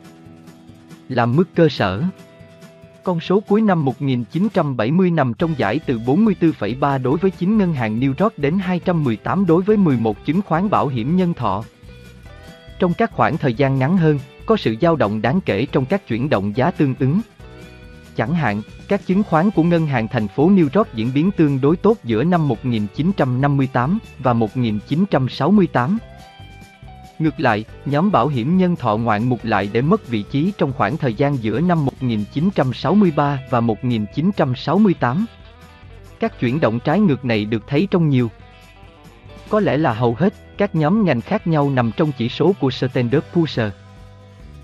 Làm mức cơ sở. Con số cuối năm một nghìn chín trăm bảy mươi nằm trong giải từ bốn mươi tư phẩy ba đối với chín ngân hàng New York đến hai trăm mười tám đối với mười một chứng khoán bảo hiểm nhân thọ. Trong các khoảng thời gian ngắn hơn, có sự dao động đáng kể trong các chuyển động giá tương ứng. Chẳng hạn, các chứng khoán của ngân hàng thành phố New York diễn biến tương đối tốt giữa năm một nghìn chín trăm năm mươi tám và một nghìn chín trăm sáu mươi tám. Ngược lại, nhóm bảo hiểm nhân thọ ngoạn mục lại để mất vị trí trong khoảng thời gian giữa năm một nghìn chín trăm sáu mươi ba và một nghìn chín trăm sáu mươi tám. Các chuyển động trái ngược này được thấy trong nhiều. Có lẽ là hầu hết, các nhóm ngành khác nhau nằm trong chỉ số của Standard and Poor's.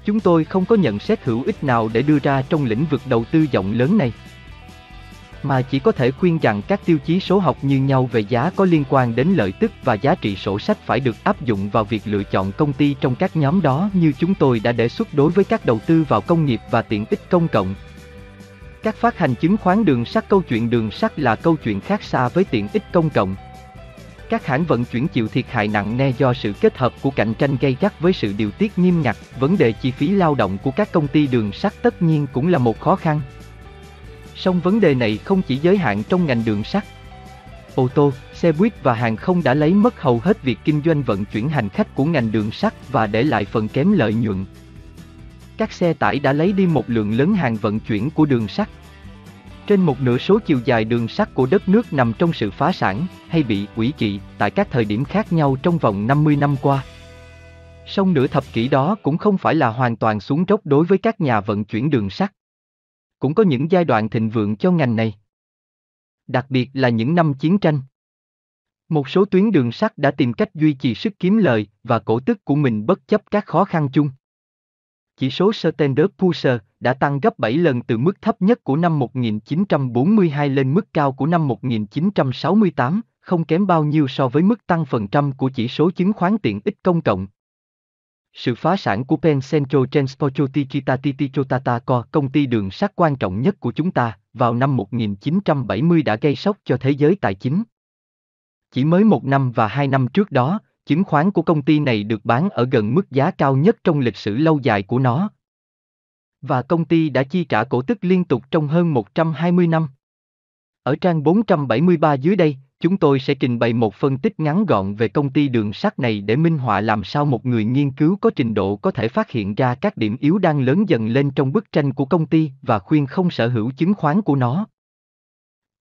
Chúng tôi không có nhận xét hữu ích nào để đưa ra trong lĩnh vực đầu tư rộng lớn này, mà chỉ có thể khuyên rằng các tiêu chí số học như nhau về giá có liên quan đến lợi tức và giá trị sổ sách phải được áp dụng vào việc lựa chọn công ty trong các nhóm đó như chúng tôi đã đề xuất đối với các đầu tư vào công nghiệp và tiện ích công cộng. Các phát hành chứng khoán đường sắt câu chuyện đường sắt là câu chuyện khác xa với tiện ích công cộng. Các hãng vận chuyển chịu thiệt hại nặng nề do sự kết hợp của cạnh tranh gay gắt với sự điều tiết nghiêm ngặt, vấn đề chi phí lao động của các công ty đường sắt tất nhiên cũng là một khó khăn. Song vấn đề này không chỉ giới hạn trong ngành đường sắt. Ô tô, xe buýt và hàng không đã lấy mất hầu hết việc kinh doanh vận chuyển hành khách của ngành đường sắt và để lại phần kém lợi nhuận. Các xe tải đã lấy đi một lượng lớn hàng vận chuyển của đường sắt. Trên một nửa số chiều dài đường sắt của đất nước nằm trong sự phá sản hay bị ủy trị tại các thời điểm khác nhau trong vòng năm mươi năm qua. Song nửa thập kỷ đó cũng không phải là hoàn toàn xuống dốc đối với các nhà vận chuyển đường sắt. Cũng có những giai đoạn thịnh vượng cho ngành này, đặc biệt là những năm chiến tranh. Một số tuyến đường sắt đã tìm cách duy trì sức kiếm lời và cổ tức của mình bất chấp các khó khăn chung. Chỉ số Standard and Poor's đã tăng gấp bảy lần từ mức thấp nhất của năm một nghìn chín trăm bốn mươi hai lên mức cao của năm một nghìn chín trăm sáu mươi tám, không kém bao nhiêu so với mức tăng phần trăm của chỉ số chứng khoán tiện ích công cộng. Sự phá sản của Penn Central Transportation Corp, công ty đường sắt quan trọng nhất của chúng ta, vào năm một nghìn chín trăm bảy mươi đã gây sốc cho thế giới tài chính. Chỉ mới một năm và hai năm trước đó, chứng khoán của công ty này được bán ở gần mức giá cao nhất trong lịch sử lâu dài của nó. Và công ty đã chi trả cổ tức liên tục trong hơn một trăm hai mươi năm. Ở trang bốn trăm bảy mươi ba dưới đây, chúng tôi sẽ trình bày một phân tích ngắn gọn về công ty đường sắt này để minh họa làm sao một người nghiên cứu có trình độ có thể phát hiện ra các điểm yếu đang lớn dần lên trong bức tranh của công ty và khuyên không sở hữu chứng khoán của nó.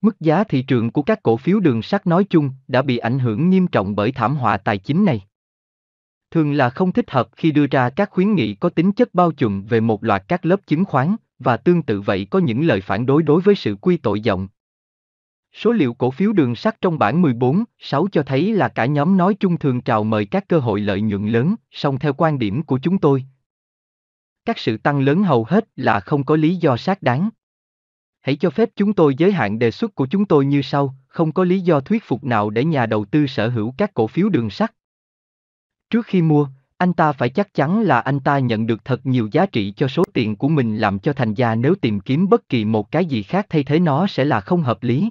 Mức giá thị trường của các cổ phiếu đường sắt nói chung đã bị ảnh hưởng nghiêm trọng bởi thảm họa tài chính này. Thường là không thích hợp khi đưa ra các khuyến nghị có tính chất bao trùm về một loạt các lớp chứng khoán, và tương tự vậy có những lời phản đối đối với sự quy tội vọng. Số liệu cổ phiếu đường sắt trong bảng mười bốn chấm sáu cho thấy là cả nhóm nói chung thường chào mời các cơ hội lợi nhuận lớn, song theo quan điểm của chúng tôi, các sự tăng lớn hầu hết là không có lý do xác đáng. Hãy cho phép chúng tôi giới hạn đề xuất của chúng tôi như sau, không có lý do thuyết phục nào để nhà đầu tư sở hữu các cổ phiếu đường sắt. Trước khi mua, anh ta phải chắc chắn là anh ta nhận được thật nhiều giá trị cho số tiền của mình làm cho thành ra nếu tìm kiếm bất kỳ một cái gì khác thay thế nó sẽ là không hợp lý.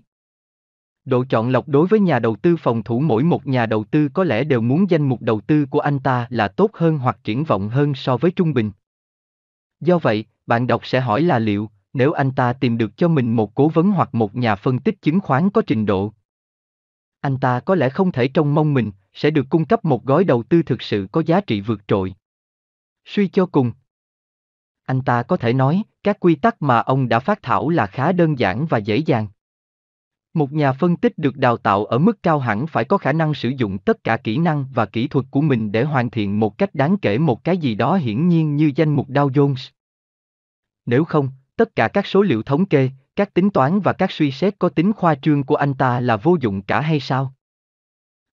Độ chọn lọc đối với nhà đầu tư phòng thủ mỗi một nhà đầu tư có lẽ đều muốn danh mục đầu tư của anh ta là tốt hơn hoặc triển vọng hơn so với trung bình. Do vậy, bạn đọc sẽ hỏi là liệu, nếu anh ta tìm được cho mình một cố vấn hoặc một nhà phân tích chứng khoán có trình độ, anh ta có lẽ không thể trông mong mình sẽ được cung cấp một gói đầu tư thực sự có giá trị vượt trội. Suy cho cùng, anh ta có thể nói, các quy tắc mà ông đã phát thảo là khá đơn giản và dễ dàng. Một nhà phân tích được đào tạo ở mức cao hẳn phải có khả năng sử dụng tất cả kỹ năng và kỹ thuật của mình để hoàn thiện một cách đáng kể một cái gì đó hiển nhiên như danh mục Dow Jones. Nếu không, tất cả các số liệu thống kê, các tính toán và các suy xét có tính khoa trương của anh ta là vô dụng cả hay sao?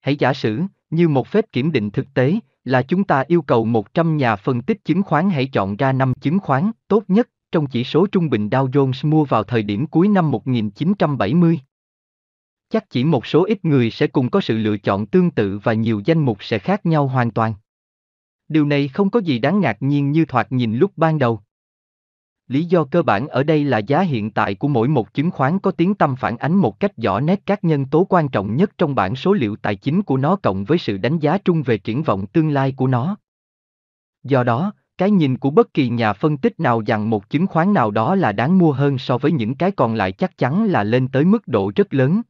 Hãy giả sử, như một phép kiểm định thực tế, là chúng ta yêu cầu một trăm nhà phân tích chứng khoán hãy chọn ra năm chứng khoán tốt nhất trong chỉ số trung bình Dow Jones mua vào thời điểm cuối năm một nghìn chín trăm bảy mươi. Chắc chỉ một số ít người sẽ cùng có sự lựa chọn tương tự và nhiều danh mục sẽ khác nhau hoàn toàn. Điều này không có gì đáng ngạc nhiên như thoạt nhìn lúc ban đầu. Lý do cơ bản ở đây là giá hiện tại của mỗi một chứng khoán có tiếng tăm phản ánh một cách rõ nét các nhân tố quan trọng nhất trong bảng số liệu tài chính của nó cộng với sự đánh giá chung về triển vọng tương lai của nó. Do đó, cái nhìn của bất kỳ nhà phân tích nào rằng một chứng khoán nào đó là đáng mua hơn so với những cái còn lại chắc chắn là lên tới mức độ rất lớn.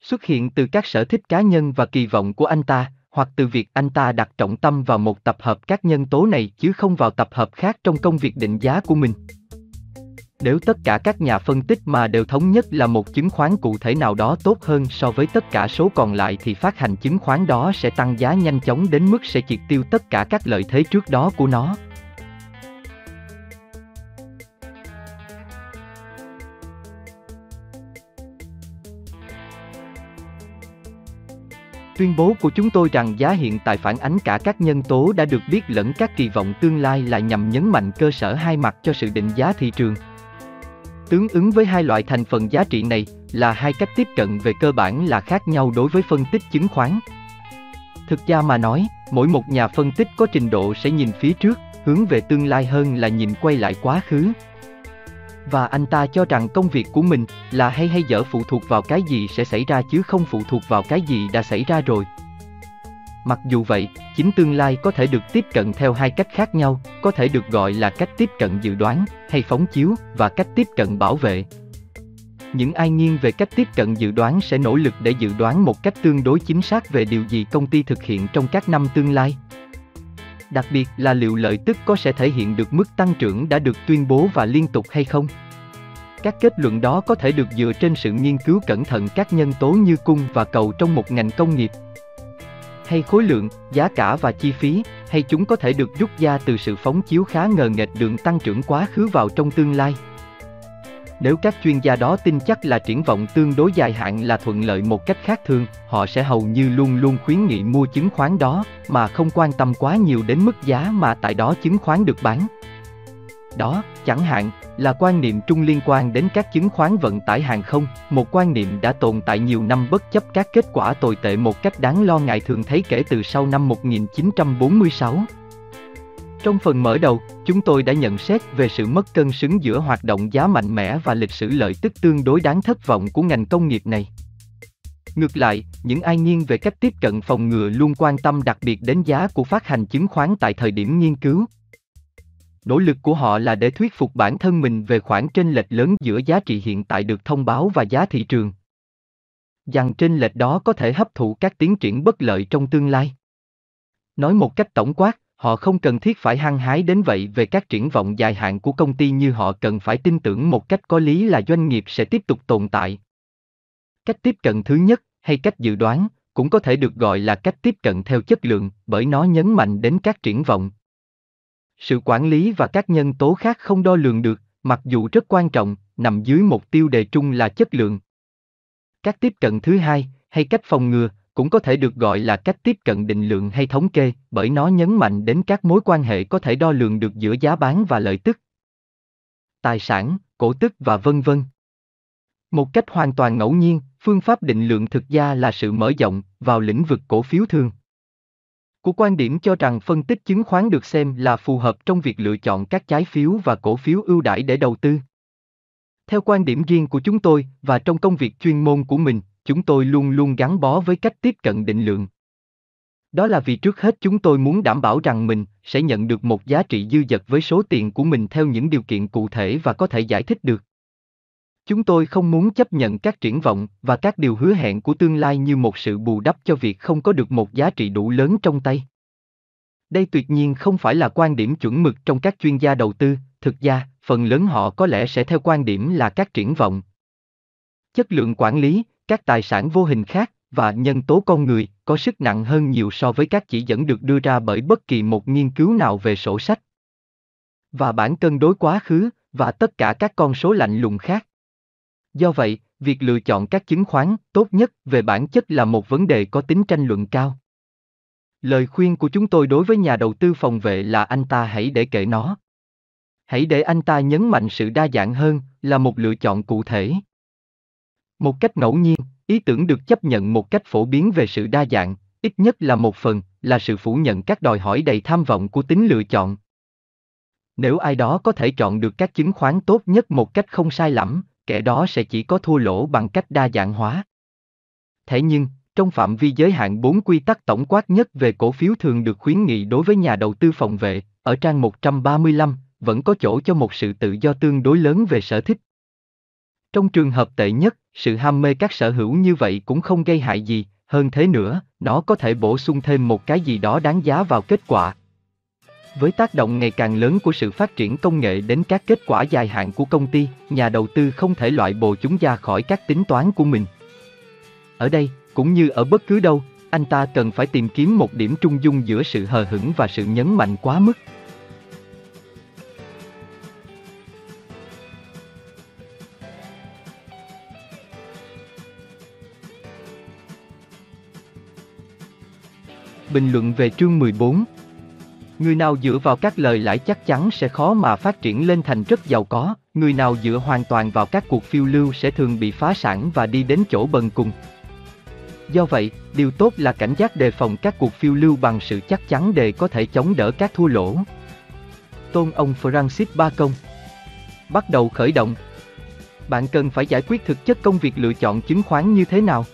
Xuất hiện từ các sở thích cá nhân và kỳ vọng của anh ta, hoặc từ việc anh ta đặt trọng tâm vào một tập hợp các nhân tố này chứ không vào tập hợp khác trong công việc định giá của mình. Nếu tất cả các nhà phân tích mà đều thống nhất là một chứng khoán cụ thể nào đó tốt hơn so với tất cả số còn lại thì phát hành chứng khoán đó sẽ tăng giá nhanh chóng đến mức sẽ triệt tiêu tất cả các lợi thế trước đó của nó. Tuyên bố của chúng tôi rằng giá hiện tại phản ánh cả các nhân tố đã được biết lẫn các kỳ vọng tương lai là nhằm nhấn mạnh cơ sở hai mặt cho sự định giá thị trường. Tương ứng với hai loại thành phần giá trị này là hai cách tiếp cận về cơ bản là khác nhau đối với phân tích chứng khoán. Thực ra mà nói, mỗi một nhà phân tích có trình độ sẽ nhìn phía trước, hướng về tương lai hơn là nhìn quay lại quá khứ. Và anh ta cho rằng công việc của mình là hay hay dở phụ thuộc vào cái gì sẽ xảy ra chứ không phụ thuộc vào cái gì đã xảy ra rồi. Mặc dù vậy, chính tương lai có thể được tiếp cận theo hai cách khác nhau, có thể được gọi là cách tiếp cận dự đoán hay phóng chiếu và cách tiếp cận bảo vệ. Những ai nghiêng về cách tiếp cận dự đoán sẽ nỗ lực để dự đoán một cách tương đối chính xác về điều gì công ty thực hiện trong các năm tương lai. Đặc biệt là liệu lợi tức có sẽ thể hiện được mức tăng trưởng đã được tuyên bố và liên tục hay không. Các kết luận đó có thể được dựa trên sự nghiên cứu cẩn thận các nhân tố như cung và cầu trong một ngành công nghiệp, hay khối lượng, giá cả và chi phí, hay chúng có thể được rút ra từ sự phóng chiếu khá ngờ nghệch đường tăng trưởng quá khứ vào trong tương lai. Nếu các chuyên gia đó tin chắc là triển vọng tương đối dài hạn là thuận lợi một cách khác thường, họ sẽ hầu như luôn luôn khuyến nghị mua chứng khoán đó mà không quan tâm quá nhiều đến mức giá mà tại đó chứng khoán được bán. Đó, chẳng hạn, là quan niệm chung liên quan đến các chứng khoán vận tải hàng không, một quan niệm đã tồn tại nhiều năm bất chấp các kết quả tồi tệ một cách đáng lo ngại thường thấy kể từ sau năm một nghìn chín trăm bốn mươi sáu. Trong phần mở đầu, chúng tôi đã nhận xét về sự mất cân xứng giữa hoạt động giá mạnh mẽ và lịch sử lợi tức tương đối đáng thất vọng của ngành công nghiệp này. Ngược lại, những ai nghiêng về cách tiếp cận phòng ngừa luôn quan tâm đặc biệt đến giá của phát hành chứng khoán tại thời điểm nghiên cứu. Nỗ lực của họ là để thuyết phục bản thân mình về khoảng chênh lệch lớn giữa giá trị hiện tại được thông báo và giá thị trường, rằng chênh lệch đó có thể hấp thụ các tiến triển bất lợi trong tương lai. Nói một cách tổng quát, họ không cần thiết phải hăng hái đến vậy về các triển vọng dài hạn của công ty như họ cần phải tin tưởng một cách có lý là doanh nghiệp sẽ tiếp tục tồn tại, Cách tiếp cận thứ nhất, hay cách dự đoán, cũng có thể được gọi là cách tiếp cận theo chất lượng bởi nó nhấn mạnh đến các triển vọng. Sự quản lý và các nhân tố khác không đo lường được, mặc dù rất quan trọng, nằm dưới một tiêu đề chung là chất lượng. Cách tiếp cận thứ hai, hay cách phòng ngừa, cũng có thể được gọi là cách tiếp cận định lượng hay thống kê bởi nó nhấn mạnh đến các mối quan hệ có thể đo lường được giữa giá bán và lợi tức, tài sản, cổ tức và vân vân. Một cách hoàn toàn ngẫu nhiên, phương pháp định lượng thực ra là sự mở rộng vào lĩnh vực cổ phiếu thường. Của quan điểm cho rằng phân tích chứng khoán được xem là phù hợp trong việc lựa chọn các trái phiếu và cổ phiếu ưu đãi để đầu tư. Theo quan điểm riêng của chúng tôi và trong công việc chuyên môn của mình, chúng tôi luôn luôn gắn bó với cách tiếp cận định lượng. Đó là vì trước hết chúng tôi muốn đảm bảo rằng mình sẽ nhận được một giá trị dư dật với số tiền của mình theo những điều kiện cụ thể và có thể giải thích được. Chúng tôi không muốn chấp nhận các triển vọng và các điều hứa hẹn của tương lai như một sự bù đắp cho việc không có được một giá trị đủ lớn trong tay. Đây tuyệt nhiên không phải là quan điểm chuẩn mực trong các chuyên gia đầu tư, thực ra, phần lớn họ có lẽ sẽ theo quan điểm là các triển vọng, chất lượng quản lý, các tài sản vô hình khác và nhân tố con người có sức nặng hơn nhiều so với các chỉ dẫn được đưa ra bởi bất kỳ một nghiên cứu nào về sổ sách và bản cân đối quá khứ và tất cả các con số lạnh lùng khác. Do vậy, việc lựa chọn các chứng khoán tốt nhất về bản chất là một vấn đề có tính tranh luận cao. Lời khuyên của chúng tôi đối với nhà đầu tư phòng vệ là anh ta hãy để kệ nó. Hãy để anh ta nhấn mạnh sự đa dạng hơn là một lựa chọn cụ thể. Một cách ngẫu nhiên, ý tưởng được chấp nhận một cách phổ biến về sự đa dạng, ít nhất là một phần, là sự phủ nhận các đòi hỏi đầy tham vọng của tính lựa chọn. Nếu ai đó có thể chọn được các chứng khoán tốt nhất một cách không sai lầm, kẻ đó sẽ chỉ có thua lỗ bằng cách đa dạng hóa. Thế nhưng, trong phạm vi giới hạn bốn quy tắc tổng quát nhất về cổ phiếu thường được khuyến nghị đối với nhà đầu tư phòng vệ, ở trang một trăm ba mươi lăm, vẫn có chỗ cho một sự tự do tương đối lớn về sở thích. Trong trường hợp tệ nhất, sự ham mê các sở hữu như vậy cũng không gây hại gì, hơn thế nữa, nó có thể bổ sung thêm một cái gì đó đáng giá vào kết quả. Với tác động ngày càng lớn của sự phát triển công nghệ đến các kết quả dài hạn của công ty, nhà đầu tư không thể loại bỏ chúng ra khỏi các tính toán của mình. Ở đây, cũng như ở bất cứ đâu, anh ta cần phải tìm kiếm một điểm trung dung giữa sự hờ hững và sự nhấn mạnh quá mức. Bình luận về chương mười bốn. Người nào dựa vào các lời lãi chắc chắn sẽ khó mà phát triển lên thành rất giàu có, người nào dựa hoàn toàn vào các cuộc phiêu lưu sẽ thường bị phá sản và đi đến chỗ bần cùng. Do vậy, điều tốt là cảnh giác đề phòng các cuộc phiêu lưu bằng sự chắc chắn để có thể chống đỡ các thua lỗ. Tôn ông Francis Bacon. Bắt đầu khởi động. Bạn cần phải giải quyết thực chất công việc lựa chọn chứng khoán như thế nào?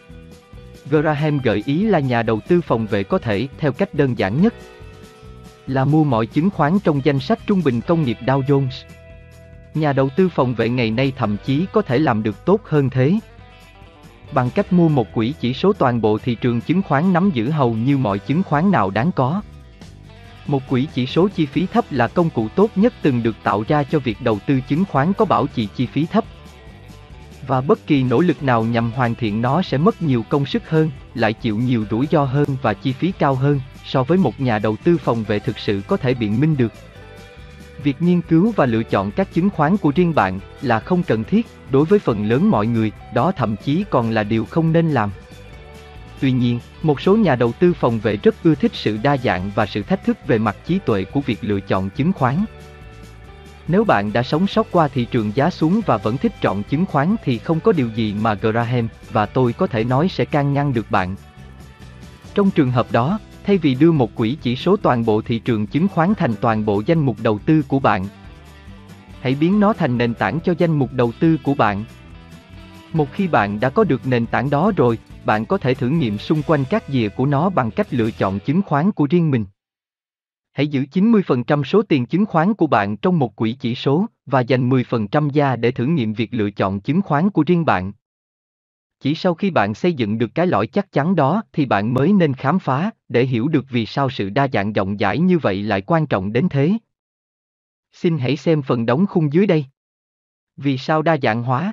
Graham gợi ý là nhà đầu tư phòng vệ có thể, theo cách đơn giản nhất, là mua mọi chứng khoán trong danh sách trung bình công nghiệp Dow Jones. Nhà đầu tư phòng vệ ngày nay thậm chí có thể làm được tốt hơn thế, bằng cách mua một quỹ chỉ số toàn bộ thị trường chứng khoán nắm giữ hầu như mọi chứng khoán nào đáng có. Một quỹ chỉ số chi phí thấp là công cụ tốt nhất từng được tạo ra cho việc đầu tư chứng khoán có bảo trì chi phí thấp. Và bất kỳ nỗ lực nào nhằm hoàn thiện nó sẽ mất nhiều công sức hơn, lại chịu nhiều rủi ro hơn và chi phí cao hơn so với một nhà đầu tư phòng vệ thực sự có thể biện minh được. Việc nghiên cứu và lựa chọn các chứng khoán của riêng bạn là không cần thiết, đối với phần lớn mọi người, đó thậm chí còn là điều không nên làm. Tuy nhiên, một số nhà đầu tư phòng vệ rất ưa thích sự đa dạng và sự thách thức về mặt trí tuệ của việc lựa chọn chứng khoán. Nếu bạn đã sống sót qua thị trường giá xuống và vẫn thích chọn chứng khoán thì không có điều gì mà Graham và tôi có thể nói sẽ can ngăn được bạn. Trong trường hợp đó, thay vì đưa một quỹ chỉ số toàn bộ thị trường chứng khoán thành toàn bộ danh mục đầu tư của bạn, hãy biến nó thành nền tảng cho danh mục đầu tư của bạn. Một khi bạn đã có được nền tảng đó rồi, bạn có thể thử nghiệm xung quanh các dìa của nó bằng cách lựa chọn chứng khoán của riêng mình. Hãy giữ chín mươi phần trăm số tiền chứng khoán của bạn trong một quỹ chỉ số và dành mười phần trăm ra để thử nghiệm việc lựa chọn chứng khoán của riêng bạn. Chỉ sau khi bạn xây dựng được cái lõi chắc chắn đó thì bạn mới nên khám phá để hiểu được vì sao sự đa dạng rộng rãi như vậy lại quan trọng đến thế. Xin hãy xem phần đóng khung dưới đây. Vì sao đa dạng hóa?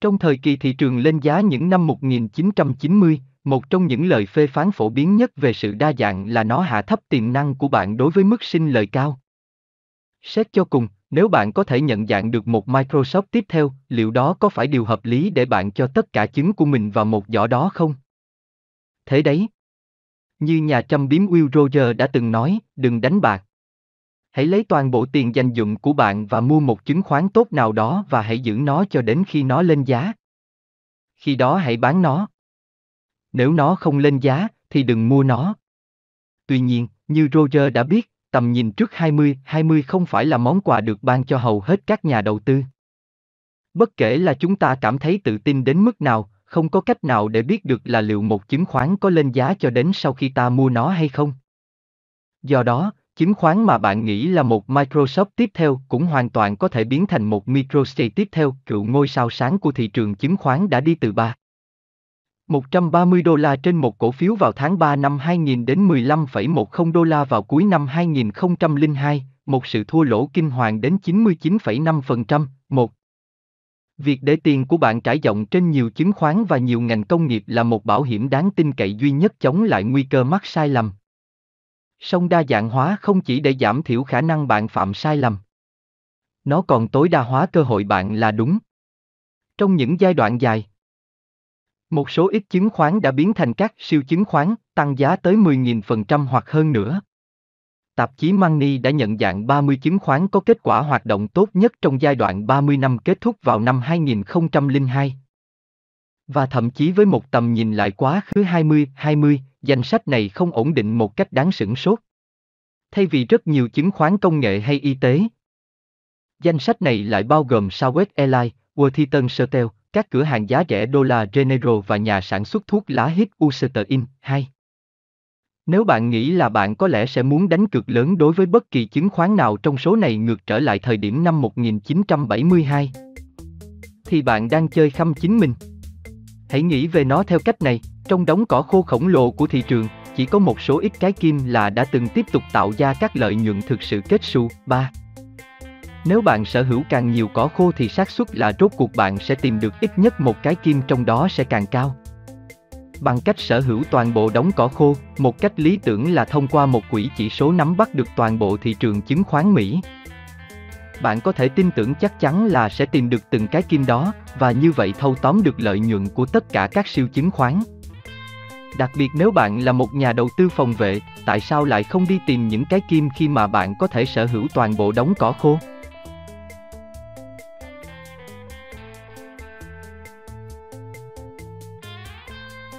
Trong thời kỳ thị trường lên giá những năm một nghìn chín trăm chín mươi, một trong những lời phê phán phổ biến nhất về sự đa dạng là nó hạ thấp tiềm năng của bạn đối với mức sinh lời cao. Xét cho cùng, nếu bạn có thể nhận dạng được một Microsoft tiếp theo, liệu đó có phải điều hợp lý để bạn cho tất cả trứng của mình vào một giỏ đó không? Thế đấy. Như nhà châm biếm Will Rogers đã từng nói, đừng đánh bạc. Hãy lấy toàn bộ tiền dành dụm của bạn và mua một chứng khoán tốt nào đó và hãy giữ nó cho đến khi nó lên giá. Khi đó hãy bán nó. Nếu nó không lên giá, thì đừng mua nó. Tuy nhiên, như Roger đã biết, tầm nhìn trước hai mươi hai mươi không phải là món quà được ban cho hầu hết các nhà đầu tư. Bất kể là chúng ta cảm thấy tự tin đến mức nào, không có cách nào để biết được là liệu một chứng khoán có lên giá cho đến sau khi ta mua nó hay không. Do đó, chứng khoán mà bạn nghĩ là một Microsoft tiếp theo cũng hoàn toàn có thể biến thành một MicroStrategy tiếp theo, cựu ngôi sao sáng của thị trường chứng khoán đã đi từ ba phẩy một ba mươi đô la trên một cổ phiếu vào tháng ba năm hai nghìn đến mười lăm phẩy mười đô la vào cuối năm hai nghìn không trăm lẻ hai, một sự thua lỗ kinh hoàng đến chín mươi chín phẩy năm phần trăm. một. Việc để tiền của bạn trải rộng trên nhiều chứng khoán và nhiều ngành công nghiệp là một bảo hiểm đáng tin cậy duy nhất chống lại nguy cơ mắc sai lầm. Song đa dạng hóa không chỉ để giảm thiểu khả năng bạn phạm sai lầm. Nó còn tối đa hóa cơ hội bạn là đúng. Trong những giai đoạn dài, một số ít chứng khoán đã biến thành các siêu chứng khoán, tăng giá tới mười nghìn phần trăm hoặc hơn nữa. Tạp chí Money đã nhận dạng ba mươi chứng khoán có kết quả hoạt động tốt nhất trong giai đoạn ba mươi năm kết thúc vào năm hai nghìn không trăm lẻ hai. Và thậm chí với một tầm nhìn lại quá khứ hai mươi hai mươi, danh sách này không ổn định một cách đáng sửng sốt. Thay vì rất nhiều chứng khoán công nghệ hay y tế, danh sách này lại bao gồm Southwest Airlines, Worthington Hotel, các cửa hàng giá rẻ đô la General và nhà sản xuất thuốc lá hit Usher In. hai. Nếu bạn nghĩ là bạn có lẽ sẽ muốn đánh cược lớn đối với bất kỳ chứng khoán nào trong số này ngược trở lại thời điểm năm một nghìn chín trăm bảy mươi hai, thì bạn đang chơi khăm chính mình. Hãy nghĩ về nó theo cách này, trong đống cỏ khô khổng lồ của thị trường, chỉ có một số ít cái kim là đã từng tiếp tục tạo ra các lợi nhuận thực sự kết xù. ba. Nếu bạn sở hữu càng nhiều cỏ khô thì xác suất là rốt cuộc bạn sẽ tìm được ít nhất một cái kim trong đó sẽ càng cao. Bằng cách sở hữu toàn bộ đống cỏ khô, một cách lý tưởng là thông qua một quỹ chỉ số nắm bắt được toàn bộ thị trường chứng khoán Mỹ. Bạn có thể tin tưởng chắc chắn là sẽ tìm được từng cái kim đó, và như vậy thâu tóm được lợi nhuận của tất cả các siêu chứng khoán. Đặc biệt nếu bạn là một nhà đầu tư phòng vệ, tại sao lại không đi tìm những cái kim khi mà bạn có thể sở hữu toàn bộ đống cỏ khô?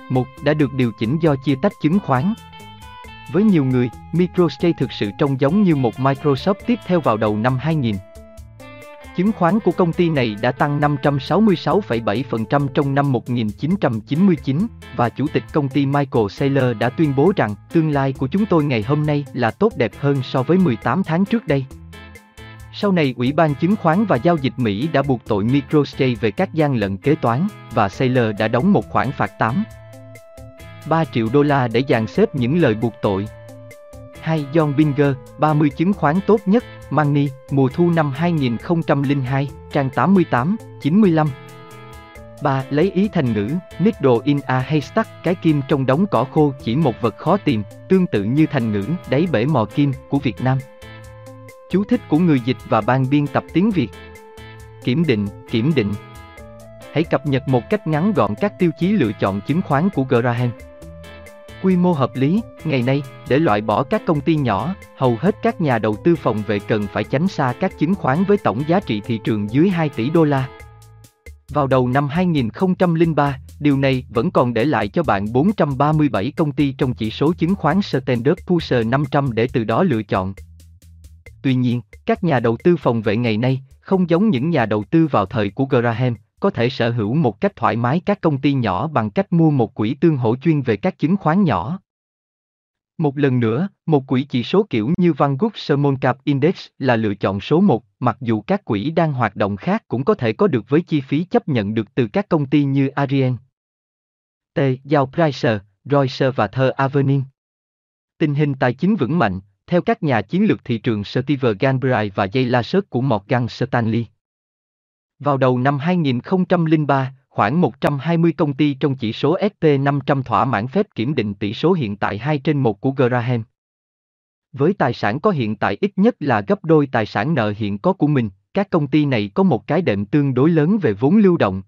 một. Đã được điều chỉnh do chia tách chứng khoán. Với nhiều người, MicroStrategy thực sự trông giống như một Microsoft tiếp theo vào đầu năm hai nghìn. Chứng khoán của công ty này đã tăng năm trăm sáu mươi sáu phẩy bảy phần trăm trong năm một nghìn chín trăm chín mươi chín, và chủ tịch công ty Michael Saylor đã tuyên bố rằng tương lai của chúng tôi ngày hôm nay là tốt đẹp hơn so với mười tám tháng trước đây. Sau này, Ủy ban Chứng khoán và Giao dịch Mỹ đã buộc tội MicroStrategy về các gian lận kế toán, và Saylor đã đóng một khoản phạt tám phẩy ba triệu đô la để dàn xếp những lời buộc tội. hai. John Binger, ba mươi chứng khoán tốt nhất, Money, mùa thu năm hai nghìn không trăm lẻ hai, trang tám mươi tám, chín mươi lăm. ba. Lấy ý thành ngữ, Needle in a haystack, cái kim trong đống cỏ khô chỉ một vật khó tìm, tương tự như thành ngữ đáy bể mò kim của Việt Nam. Chú thích của người dịch và ban biên tập tiếng Việt. Kiểm định, kiểm định. Hãy cập nhật một cách ngắn gọn các tiêu chí lựa chọn chứng khoán của Graham. Quy mô hợp lý, ngày nay, để loại bỏ các công ty nhỏ, hầu hết các nhà đầu tư phòng vệ cần phải tránh xa các chứng khoán với tổng giá trị thị trường dưới hai tỷ đô la. Vào đầu năm hai nghìn không trăm lẻ ba, điều này vẫn còn để lại cho bạn bốn trăm ba mươi bảy công ty trong chỉ số chứng khoán Standard Poor's năm trăm để từ đó lựa chọn. Tuy nhiên, các nhà đầu tư phòng vệ ngày nay, không giống những nhà đầu tư vào thời của Graham, có thể sở hữu một cách thoải mái các công ty nhỏ bằng cách mua một quỹ tương hỗ chuyên về các chứng khoán nhỏ. Một lần nữa, một quỹ chỉ số kiểu như Van Gogh Small Cap Index là lựa chọn số một, mặc dù các quỹ đang hoạt động khác cũng có thể có được với chi phí chấp nhận được từ các công ty như Ariane, T. Dow Price, Reuters và Third Avenue. Tình hình tài chính vững mạnh, theo các nhà chiến lược thị trường Steve Galbraith và Jay Lasert của Morgan Stanley. Vào đầu năm hai nghìn không trăm lẻ ba, khoảng một trăm hai mươi công ty trong chỉ số S and P năm trăm thỏa mãn phép kiểm định tỷ số hiện tại hai trên một của Graham. Với tài sản có hiện tại ít nhất là gấp đôi tài sản nợ hiện có của mình, các công ty này có một cái đệm tương đối lớn về vốn lưu động.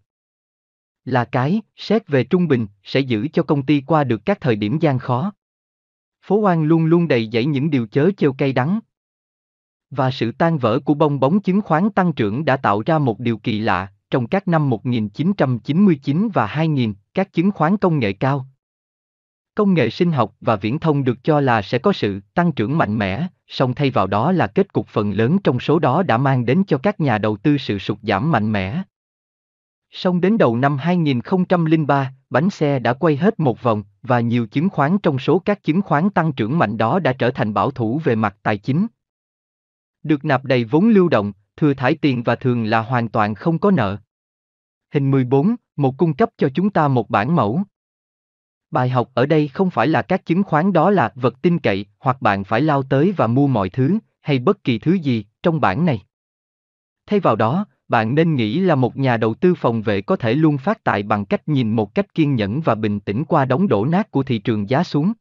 Là cái, xét về trung bình, sẽ giữ cho công ty qua được các thời điểm gian khó. Phố Wall luôn luôn đầy dẫy những điều chớ trêu cay đắng. Và sự tan vỡ của bong bóng chứng khoán tăng trưởng đã tạo ra một điều kỳ lạ, trong các năm một nghìn chín trăm chín mươi chín và hai nghìn, các chứng khoán công nghệ cao, công nghệ sinh học và viễn thông được cho là sẽ có sự tăng trưởng mạnh mẽ, song thay vào đó là kết cục phần lớn trong số đó đã mang đến cho các nhà đầu tư sự sụt giảm mạnh mẽ. Song đến đầu năm hai nghìn không trăm lẻ ba, bánh xe đã quay hết một vòng, và nhiều chứng khoán trong số các chứng khoán tăng trưởng mạnh đó đã trở thành bảo thủ về mặt tài chính. Được nạp đầy vốn lưu động, thừa thải tiền và thường là hoàn toàn không có nợ. Hình mười bốn, một cung cấp cho chúng ta một bản mẫu. Bài học ở đây không phải là các chứng khoán đó là vật tin cậy, hoặc bạn phải lao tới và mua mọi thứ, hay bất kỳ thứ gì, trong bản này. Thay vào đó, bạn nên nghĩ là một nhà đầu tư phòng vệ có thể luôn phát tài bằng cách nhìn một cách kiên nhẫn và bình tĩnh qua đống đổ nát của thị trường giá xuống.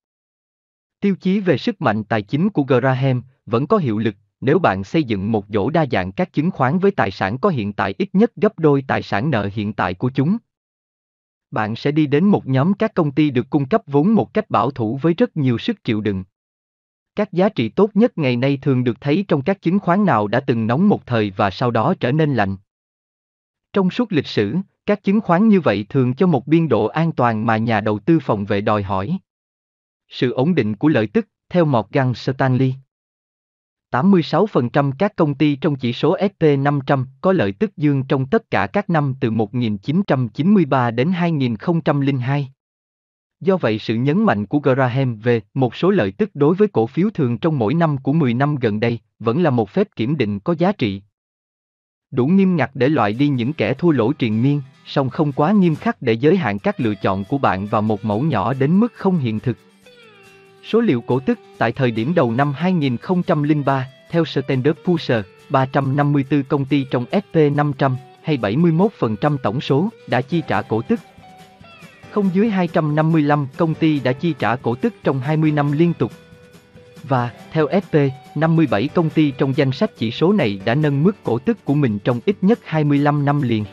Tiêu chí về sức mạnh tài chính của Graham vẫn có hiệu lực nếu bạn xây dựng một dỗ đa dạng các chứng khoán với tài sản có hiện tại ít nhất gấp đôi tài sản nợ hiện tại của chúng. Bạn sẽ đi đến một nhóm các công ty được cung cấp vốn một cách bảo thủ với rất nhiều sức chịu đựng. Các giá trị tốt nhất ngày nay thường được thấy trong các chứng khoán nào đã từng nóng một thời và sau đó trở nên lạnh. Trong suốt lịch sử, các chứng khoán như vậy thường cho một biên độ an toàn mà nhà đầu tư phòng vệ đòi hỏi. Sự ổn định của lợi tức, theo Morgan Stanley. tám mươi sáu phần trăm các công ty trong chỉ số S and P năm trăm có lợi tức dương trong tất cả các năm từ một nghìn chín trăm chín mươi ba đến hai nghìn không trăm lẻ hai. Do vậy sự nhấn mạnh của Graham về một số lợi tức đối với cổ phiếu thường trong mỗi năm của mười năm gần đây vẫn là một phép kiểm định có giá trị. Đủ nghiêm ngặt để loại đi những kẻ thua lỗ triền miên, song không quá nghiêm khắc để giới hạn các lựa chọn của bạn vào một mẫu nhỏ đến mức không hiện thực. Số liệu cổ tức tại thời điểm đầu năm hai nghìn không trăm lẻ ba, theo Standard and Poor's, ba trăm năm mươi tư công ty trong S and P năm trăm, hay bảy mươi mốt phần trăm tổng số, đã chi trả cổ tức. Không dưới hai trăm năm mươi lăm công ty đã chi trả cổ tức trong hai mươi năm liên tục. Và, theo S and P, năm mươi bảy công ty trong danh sách chỉ số này đã nâng mức cổ tức của mình trong ít nhất hai mươi lăm năm liền.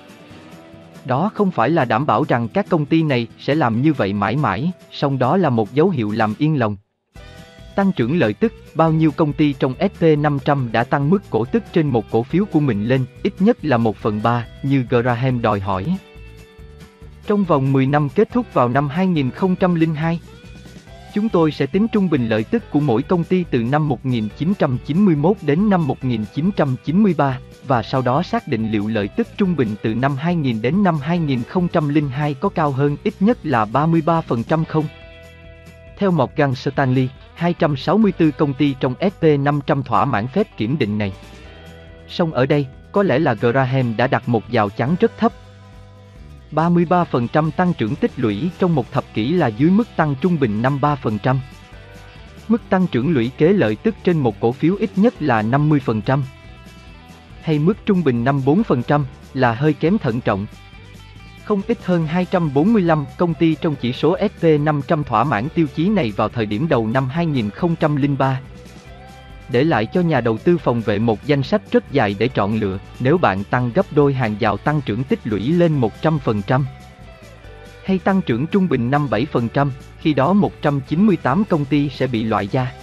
Đó không phải là đảm bảo rằng các công ty này sẽ làm như vậy mãi mãi, song đó là một dấu hiệu làm yên lòng. Tăng trưởng lợi tức, bao nhiêu công ty trong S and P năm trăm đã tăng mức cổ tức trên một cổ phiếu của mình lên, ít nhất là một phần ba, như Graham đòi hỏi. Trong vòng mười năm kết thúc vào năm hai nghìn không trăm lẻ hai, chúng tôi sẽ tính trung bình lợi tức của mỗi công ty từ năm một nghìn chín trăm chín mươi mốt đến năm một nghìn chín trăm chín mươi ba, và sau đó xác định liệu lợi tức trung bình từ năm hai nghìn đến năm hai nghìn không trăm lẻ hai có cao hơn ít nhất là ba mươi ba phần trăm không. Theo Morgan Stanley, hai trăm sáu mươi tư công ty trong S and P năm trăm thỏa mãn phép kiểm định này. Song ở đây, có lẽ là Graham đã đặt một rào chắn rất thấp. ba mươi ba phần trăm tăng trưởng tích lũy trong một thập kỷ là dưới mức tăng trung bình năm mươi ba phần trăm. Mức tăng trưởng lũy kế lợi tức trên một cổ phiếu ít nhất là năm mươi phần trăm. Hay mức trung bình năm mươi bốn phần trăm là hơi kém thận trọng. Không ít hơn hai trăm bốn mươi lăm công ty trong chỉ số S and P năm trăm thỏa mãn tiêu chí này vào thời điểm đầu năm hai nghìn không trăm lẻ ba. Để lại cho nhà đầu tư phòng vệ một danh sách rất dài để chọn lựa nếu bạn tăng gấp đôi hàng rào tăng trưởng tích lũy lên một trăm phần trăm. Hay tăng trưởng trung bình năm mươi bảy phần trăm, khi đó một trăm chín mươi tám công ty sẽ bị loại ra.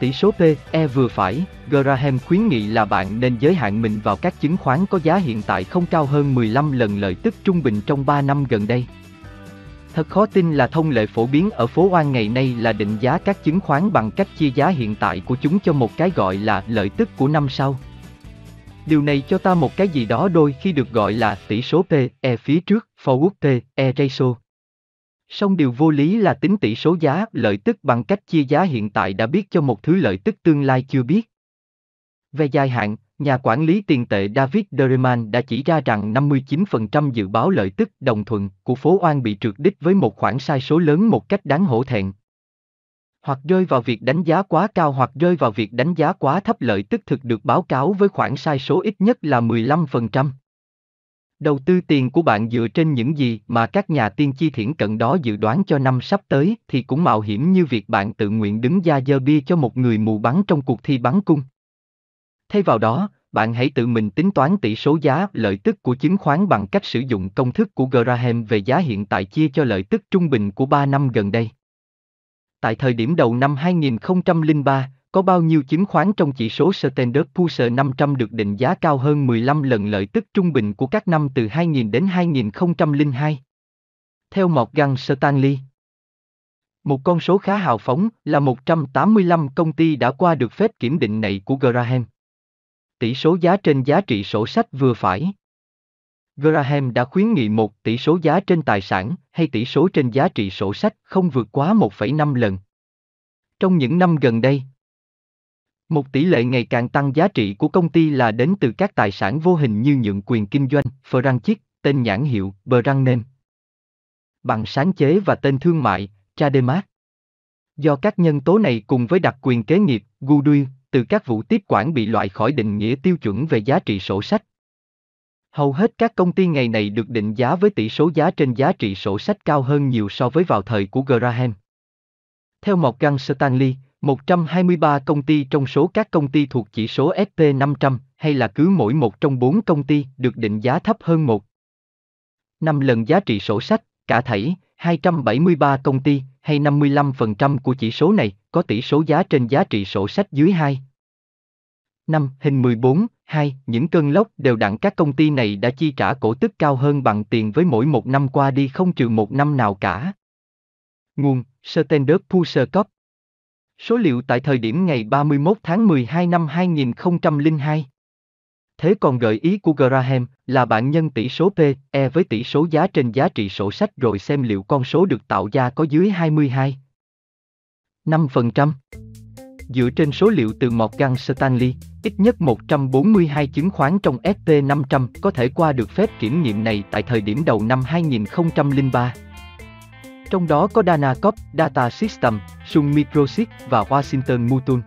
Tỷ số P E vừa phải, Graham khuyến nghị là bạn nên giới hạn mình vào các chứng khoán có giá hiện tại không cao hơn mười lăm lần lợi tức trung bình trong ba năm gần đây. Thật khó tin là thông lệ phổ biến ở phố Wall ngày nay là định giá các chứng khoán bằng cách chia giá hiện tại của chúng cho một cái gọi là lợi tức của năm sau. Điều này cho ta một cái gì đó đôi khi được gọi là tỷ số P E phía trước, forward P E ratio. Song điều vô lý là tính tỷ số giá lợi tức bằng cách chia giá hiện tại đã biết cho một thứ lợi tức tương lai chưa biết. Về dài hạn, nhà quản lý tiền tệ David Derriman đã chỉ ra rằng năm mươi chín phần trăm dự báo lợi tức đồng thuận của phố Wall bị trượt đích với một khoản sai số lớn một cách đáng hổ thẹn. Hoặc rơi vào việc đánh giá quá cao hoặc rơi vào việc đánh giá quá thấp, lợi tức thực được báo cáo với khoản sai số ít nhất là mười lăm phần trăm. Đầu tư tiền của bạn dựa trên những gì mà các nhà tiên tri thiển cận đó dự đoán cho năm sắp tới thì cũng mạo hiểm như việc bạn tự nguyện đứng ra giơ bia cho một người mù bắn trong cuộc thi bắn cung. Thay vào đó, bạn hãy tự mình tính toán tỷ số giá lợi tức của chứng khoán bằng cách sử dụng công thức của Graham về giá hiện tại chia cho lợi tức trung bình của ba năm gần đây. Tại thời điểm đầu năm hai nghìn không trăm lẻ ba, có bao nhiêu chứng khoán trong chỉ số Standard and Poor's năm trăm được định giá cao hơn mười lăm lần lợi tức trung bình của các năm từ hai nghìn đến hai nghìn không trăm lẻ hai? Theo Morgan Stanley, một con số khá hào phóng là một trăm tám mươi lăm công ty đã qua được phép kiểm định này của Graham. Tỷ số giá trên giá trị sổ sách vừa phải. Graham đã khuyến nghị một tỷ số giá trên tài sản hay tỷ số trên giá trị sổ sách không vượt quá một phẩy năm lần. Trong những năm gần đây, một tỷ lệ ngày càng tăng giá trị của công ty là đến từ các tài sản vô hình như nhượng quyền kinh doanh, franchise, tên nhãn hiệu, brand name, bằng sáng chế và tên thương mại, trademark. Do các nhân tố này cùng với đặc quyền kế nghiệp, goodwill, từ các vụ tiếp quản bị loại khỏi định nghĩa tiêu chuẩn về giá trị sổ sách. Hầu hết các công ty ngày này được định giá với tỷ số giá trên giá trị sổ sách cao hơn nhiều so với vào thời của Graham. Theo Morgan Stanley, một trăm hai mươi ba công ty trong số các công ty thuộc chỉ số S and P năm trăm, hay là cứ mỗi một trong bốn công ty được định giá thấp hơn một phẩy năm lần giá trị sổ sách, cả thảy, hai trăm bảy mươi ba công ty, hay năm mươi lăm phần trăm của chỉ số này, có tỷ số giá trên giá trị sổ sách dưới hai phẩy năm. Hình mười bốn, hai, những cơn lốc đều đặn các công ty này đã chi trả cổ tức cao hơn bằng tiền với mỗi một năm qua đi không trừ một năm nào cả. Nguồn, Standard and Poor's Corp. Số liệu tại thời điểm ngày ba mươi mốt tháng mười hai năm hai nghìn không trăm lẻ hai. Thế còn gợi ý của Graham là bạn nhân tỷ số P E với tỷ số giá trên giá trị sổ sách rồi xem liệu con số được tạo ra có dưới hai mươi hai phẩy năm phần trăm. Dựa trên số liệu từ Morgan Stanley, ít nhất một trăm bốn mươi hai chứng khoán trong S and P năm trăm có thể qua được phép kiểm nghiệm này tại thời điểm đầu năm hai nghìn không trăm lẻ ba. Trong đó có Dana Corp, Data System, Sun Microsystems và Washington Mutual.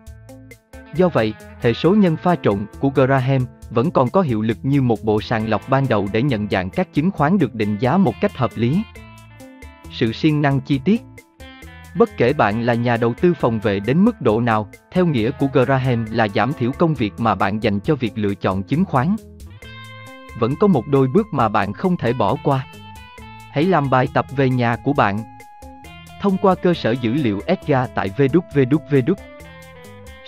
Do vậy, hệ số nhân pha trộn của Graham vẫn còn có hiệu lực như một bộ sàng lọc ban đầu để nhận dạng các chứng khoán được định giá một cách hợp lý. Sự siêng năng chi tiết. Bất kể bạn là nhà đầu tư phòng vệ đến mức độ nào, theo nghĩa của Graham là giảm thiểu công việc mà bạn dành cho việc lựa chọn chứng khoán. Vẫn có một đôi bước mà bạn không thể bỏ qua. Hãy làm bài tập về nhà của bạn thông qua cơ sở dữ liệu e ét giê a tại w w w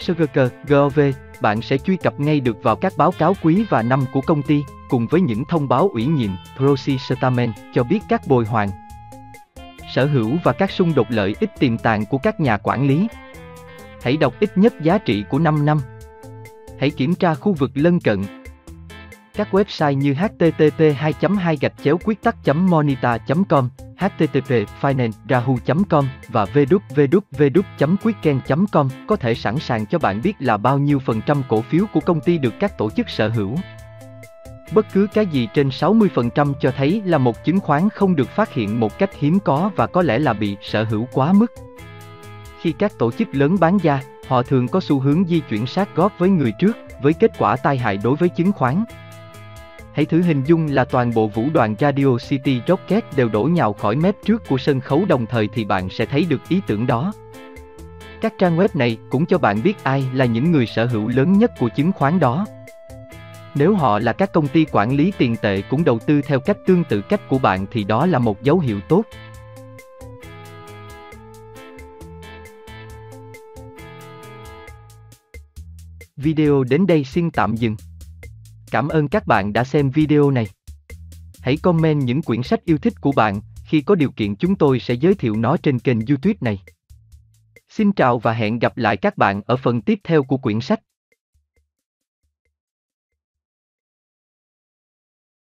chấm s g c chấm gov. Bạn sẽ truy cập ngay được vào các báo cáo quý và năm của công ty, cùng với những thông báo ủy nhiệm, proxy statement, cho biết các bồi hoàn, sở hữu và các xung đột lợi ích tiềm tàng của các nhà quản lý. Hãy đọc ít nhất giá trị của năm năm. Hãy kiểm tra khu vực lân cận. Các website như h t t p hai chấm hai gạch chéo quyết tắc chấm monita chấm com, h t t p finance rahu chấm com và w w w chấm quicken chấm com có thể sẵn sàng cho bạn biết là bao nhiêu phần trăm cổ phiếu của công ty được các tổ chức sở hữu. Bất cứ cái gì trên sáu mươi phần trăm cho thấy là một chứng khoán không được phát hiện một cách hiếm có và có lẽ là bị sở hữu quá mức. Khi các tổ chức lớn bán ra, họ thường có xu hướng di chuyển sát gót với người trước, với kết quả tai hại đối với chứng khoán. Hãy thử hình dung là toàn bộ vũ đoàn Radio City Rocket đều đổ nhào khỏi mép trước của sân khấu đồng thời thì bạn sẽ thấy được ý tưởng đó. Các trang web này cũng cho bạn biết ai là những người sở hữu lớn nhất của chứng khoán đó. Nếu họ là các công ty quản lý tiền tệ cũng đầu tư theo cách tương tự cách của bạn thì đó là một dấu hiệu tốt. Video đến đây xin tạm dừng. Cảm ơn các bạn đã xem video này. Hãy comment những quyển sách yêu thích của bạn, khi có điều kiện chúng tôi sẽ giới thiệu nó trên kênh YouTube này. Xin chào và hẹn gặp lại các bạn ở phần tiếp theo của quyển sách.